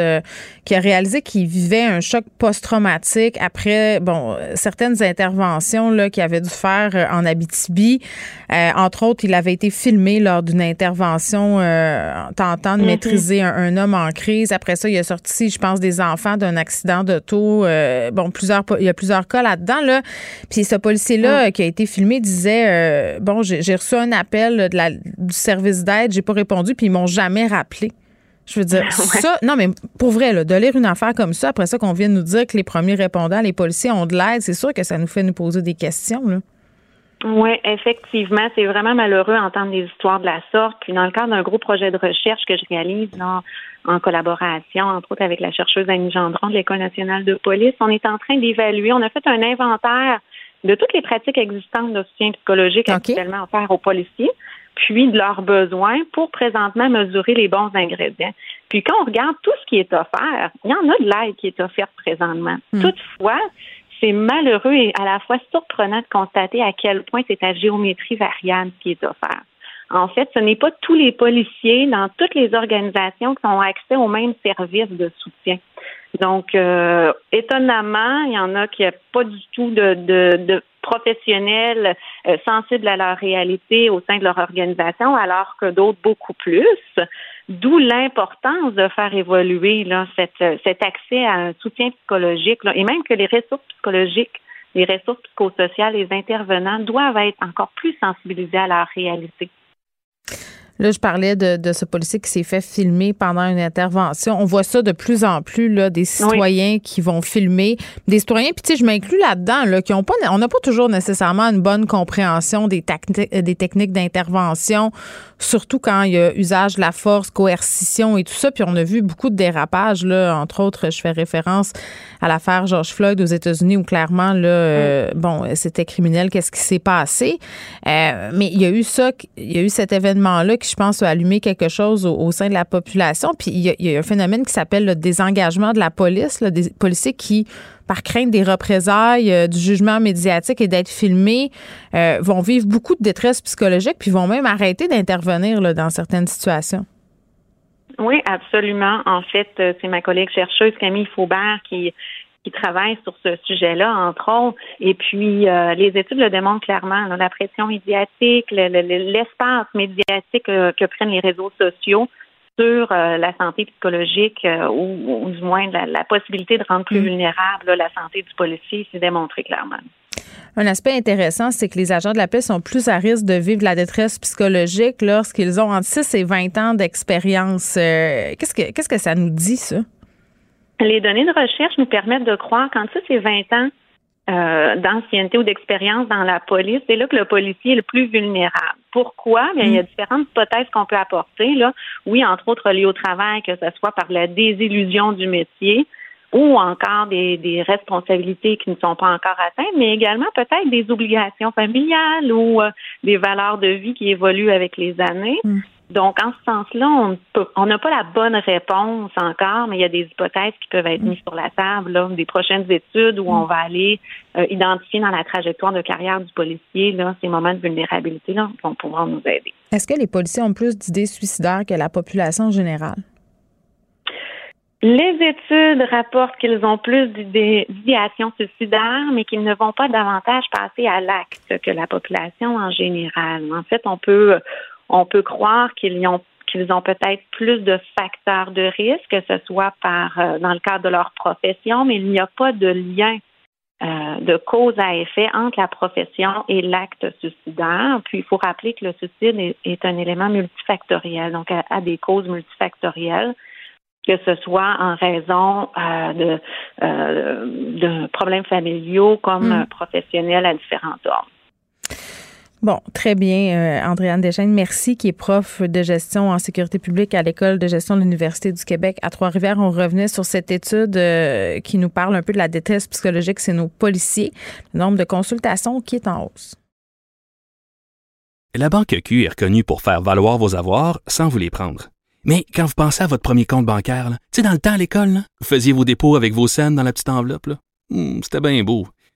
qui a réalisé qu'il vivait un choc post-traumatique après, certaines interventions là qu'il avait dû faire en Abitibi. Entre autres, il avait été filmé lors d'une intervention tentant de maîtriser un homme en crise. Après ça, il a sorti, je pense, des enfants d'un accident d'auto. Il y a plusieurs cas là-dedans, là. Puis ce policier-là qui a été filmé disait j'ai reçu un appel là, du service d'aide, j'ai pas répondu, puis ils m'ont jamais rappelé. Je veux dire, ça, non, mais pour vrai, là, de lire une affaire comme ça, après ça qu'on vient de nous dire que les premiers répondants, les policiers ont de l'aide, c'est sûr que ça nous fait nous poser des questions, là. Oui, effectivement, c'est vraiment malheureux d'entendre des histoires de la sorte. Puis dans le cadre d'un gros projet de recherche que je réalise en collaboration, entre autres avec la chercheuse Annie Gendron de l'École nationale de police, on est en train d'évaluer, on a fait un inventaire de toutes les pratiques existantes de soutien psychologique actuellement offertes aux policiers, puis de leurs besoins pour présentement mesurer les bons ingrédients. Puis quand on regarde tout ce qui est offert, il y en a de l'aide qui est offerte présentement. Toutefois, c'est malheureux et à la fois surprenant de constater à quel point c'est à géométrie variable qui est offert. En fait, ce n'est pas tous les policiers dans toutes les organisations qui ont accès aux mêmes services de soutien. Donc, étonnamment, il y en a qui n'ont pas du tout de professionnels sensibles à leur réalité au sein de leur organisation, alors que d'autres beaucoup plus. D'où l'importance de faire évoluer là, cet accès à un soutien psychologique, là, et même que les ressources psychologiques, les ressources psychosociales, les intervenants doivent être encore plus sensibilisés à leur réalité. Là, je parlais de ce policier qui s'est fait filmer pendant une intervention. On voit ça de plus en plus, là, des citoyens qui vont filmer. Des citoyens, puis tu sais, je m'inclus là-dedans, là, on n'a pas toujours nécessairement une bonne compréhension des techniques d'intervention, surtout quand il y a usage de la force, coercition et tout ça. Puis on a vu beaucoup de dérapages, là. Entre autres, je fais référence à l'affaire George Floyd aux États-Unis où clairement, là, c'était criminel. Qu'est-ce qui s'est passé? Mais il y a eu ça, il y a eu cet événement-là qui, je pense, a allumé quelque chose au sein de la population. Puis il y a un phénomène qui s'appelle le désengagement de la police, là, des policiers qui, par crainte des représailles, du jugement médiatique et d'être filmés, vont vivre beaucoup de détresse psychologique puis vont même arrêter d'intervenir là, dans certaines situations. Oui, absolument. En fait, c'est ma collègue chercheuse Camille Faubert qui travaille sur ce sujet-là, entre autres. Et puis, les études le démontrent clairement. Là, la pression médiatique, l'espace médiatique que prennent les réseaux sociaux sur la santé psychologique ou du moins la possibilité de rendre plus vulnérable là, la santé du policier, c'est démontré clairement. Un aspect intéressant, c'est que les agents de la paix sont plus à risque de vivre de la détresse psychologique lorsqu'ils ont entre 6 et 20 ans d'expérience. Qu'est-ce que ça nous dit, ça? Les données de recherche nous permettent de croire qu'entre 6 et 20 ans d'ancienneté ou d'expérience dans la police, c'est là que le policier est le plus vulnérable. Pourquoi? Bien, il y a différentes hypothèses qu'on peut apporter, là. Oui, entre autres liées au travail, que ce soit par la désillusion du métier ou encore des responsabilités qui ne sont pas encore atteintes, mais également peut-être des obligations familiales ou des valeurs de vie qui évoluent avec les années. Donc, en ce sens-là, on n'a pas la bonne réponse encore, mais il y a des hypothèses qui peuvent être mises sur la table, là, des prochaines études où on va aller identifier dans la trajectoire de carrière du policier là, ces moments de vulnérabilité là, qui vont pouvoir nous aider. Est-ce que les policiers ont plus d'idées suicidaires que la population générale? Les études rapportent qu'ils ont plus d'idéations suicidaires, mais qu'ils ne vont pas davantage passer à l'acte que la population en général. En fait, on peut croire qu'ils ont peut-être plus de facteurs de risque, que ce soit dans le cadre de leur profession, mais il n'y a pas de lien de cause à effet entre la profession et l'acte suicidaire. Puis, il faut rappeler que le suicide est un élément multifactoriel, donc à des causes multifactorielles, que ce soit en raison de problèmes familiaux comme professionnels à différents ordres. Bon, très bien, Andréanne Deschênes, merci, qui est prof de gestion en sécurité publique à l'École de gestion de l'Université du Québec à Trois-Rivières. On revenait sur cette étude qui nous parle un peu de la détresse psychologique chez nos policiers. Le nombre de consultations qui est en hausse. La Banque Q est reconnue pour faire valoir vos avoirs sans vous les prendre. Mais quand vous pensez à votre premier compte bancaire, tu sais, dans le temps à l'école, là, vous faisiez vos dépôts avec vos cents dans la petite enveloppe. C'était bien beau.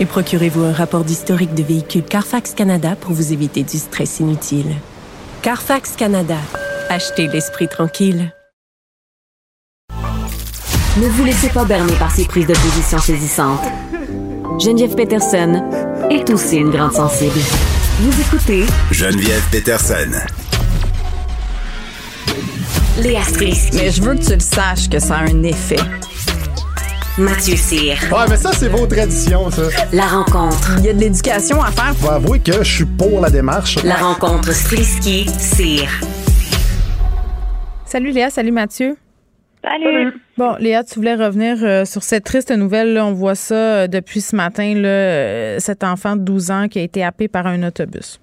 Et procurez-vous un rapport d'historique de véhicule Carfax Canada pour vous éviter du stress inutile. Carfax Canada. Achetez l'esprit tranquille. Ne vous laissez pas berner par ces prises de position saisissantes. Geneviève Petersen est aussi une grande sensible. Vous écoutez Geneviève Petersen. Les asterisques. Mais je veux que tu le saches que ça a un effet. Mathieu Cyr. Ouais, mais ça, c'est vos traditions, ça. La rencontre. Il y a de l'éducation à faire. Faut avouer que je suis pour la démarche. La rencontre Strisky-Cyr. Salut Léa, salut Mathieu. Salut. Bon, Léa, tu voulais revenir sur cette triste nouvelle. Là. On voit ça depuis ce matin, là, cet enfant de 12 ans qui a été happé par un autobus.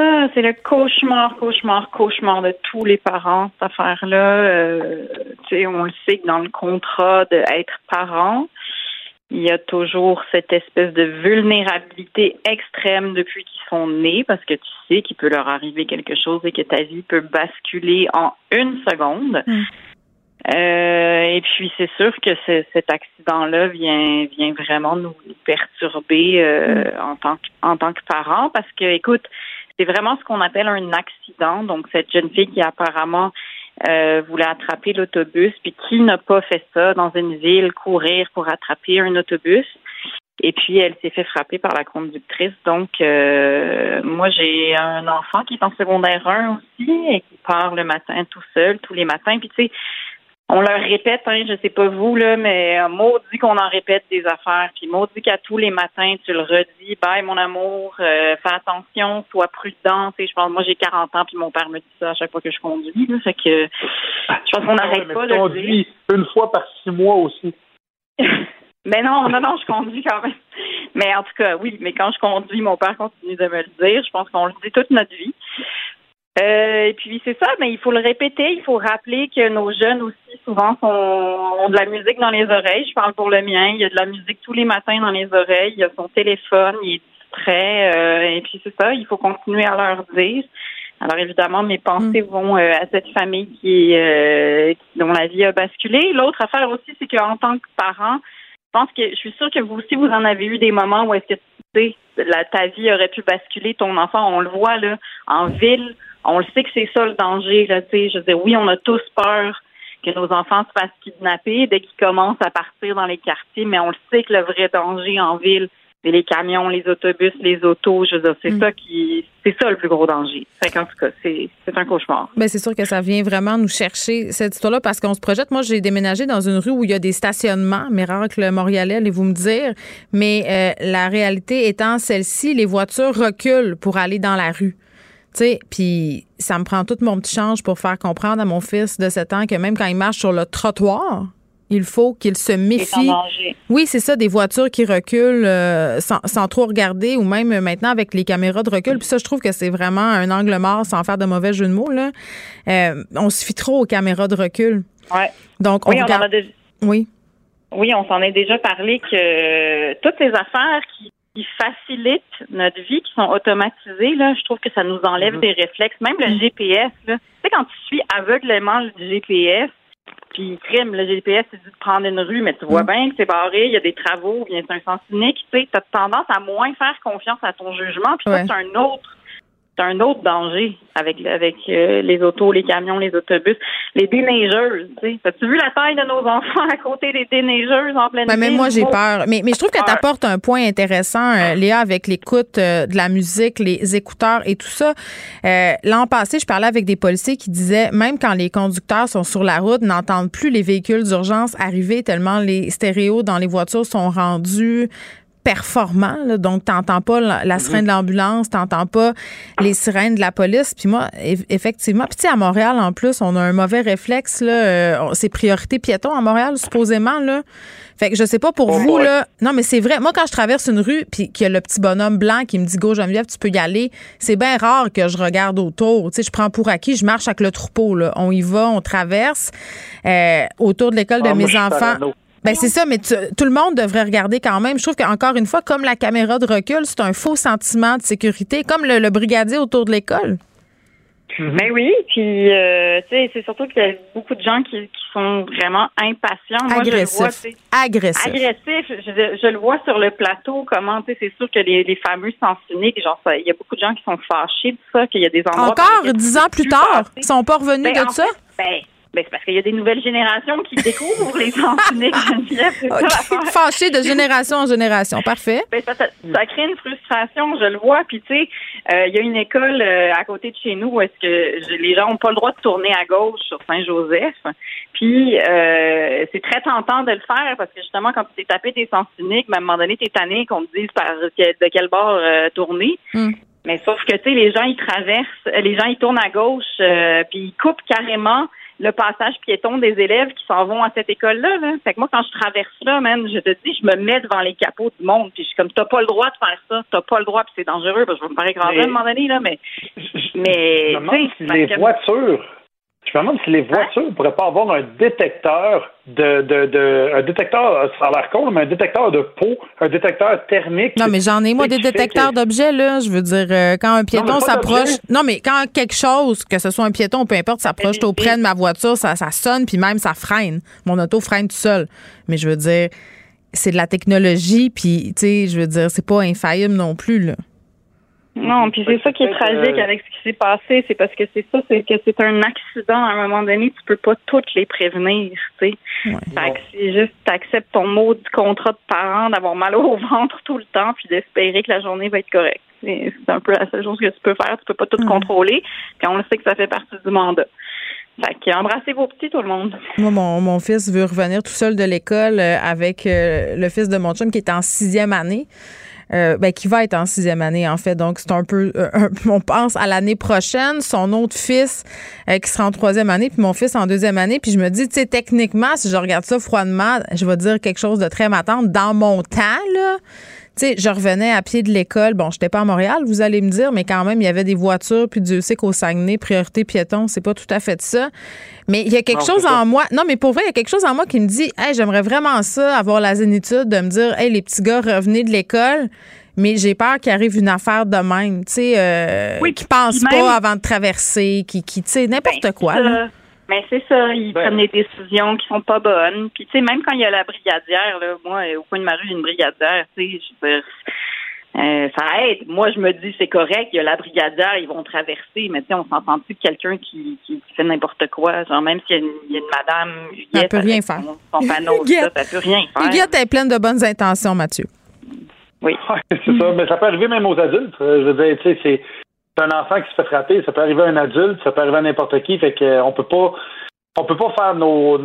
Ah, c'est le cauchemar de tous les parents, cette affaire-là. On le sait que dans le contrat d'être parent, il y a toujours cette espèce de vulnérabilité extrême depuis qu'ils sont nés, parce que tu sais qu'il peut leur arriver quelque chose et que ta vie peut basculer en une seconde. Mmh. Et puis, c'est sûr que cet accident-là vient vraiment nous perturber en tant que parents, parce que, écoute, c'est vraiment ce qu'on appelle un accident. Donc, cette jeune fille qui apparemment voulait attraper l'autobus, puis qui n'a pas fait ça dans une ville, courir pour attraper un autobus. Et puis, elle s'est fait frapper par la conductrice. Donc, moi, j'ai un enfant qui est en secondaire 1 aussi et qui part le matin tout seul, tous les matins. Puis, tu sais, on leur répète, je sais pas vous, là, mais maudit qu'on en répète des affaires. Puis, maudit qu'à tous les matins, tu le redis, « Bye, mon amour, fais attention, sois prudent. » Tu sais, je pense, moi, j'ai 40 ans, puis mon père me dit ça à chaque fois que je conduis. Là, fait que je pense qu'on n'arrête pas de le dire. Une fois par 6 mois aussi. Mais non, je conduis quand même. Mais en tout cas, oui, mais quand je conduis, mon père continue de me le dire. Je pense qu'on le dit toute notre vie. Et puis, c'est ça, mais il faut le répéter. Il faut rappeler que nos jeunes aussi, souvent, ont de la musique dans les oreilles. Je parle pour le mien. Il y a de la musique tous les matins dans les oreilles. Il y a son téléphone, il est distrait. Et puis, c'est ça, il faut continuer à leur dire. Alors, évidemment, mes pensées vont à cette famille dont la vie a basculé. L'autre affaire aussi, c'est qu'en tant que parent, je pense que je suis sûre que vous aussi, vous en avez eu des moments où est-ce que tu sais, ta vie aurait pu basculer, ton enfant, on le voit là, en ville, on le sait que c'est ça le danger, là, tu sais, je veux dire, oui, on a tous peur que nos enfants se fassent kidnapper dès qu'ils commencent à partir dans les quartiers, mais on le sait que le vrai danger en ville, c'est les camions, les autobus, les autos, je veux dire, c'est c'est ça le plus gros danger. En tout cas, c'est un cauchemar. Bien, c'est sûr que ça vient vraiment nous chercher, cette histoire-là, parce qu'on se projette. Moi, j'ai déménagé dans une rue où il y a des stationnements, miracle montréalais, allez-vous me dire, mais la réalité étant celle-ci, les voitures reculent pour aller dans la rue. Tu sais, puis ça me prend tout mon petit change pour faire comprendre à mon fils de 7 ans que même quand il marche sur le trottoir, il faut qu'il se méfie. Oui, c'est ça, des voitures qui reculent sans trop regarder, ou même maintenant avec les caméras de recul. Puis ça, je trouve que c'est vraiment un angle mort, sans faire de mauvais jeu de mots. Là. On se fie trop aux caméras de recul. Ouais. Donc, on s'en est déjà parlé que toutes les affaires qui facilitent notre vie, qui sont automatisées, là, je trouve que ça nous enlève des réflexes. Même le GPS, là. Tu sais, quand tu suis aveuglément le GPS, puis crime, le GPS, c'est de prendre une rue, mais tu vois bien que c'est barré, il y a des travaux, bien c'est un sens unique, tu sais, t'as tendance à moins faire confiance à ton jugement, puis ça, c'est un autre danger avec les autos, les camions, les autobus, les déneigeuses, tu sais. As-tu vu la taille de nos enfants à côté des déneigeuses en pleine ville? Mais moi, j'ai peur. Mais je trouve que tu apportes un point intéressant, Léa, avec l'écoute de la musique, les écouteurs et tout ça. L'an passé, je parlais avec des policiers qui disaient, même quand les conducteurs sont sur la route, n'entendent plus les véhicules d'urgence arriver tellement les stéréos dans les voitures sont rendus performant, là, donc t'entends pas la sirène de l'ambulance, t'entends pas les sirènes de la police, puis moi, effectivement, puis tu sais, à Montréal, en plus, on a un mauvais réflexe, là, c'est priorité piéton à Montréal, supposément, là, fait que je sais pas pour vous, là, non, mais c'est vrai, moi, quand je traverse une rue, puis qu'il y a le petit bonhomme blanc qui me dit « Go, Geneviève, tu peux y aller », c'est bien rare que je regarde autour, tu sais, je prends pour acquis, je marche avec le troupeau, là, on y va, on traverse, autour de l'école de mes enfants... Ben c'est ça, mais tout le monde devrait regarder quand même. Je trouve qu'encore une fois, comme la caméra de recul, c'est un faux sentiment de sécurité, comme le brigadier autour de l'école. Ben oui, puis tu sais, c'est surtout qu'il y a beaucoup de gens qui sont vraiment impatients. Agressifs. Je le vois sur le plateau, comment, tu sais, c'est sûr que les fameux sens uniques, genre, il y a beaucoup de gens qui sont fâchés de ça, qu'il y a des endroits... Encore 10 ans plus tard, ils sont pas revenus de ça? Ben, c'est parce qu'il y a des nouvelles générations qui découvrent les sens uniques, Geneviève. Okay. Fâchés de génération en génération. Parfait. Ben, ça crée une frustration, je le vois. Puis, tu sais, il y a une école à côté de chez nous où est-ce que les gens n'ont pas le droit de tourner à gauche sur Saint-Joseph. Puis, c'est très tentant de le faire parce que, justement, quand tu t'es tapé des sens uniques, ben, à un moment donné, t'es tanné qu'on te dise de quel bord tourner. Mm. Mais sauf que, tu sais, les gens, ils traversent, les gens, ils tournent à gauche, puis ils coupent carrément le passage piéton des élèves qui s'en vont à cette école-là, là. Fait que moi, quand je traverse là, man, je te dis, je me mets devant les capots du monde, puis je suis comme, t'as pas le droit de faire ça, t'as pas le droit, puis c'est dangereux, parce que je vais me paraître grand à un moment donné, là, mais je me demande si les voitures, pourraient pas avoir un détecteur un détecteur, ça a l'air con, mais un détecteur de peau, un détecteur thermique. Non, mais j'en ai, moi, des détecteurs d'objets, là. Je veux dire, quand un piéton s'approche... Non, mais quand quelque chose, que ce soit un piéton ou peu importe, s'approche auprès de ma voiture, ça sonne, puis même ça freine. Mon auto freine tout seul. Mais je veux dire, c'est de la technologie, puis, tu sais, je veux dire, c'est pas infaillible non plus, là. Non, puis c'est ça qui est tragique avec ce qui s'est passé, c'est parce que c'est un accident. À un moment donné, tu peux pas toutes les prévenir, tu sais. Ouais. Fait que c'est juste, t'acceptes ton mot de contrat de parent, d'avoir mal au ventre tout le temps, puis d'espérer que la journée va être correcte. C'est un peu la seule chose que tu peux faire, tu peux pas tout contrôler, puis on le sait que ça fait partie du mandat. Fait que embrassez vos petits, tout le monde. Moi, mon fils veut revenir tout seul de l'école avec le fils de mon chum qui est en 6e année. Qui va être en 6e année, en fait. Donc, c'est un peu... on pense à l'année prochaine, son autre fils qui sera en 3e année, puis mon fils en 2e année. Puis je me dis, tu sais, techniquement, si je regarde ça froidement, je vais dire quelque chose de très matant. Dans mon temps, là... Tu sais, je revenais à pied de l'école. Bon, j'étais pas à Montréal, vous allez me dire, mais quand même, il y avait des voitures, puis Dieu sait qu'au Saguenay, priorité piéton, c'est pas tout à fait ça. Mais il y a quelque chose en moi. Non, mais pour vrai, il y a quelque chose en moi qui me dit, hey, j'aimerais vraiment ça, avoir la zénitude, de me dire, hey, les petits gars, revenez de l'école, mais j'ai peur qu'il arrive une affaire de même, tu sais, qui pensent pas avant de traverser, qui tu sais, n'importe quoi. Mais c'est ça, ils prennent des décisions qui sont pas bonnes. Puis, tu sais, même quand il y a la brigadière, là, moi, au coin de ma rue, j'ai une brigadière, tu sais, je veux dire, ça aide. Moi, je me dis, c'est correct, il y a la brigadière, ils vont traverser, mais tu sais, on s'entend-tu que quelqu'un qui fait n'importe quoi, genre même s'il y a une madame, Huguette, elle peut rien faire. Son panneau, ça peut rien faire. Huguette est pleine de bonnes intentions, Mathieu. Oui. C'est ça, mais ça peut arriver même aux adultes. Je veux dire, tu sais, c'est un enfant qui se fait frapper, ça peut arriver à un adulte, ça peut arriver à n'importe qui, fait qu'on peut pas faire nos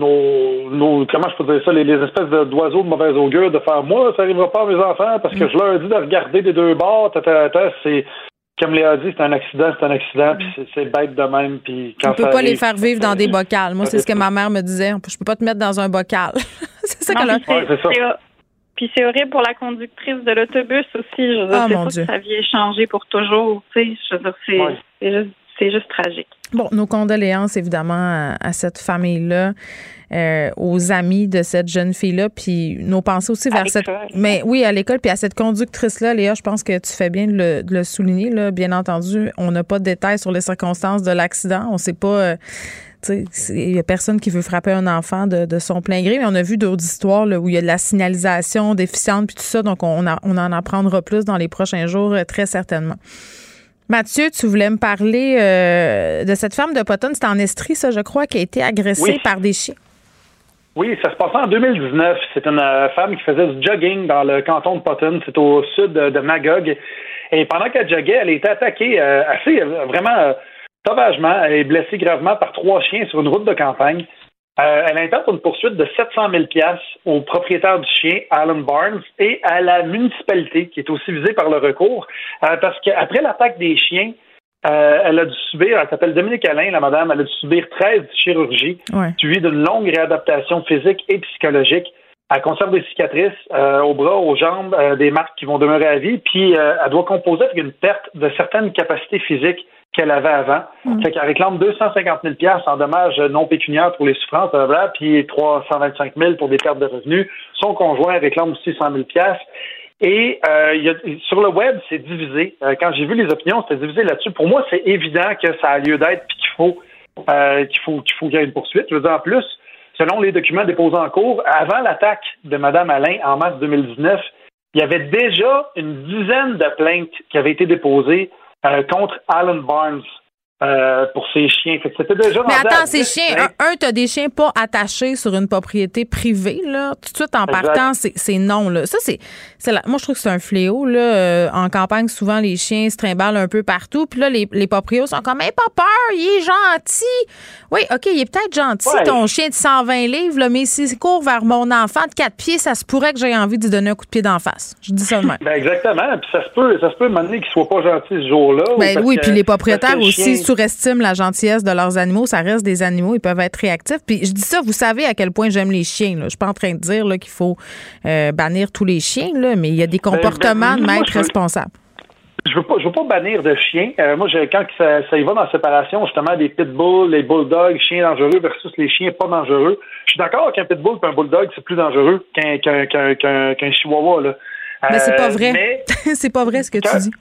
comment je peux dire ça, les espèces d'oiseaux de mauvaise augure de faire moi, ça n'arrivera pas à mes enfants parce que je leur ai dit de regarder des deux bords, c'est comme Léa dit, c'est un accident, puis c'est bête de même, puis quand on peut pas arrive, les faire vivre dans des bocals. Moi, c'est ce que ma mère me disait, je peux pas te mettre dans un bocal. C'est ça qu'elle a fait. Puis c'est horrible pour la conductrice de l'autobus aussi. Je veux dire, c'est pas que sa vie est changée pour toujours. Tu sais, je veux dire, c'est juste tragique. Bon, nos condoléances, évidemment, à cette famille-là, aux amis de cette jeune fille-là, puis nos pensées aussi vers cette... Mais oui, à l'école, puis à cette conductrice-là, Léa, je pense que tu fais bien de le souligner, là. Bien entendu, on n'a pas de détails sur les circonstances de l'accident. On ne sait pas... Il n'y a personne qui veut frapper un enfant de son plein gré, mais on a vu d'autres histoires là, où il y a de la signalisation déficiente puis tout ça, donc on en apprendra plus dans les prochains jours, très certainement. Mathieu, tu voulais me parler de cette femme de Potton, c'est en Estrie, ça, je crois, qui a été agressée par des chiens. Oui, ça se passait en 2019. C'est une femme qui faisait du jogging dans le canton de Potton, c'est au sud de Magog, et pendant qu'elle joguait, elle a été attaquée sauvagement, elle est blessée gravement par 3 chiens sur une route de campagne. Elle intente une poursuite de 700 000 $ au propriétaire du chien, Alan Barnes, et à la municipalité, qui est aussi visée par le recours, parce qu'après l'attaque des chiens, elle a dû subir, elle s'appelle Dominique Alain, la madame, elle a dû subir 13 chirurgies, suivies d'une longue réadaptation physique et psychologique. Elle conserve des cicatrices aux bras, aux jambes, des marques qui vont demeurer à vie, puis elle doit composer avec une perte de certaines capacités physiques qu'elle avait avant. Fait qu'elle réclame 250 000 $ en dommages non pécuniaires pour les souffrances, puis 325 000 pour des pertes de revenus. Son conjoint réclame aussi 100 000 $ et sur le web, c'est divisé. Quand j'ai vu les opinions, c'était divisé là-dessus. Pour moi, c'est évident que ça a lieu d'être puis qu'il faut qu'il y ait une poursuite. Je veux dire, en plus, selon les documents déposés en cours, avant l'attaque de Mme Alain en mars 2019, il y avait déjà une dizaine de plaintes qui avaient été déposées contre Alan Barnes pour ses chiens. Fait que c'était déjà mais attends, ces chiens, t'as des chiens pas attachés sur une propriété privée, là. Tout de suite, en partant, c'est non, là. Ça, moi, je trouve que c'est un fléau, là. En campagne, souvent, les chiens se trimballent un peu partout. Puis là, les proprios sont comme, hey, pas peur, il est gentil. Oui, OK, il est peut-être gentil, ton chien de 120 livres, là, mais s'il court vers mon enfant de 4 pieds, ça se pourrait que j'aie envie de lui donner un coup de pied d'en face. Je dis ça de même. Exactement. Puis ça se peut m'amener qu'il soit pas gentil ce jour-là. Puis les propriétaires aussi, estiment la gentillesse de leurs animaux, ça reste des animaux, ils peuvent être réactifs. Puis je dis ça, vous savez à quel point j'aime les chiens, là. Je suis pas en train de dire là, qu'il faut bannir tous les chiens, là, mais il y a des comportements de maître responsable. Je veux pas bannir de chiens. Quand ça y va dans la séparation, justement, des pitbulls, les bulldogs, chiens dangereux versus les chiens pas dangereux, je suis d'accord qu'un pitbull et un bulldog, c'est plus dangereux qu'un chihuahua, là. Mais c'est pas vrai. C'est pas vrai ce que tu dis.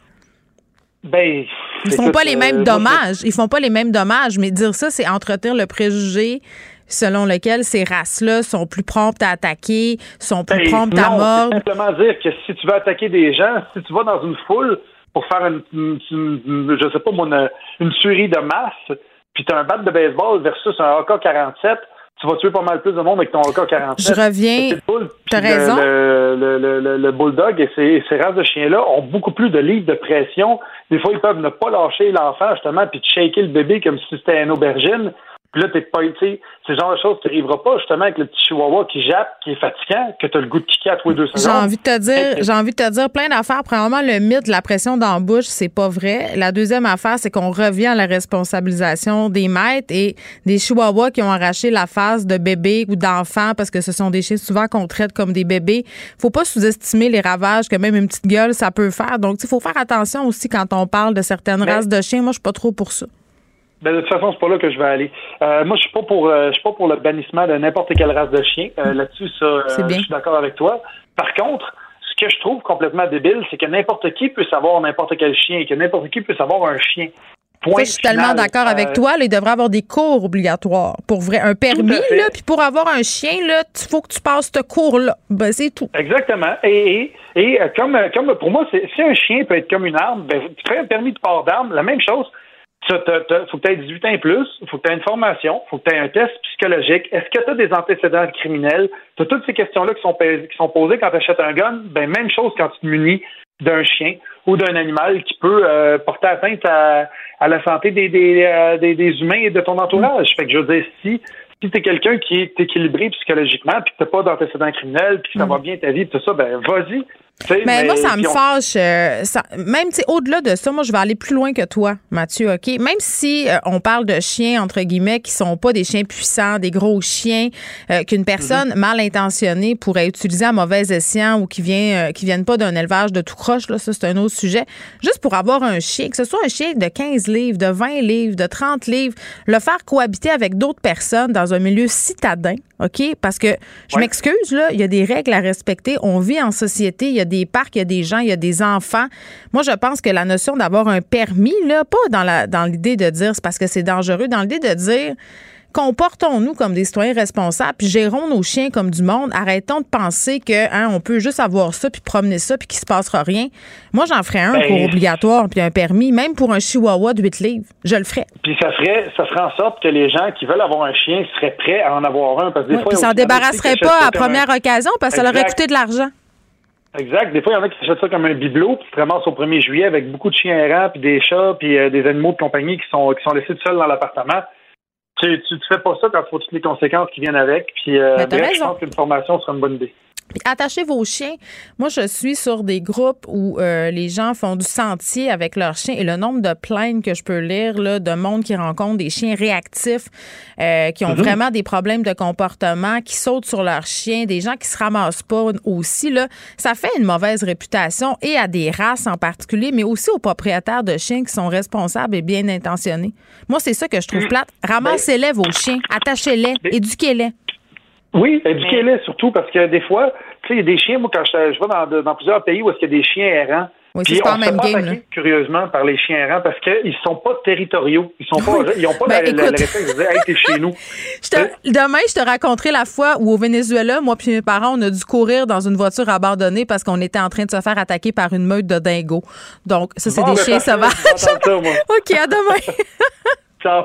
Ils font pas les mêmes dommages. Ils font pas les mêmes dommages, mais dire ça, c'est entretenir le préjugé selon lequel ces races-là sont plus promptes à attaquer, sont plus promptes à mordre. C'est simplement dire que si tu veux attaquer des gens, si tu vas dans une foule pour faire une tuerie de masse, puis t'as un bat de baseball versus un AK-47, tu vas tuer pas mal plus de monde avec ton AK-47. Je reviens. T'as raison. Le bulldog et ces races de chiens-là ont beaucoup plus de livres de pression. Des fois, ils peuvent ne pas lâcher l'enfant, justement, puis te shaker le bébé comme si c'était une aubergine. Puis là, t'es pas, tu sais, c'est le genre de choses qui n'arrivera pas, justement, avec le petit chihuahua qui jappe, qui est fatigant, que t'as le goût de kicker à tous les 2 secondes. J'ai envie de te dire plein d'affaires. Premièrement, le mythe de la pression dans la bouche, c'est pas vrai. La deuxième affaire, c'est qu'on revient à la responsabilisation des maîtres et des chihuahuas qui ont arraché la face de bébés ou d'enfants parce que ce sont des chiens souvent qu'on traite comme des bébés. Faut pas sous-estimer les ravages que même une petite gueule, ça peut faire. Donc, il faut faire attention aussi quand on parle de certaines races de chiens. Moi, je suis pas trop pour ça. De toute façon, c'est pas là que je vais aller. Moi, je suis pas pour le bannissement de n'importe quelle race de chien. Là-dessus, ça, je suis d'accord avec toi. Par contre, ce que je trouve complètement débile, c'est que n'importe qui peut savoir n'importe quel chien et que n'importe qui peut savoir un chien. Point final. Je suis tellement d'accord avec toi. Là, il devrait avoir des cours obligatoires. Pour vrai, un permis, là, puis pour avoir un chien, il faut que tu passes ce cours-là. Ben, c'est tout. Exactement. Et comme pour moi, si un chien peut être comme une arme, tu ferais un permis de port d'arme, la même chose. Faut que tu aies 18 ans et plus, faut que tu aies une formation, faut que tu aies un test psychologique. Est-ce que tu as des antécédents criminels? Tu as toutes ces questions-là qui sont posées quand tu achètes un gun. Ben, même chose quand tu te munis d'un chien ou d'un animal qui peut porter atteinte à la santé des humains et de ton entourage. Fait que je veux dire, si t'es quelqu'un qui est équilibré psychologiquement, puis que t'as pas d'antécédent criminel, puis que ça va bien ta vie, tout ça, ben vas-y. Mais moi, ça me fâche. Même au-delà de ça, moi, je vais aller plus loin que toi, Mathieu, OK? Même si on parle de chiens, entre guillemets, qui sont pas des chiens puissants, des gros chiens, qu'une personne mal intentionnée pourrait utiliser à mauvais escient ou qui viennent pas d'un élevage de tout croche, là, ça, c'est un autre sujet. Juste pour avoir un chien, que ce soit un chien de 15 livres, de 20 livres, de 30 livres, le faire cohabiter avec d'autres personnes dans un milieu citadin, OK? Parce que, je m'excuse, là, il y a des règles à respecter. On vit en société, il y a des parcs, il y a des gens, il y a des enfants. Moi, je pense que la notion d'avoir un permis, là, pas dans l'idée de dire c'est parce que c'est dangereux, dans l'idée de dire comportons-nous comme des citoyens responsables, puis gérons nos chiens comme du monde. Arrêtons de penser que on peut juste avoir ça, puis promener ça, puis qu'il se passera rien. Moi, j'en ferais un cours obligatoire, puis un permis, même pour un chihuahua de 8 livres. Je le ferais. Puis ça ferait en sorte que les gens qui veulent avoir un chien seraient prêts à en avoir un. Parce que des fois, ils s'en débarrasseraient pas à première occasion parce que ça leur a coûté de l'argent. Exact. Des fois, il y en a qui s'achètent ça comme un bibelot, puis se ramassent au 1er juillet avec beaucoup de chiens errants, puis des chats, puis des animaux de compagnie qui sont laissés seuls dans l'appartement. Tu ne fais pas ça quand il faut toutes les conséquences qui viennent avec. Puis, je pense qu'une formation sera une bonne idée. Attachez vos chiens. Moi, je suis sur des groupes où les gens font du sentier avec leurs chiens et le nombre de plaintes que je peux lire là, de monde qui rencontre des chiens réactifs qui ont vraiment des problèmes de comportement, qui sautent sur leurs chiens, des gens qui se ramassent pas aussi. Là, ça fait une mauvaise réputation et à des races en particulier, mais aussi aux propriétaires de chiens qui sont responsables et bien intentionnés. Moi, c'est ça que je trouve plate. Ramassez-les vos chiens, attachez-les, éduquez-les. Oui, éduquez-les surtout, parce que des fois, tu sais, il y a des chiens, moi, quand je vais dans plusieurs pays où est-ce qu'il y a des chiens errants, oui, puis on se fait pas attaquer, curieusement, par les chiens errants, parce qu'ils sont pas territoriaux, ils sont pas, ils ont pas le réflexe de dire « Hey, t'es chez nous ». Demain, je te raconterai la fois où au Venezuela, moi puis mes parents, on a dû courir dans une voiture abandonnée parce qu'on était en train de se faire attaquer par une meute de dingos. Donc, ça, c'est des chiens sauvages. OK, à demain. Ciao.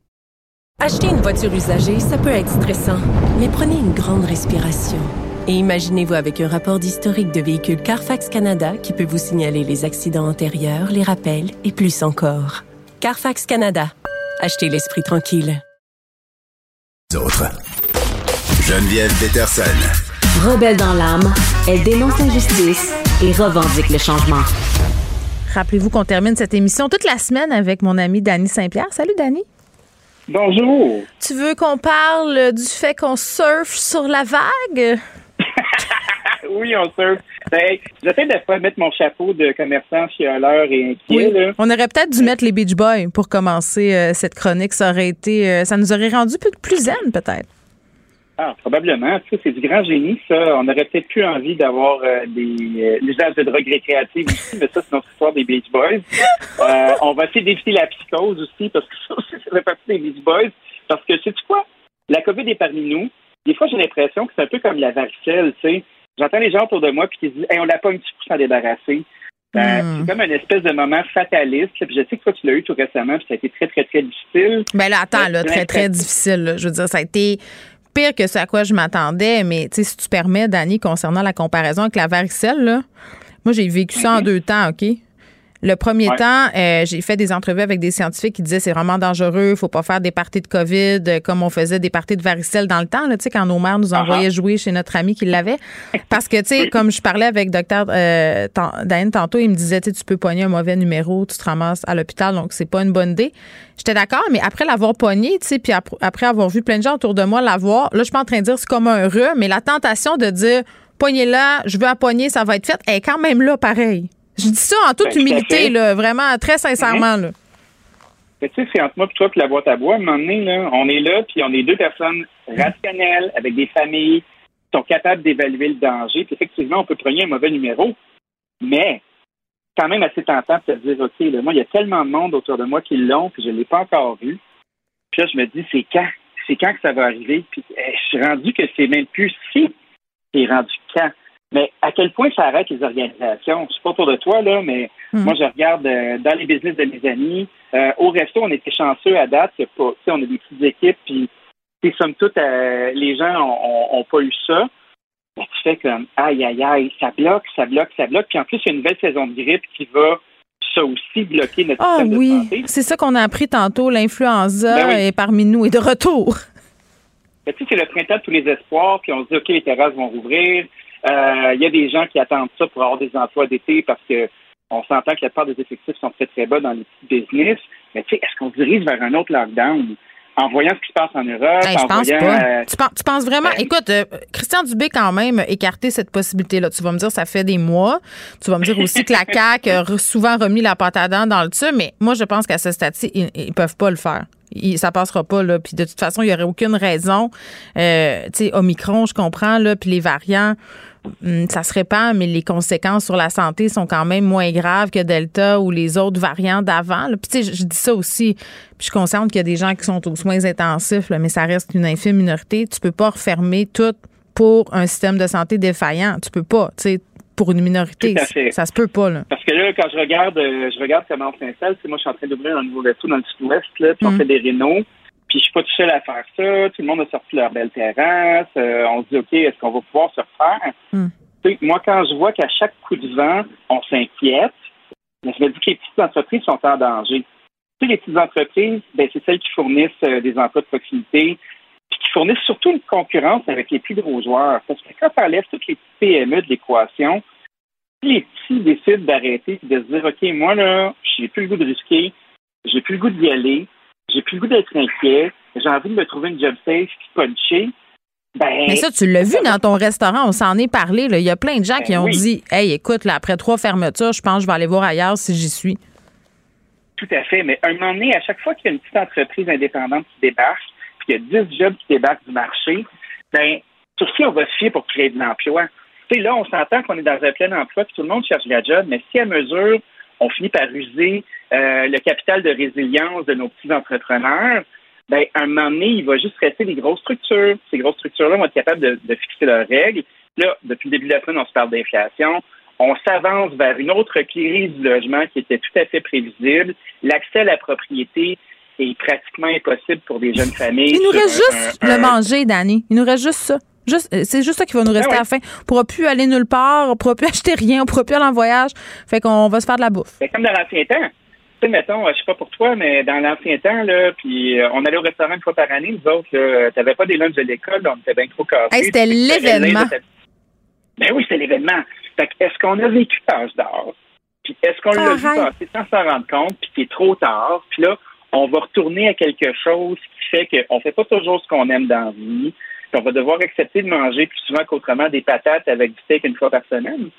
Acheter une voiture usagée, ça peut être stressant, mais prenez une grande respiration. Et imaginez-vous avec un rapport d'historique de véhicule Carfax Canada qui peut vous signaler les accidents antérieurs, les rappels et plus encore. Carfax Canada. Achetez l'esprit tranquille. D'autres. Geneviève Petersen. Rebelle dans l'âme, elle dénonce l'injustice et revendique le changement. Rappelez-vous qu'on termine cette émission toute la semaine avec mon ami Dany Saint-Pierre. Salut Dany. Bonjour. Tu veux qu'on parle du fait qu'on surfe sur la vague? Oui, on surfe. Ben, j'essaie de pas mettre mon chapeau de commerçant chialeur et inquiet. Oui. Là. On aurait peut-être dû mettre les Beach Boys pour commencer cette chronique. Ça aurait été, ça nous aurait rendu plus zen, peut-être. Ah, probablement. Ça, c'est du grand génie, ça. On aurait peut-être plus envie d'avoir l'usage de drogues récréatives aussi, mais ça, c'est notre histoire des Beach Boys. On va essayer d'éviter la psychose aussi, parce que ça aussi, ça fait partie des Beach Boys. Parce que, sais-tu quoi? La COVID est parmi nous. Des fois, j'ai l'impression que c'est un peu comme la varicelle, tu sais. J'entends les gens autour de moi, puis qui disent « Hey, on l'a pas un petit coup s'en débarrasser. » C'est comme une espèce de moment fataliste. Puis je sais que toi, tu l'as eu tout récemment, puis ça a été très, très, très difficile. Ben là, attends, là, très, très difficile. Là. Je veux dire, ça a été... pire que ce à quoi je m'attendais, mais si tu permets, Dany, concernant la comparaison avec la varicelle, là, moi, j'ai vécu ça en 2 temps, OK? Le premier temps, j'ai fait des entrevues avec des scientifiques qui disaient c'est vraiment dangereux, faut pas faire des parties de COVID comme on faisait des parties de varicelle dans le temps, là, quand nos mères nous envoyaient jouer chez notre ami qui l'avait. Parce que, tu sais, comme je parlais avec docteur Dahan tantôt, il me disait, tu peux pogner un mauvais numéro, tu te ramasses à l'hôpital, donc c'est pas une bonne idée. J'étais d'accord, mais après l'avoir pogné, tu sais, puis après avoir vu plein de gens autour de moi l'avoir, là, je suis pas en train de dire c'est comme un rhume, mais la tentation de dire pognez-la, je veux la pogner, ça va être fait, elle est quand même là, pareil. Je dis ça en toute humilité, là, vraiment, très sincèrement. Là. Mais tu sais, c'est entre moi et toi puis la boîte à bois. À un moment donné, là, on est là, puis on est 2 personnes rationnelles, avec des familles, qui sont capables d'évaluer le danger. Puis effectivement, on peut prendre un mauvais numéro, mais quand même assez tentant de se dire, OK, là, moi, il y a tellement de monde autour de moi qui l'ont, puis je ne l'ai pas encore vu. Puis là, je me dis, c'est quand que ça va arriver? Puis je suis rendu que c'est même plus si, c'est rendu quand. Mais à quel point ça arrête les organisations? Je suis pas autour de toi, là, mais moi, je regarde dans les business de mes amis. Au resto, on était chanceux à date. C'est pas, on a des petites équipes, puis somme toute, les gens ont pas eu ça. Ben, tu fais comme, aïe, ça bloque. Puis en plus, il y a une nouvelle saison de grippe qui va ça aussi bloquer notre système de santé. Ah oui, c'est ça qu'on a appris tantôt. L'influenza est parmi nous et de retour. Ben, tu sais, c'est le printemps de tous les espoirs, puis on se dit, OK, les terrasses vont rouvrir. Il y a des gens qui attendent ça pour avoir des emplois d'été parce que on s'entend que la part des effectifs sont très, très bas dans les petits business. Mais tu sais, est-ce qu'on se dirige vers un autre lockdown? En voyant ce qui se passe en Europe, je pense pas. Tu penses vraiment... Écoute, Christian Dubé, quand même, écarté cette possibilité-là. Tu vas me dire, ça fait des mois. Tu vas me dire aussi que la CAQ a souvent remis la pâte à dents dans le tube. Mais moi, je pense qu'à ce stade-ci, ils peuvent pas le faire. Ça passera pas, là. Puis de toute façon, il n'y aurait aucune raison. Tu sais, Omicron, je comprends, là. Puis les variants, ça se répand, mais les conséquences sur la santé sont quand même moins graves que Delta ou les autres variants d'avant. Puis tu sais, je dis ça aussi, puis je suis consciente qu'il y a des gens qui sont aux soins intensifs, là, mais ça reste une infime minorité. Tu peux pas refermer tout pour un système de santé défaillant. Tu peux pas, tu sais, pour une minorité. Ça se peut pas, là. Parce que là, quand je regarde comment on s'installe, tu sais, moi, je suis en train d'ouvrir un nouveau resto dans le sud-ouest, là, puis on fait des rénaux. Puis je suis pas tout seul à faire ça. Tout le monde a sorti leur belle terrasse. On se dit, OK, est-ce qu'on va pouvoir se refaire? Moi, quand je vois qu'à chaque coup de vent, on s'inquiète, mais je me dis que les petites entreprises sont en danger. Tu sais, les petites entreprises, ben, c'est celles qui fournissent des emplois de proximité, puis qui fournissent surtout une concurrence avec les plus gros joueurs. Parce que quand on enlève toutes les petites PME de l'équation, les petits décident d'arrêter et de se dire, OK, moi, là, j'ai plus le goût de risquer, j'ai plus le goût d'y aller, j'ai plus le goût d'être inquiet, j'ai envie de me trouver une job safe qui punchée. Ben, mais ça, tu l'as vu dans ton restaurant, on s'en est parlé, là. Il y a plein de gens qui ont dit, hey, écoute, là, après 3 fermetures, je pense que je vais aller voir ailleurs si j'y suis. Tout à fait, mais à un moment donné, à chaque fois qu'il y a une petite entreprise indépendante qui débarque, puis qu'il y a 10 jobs qui débarquent du marché, bien, sur qui on va se fier pour créer de l'emploi? Tu sais, là, on s'entend qu'on est dans un plein emploi, puis tout le monde cherche la job, mais si à mesure, on finit par user le capital de résilience de nos petits entrepreneurs, bien, à un moment donné, il va juste rester des grosses structures. Ces grosses structures-là vont être capables de fixer leurs règles. Là, depuis le début de la semaine, on se parle d'inflation. On s'avance vers une autre crise du logement qui était tout à fait prévisible. L'accès à la propriété est pratiquement impossible pour des jeunes familles. Il nous reste juste le manger, Danny. Il nous reste juste ça. C'est juste ça qui va nous rester à la fin. On ne pourra plus aller nulle part, on ne pourra plus acheter rien, on ne pourra plus aller en voyage. Fait qu'on va se faire de la bouffe. C'est comme dans l'ancien temps. Tu sais, mettons, je sais pas pour toi, mais dans l'ancien temps, là, puis on allait au restaurant une fois par année, nous autres, là, t'avais pas des lunchs de l'école, donc on était bien trop cassés. Hey, c'était l'événement. Ben oui, c'était l'événement. Fait que, est-ce qu'on a vécu l'âge d'or? Puis est-ce qu'on l'a vu passer sans s'en rendre compte, puis c'est trop tard? Puis là, on va retourner à quelque chose qui fait qu'on fait pas toujours ce qu'on aime dans la vie, puis on va devoir accepter de manger plus souvent qu'autrement des patates avec du steak une fois par semaine.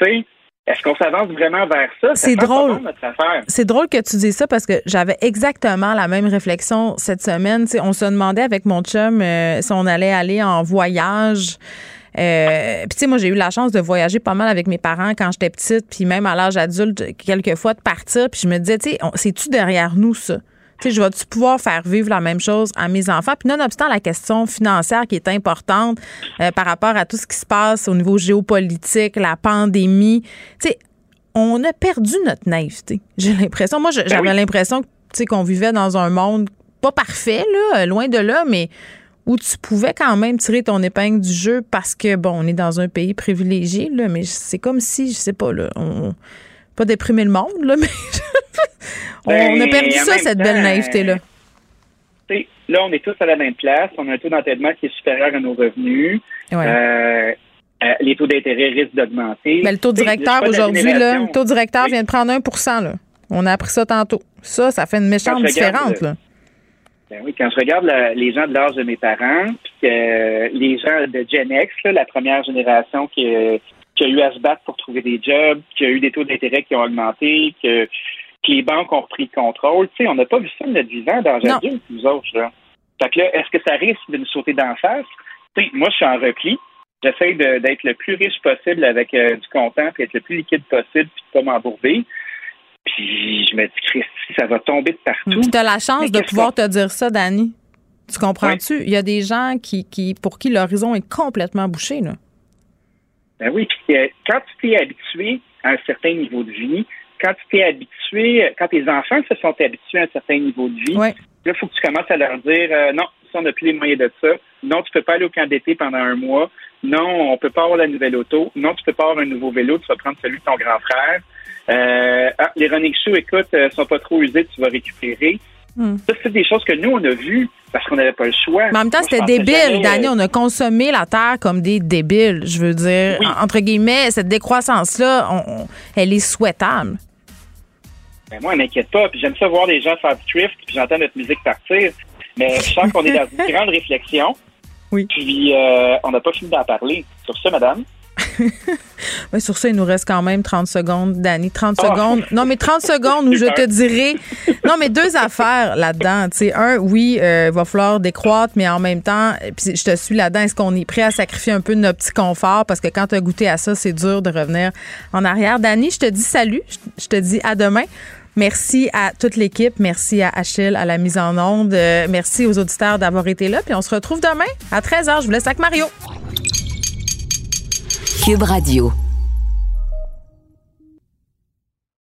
Tu sais, est-ce qu'on s'avance vraiment vers ça? C'est drôle. Notre affaire. C'est drôle que tu dises ça parce que j'avais exactement la même réflexion cette semaine. T'sais, on se demandait avec mon chum si on allait aller en voyage. Puis tu sais, moi j'ai eu la chance de voyager pas mal avec mes parents quand j'étais petite, puis même à l'âge adulte quelquefois de partir. Puis je me disais, tu sais, c'est-tu derrière nous ça? Tu sais, je vais-tu pouvoir faire vivre la même chose à mes enfants? Puis nonobstant la question financière qui est importante par rapport à tout ce qui se passe au niveau géopolitique, la pandémie, tu sais, on a perdu notre naïveté. J'ai l'impression, moi, j'avais l'impression que, tu sais, qu'on vivait dans un monde pas parfait, là, loin de là, mais où tu pouvais quand même tirer ton épingle du jeu parce que, bon, on est dans un pays privilégié, là, mais c'est comme si, je sais pas, là, on... Pas déprimer le monde, là, mais on a perdu ça, cette belle naïveté-là. Là, on est tous à la même place. On a un taux d'endettement qui est supérieur à nos revenus. Ouais. Les taux d'intérêt risquent d'augmenter. Mais le taux directeur aujourd'hui, là, le taux directeur vient de prendre 1%. Là. On a appris ça tantôt. Ça fait une méchante différence. Là. Ben oui, quand je regarde les gens de l'âge de mes parents, puis les gens de Gen X, là, la première génération qui a eu à se battre pour trouver des jobs, qui a eu des taux d'intérêt qui ont augmenté, que les banques ont repris le contrôle. Tu sais, on n'a pas vu ça de notre vivant dans l'adulte, nous autres. Là. Fait que là, est-ce que ça risque de nous sauter d'en face? Tu sais, moi, je suis en repli. J'essaie d'être le plus riche possible avec du comptant, puis être le plus liquide possible, puis de pas m'embourber. Puis je me dis, Christy, ça va tomber de partout. Tu as la chance de pouvoir te dire ça, Danny. Tu comprends-tu? Il y a des gens qui pour qui l'horizon est complètement bouché, là. Ben oui, puis quand tu t'es habitué à un certain niveau de vie, quand tes enfants se sont habitués à un certain niveau de vie, là, il faut que tu commences à leur dire non, ça, on n'a plus les moyens de ça. Non, tu peux pas aller au camp d'été pendant un mois. Non, on peut pas avoir la nouvelle auto. Non, tu peux pas avoir un nouveau vélo. Tu vas prendre celui de ton grand frère. Les running shoes, écoute, sont pas trop usés. Tu vas récupérer. Ça, c'est des choses que nous, on a vues parce qu'on n'avait pas le choix. Mais en même temps, c'était débile, Danny. On a consommé la Terre comme des débiles, je veux dire. Oui. Entre guillemets, cette décroissance-là, elle est souhaitable. Ben moi, elle m'inquiète pas. Puis j'aime ça voir les gens faire du thrift, puis j'entends notre musique partir. Mais je sens qu'on est dans une grande réflexion. Oui. Puis on n'a pas fini d'en parler. Sur ça, madame. Mais sur ça, il nous reste quand même 30 secondes, Dani. 30 secondes. Non, mais 30 secondes où je te dirai... Non, mais deux affaires là-dedans. Tu sais, un, oui, il va falloir décroître, mais en même temps, puis je te suis là-dedans, est-ce qu'on est prêt à sacrifier un peu de notre petit confort? Parce que quand tu as goûté à ça, c'est dur de revenir en arrière. Dani, je te dis salut. Je te dis à demain. Merci à toute l'équipe. Merci à Achille, à la mise en onde. Merci aux auditeurs d'avoir été là. Puis on se retrouve demain à 13h. Je vous laisse avec Mario. Cube Radio.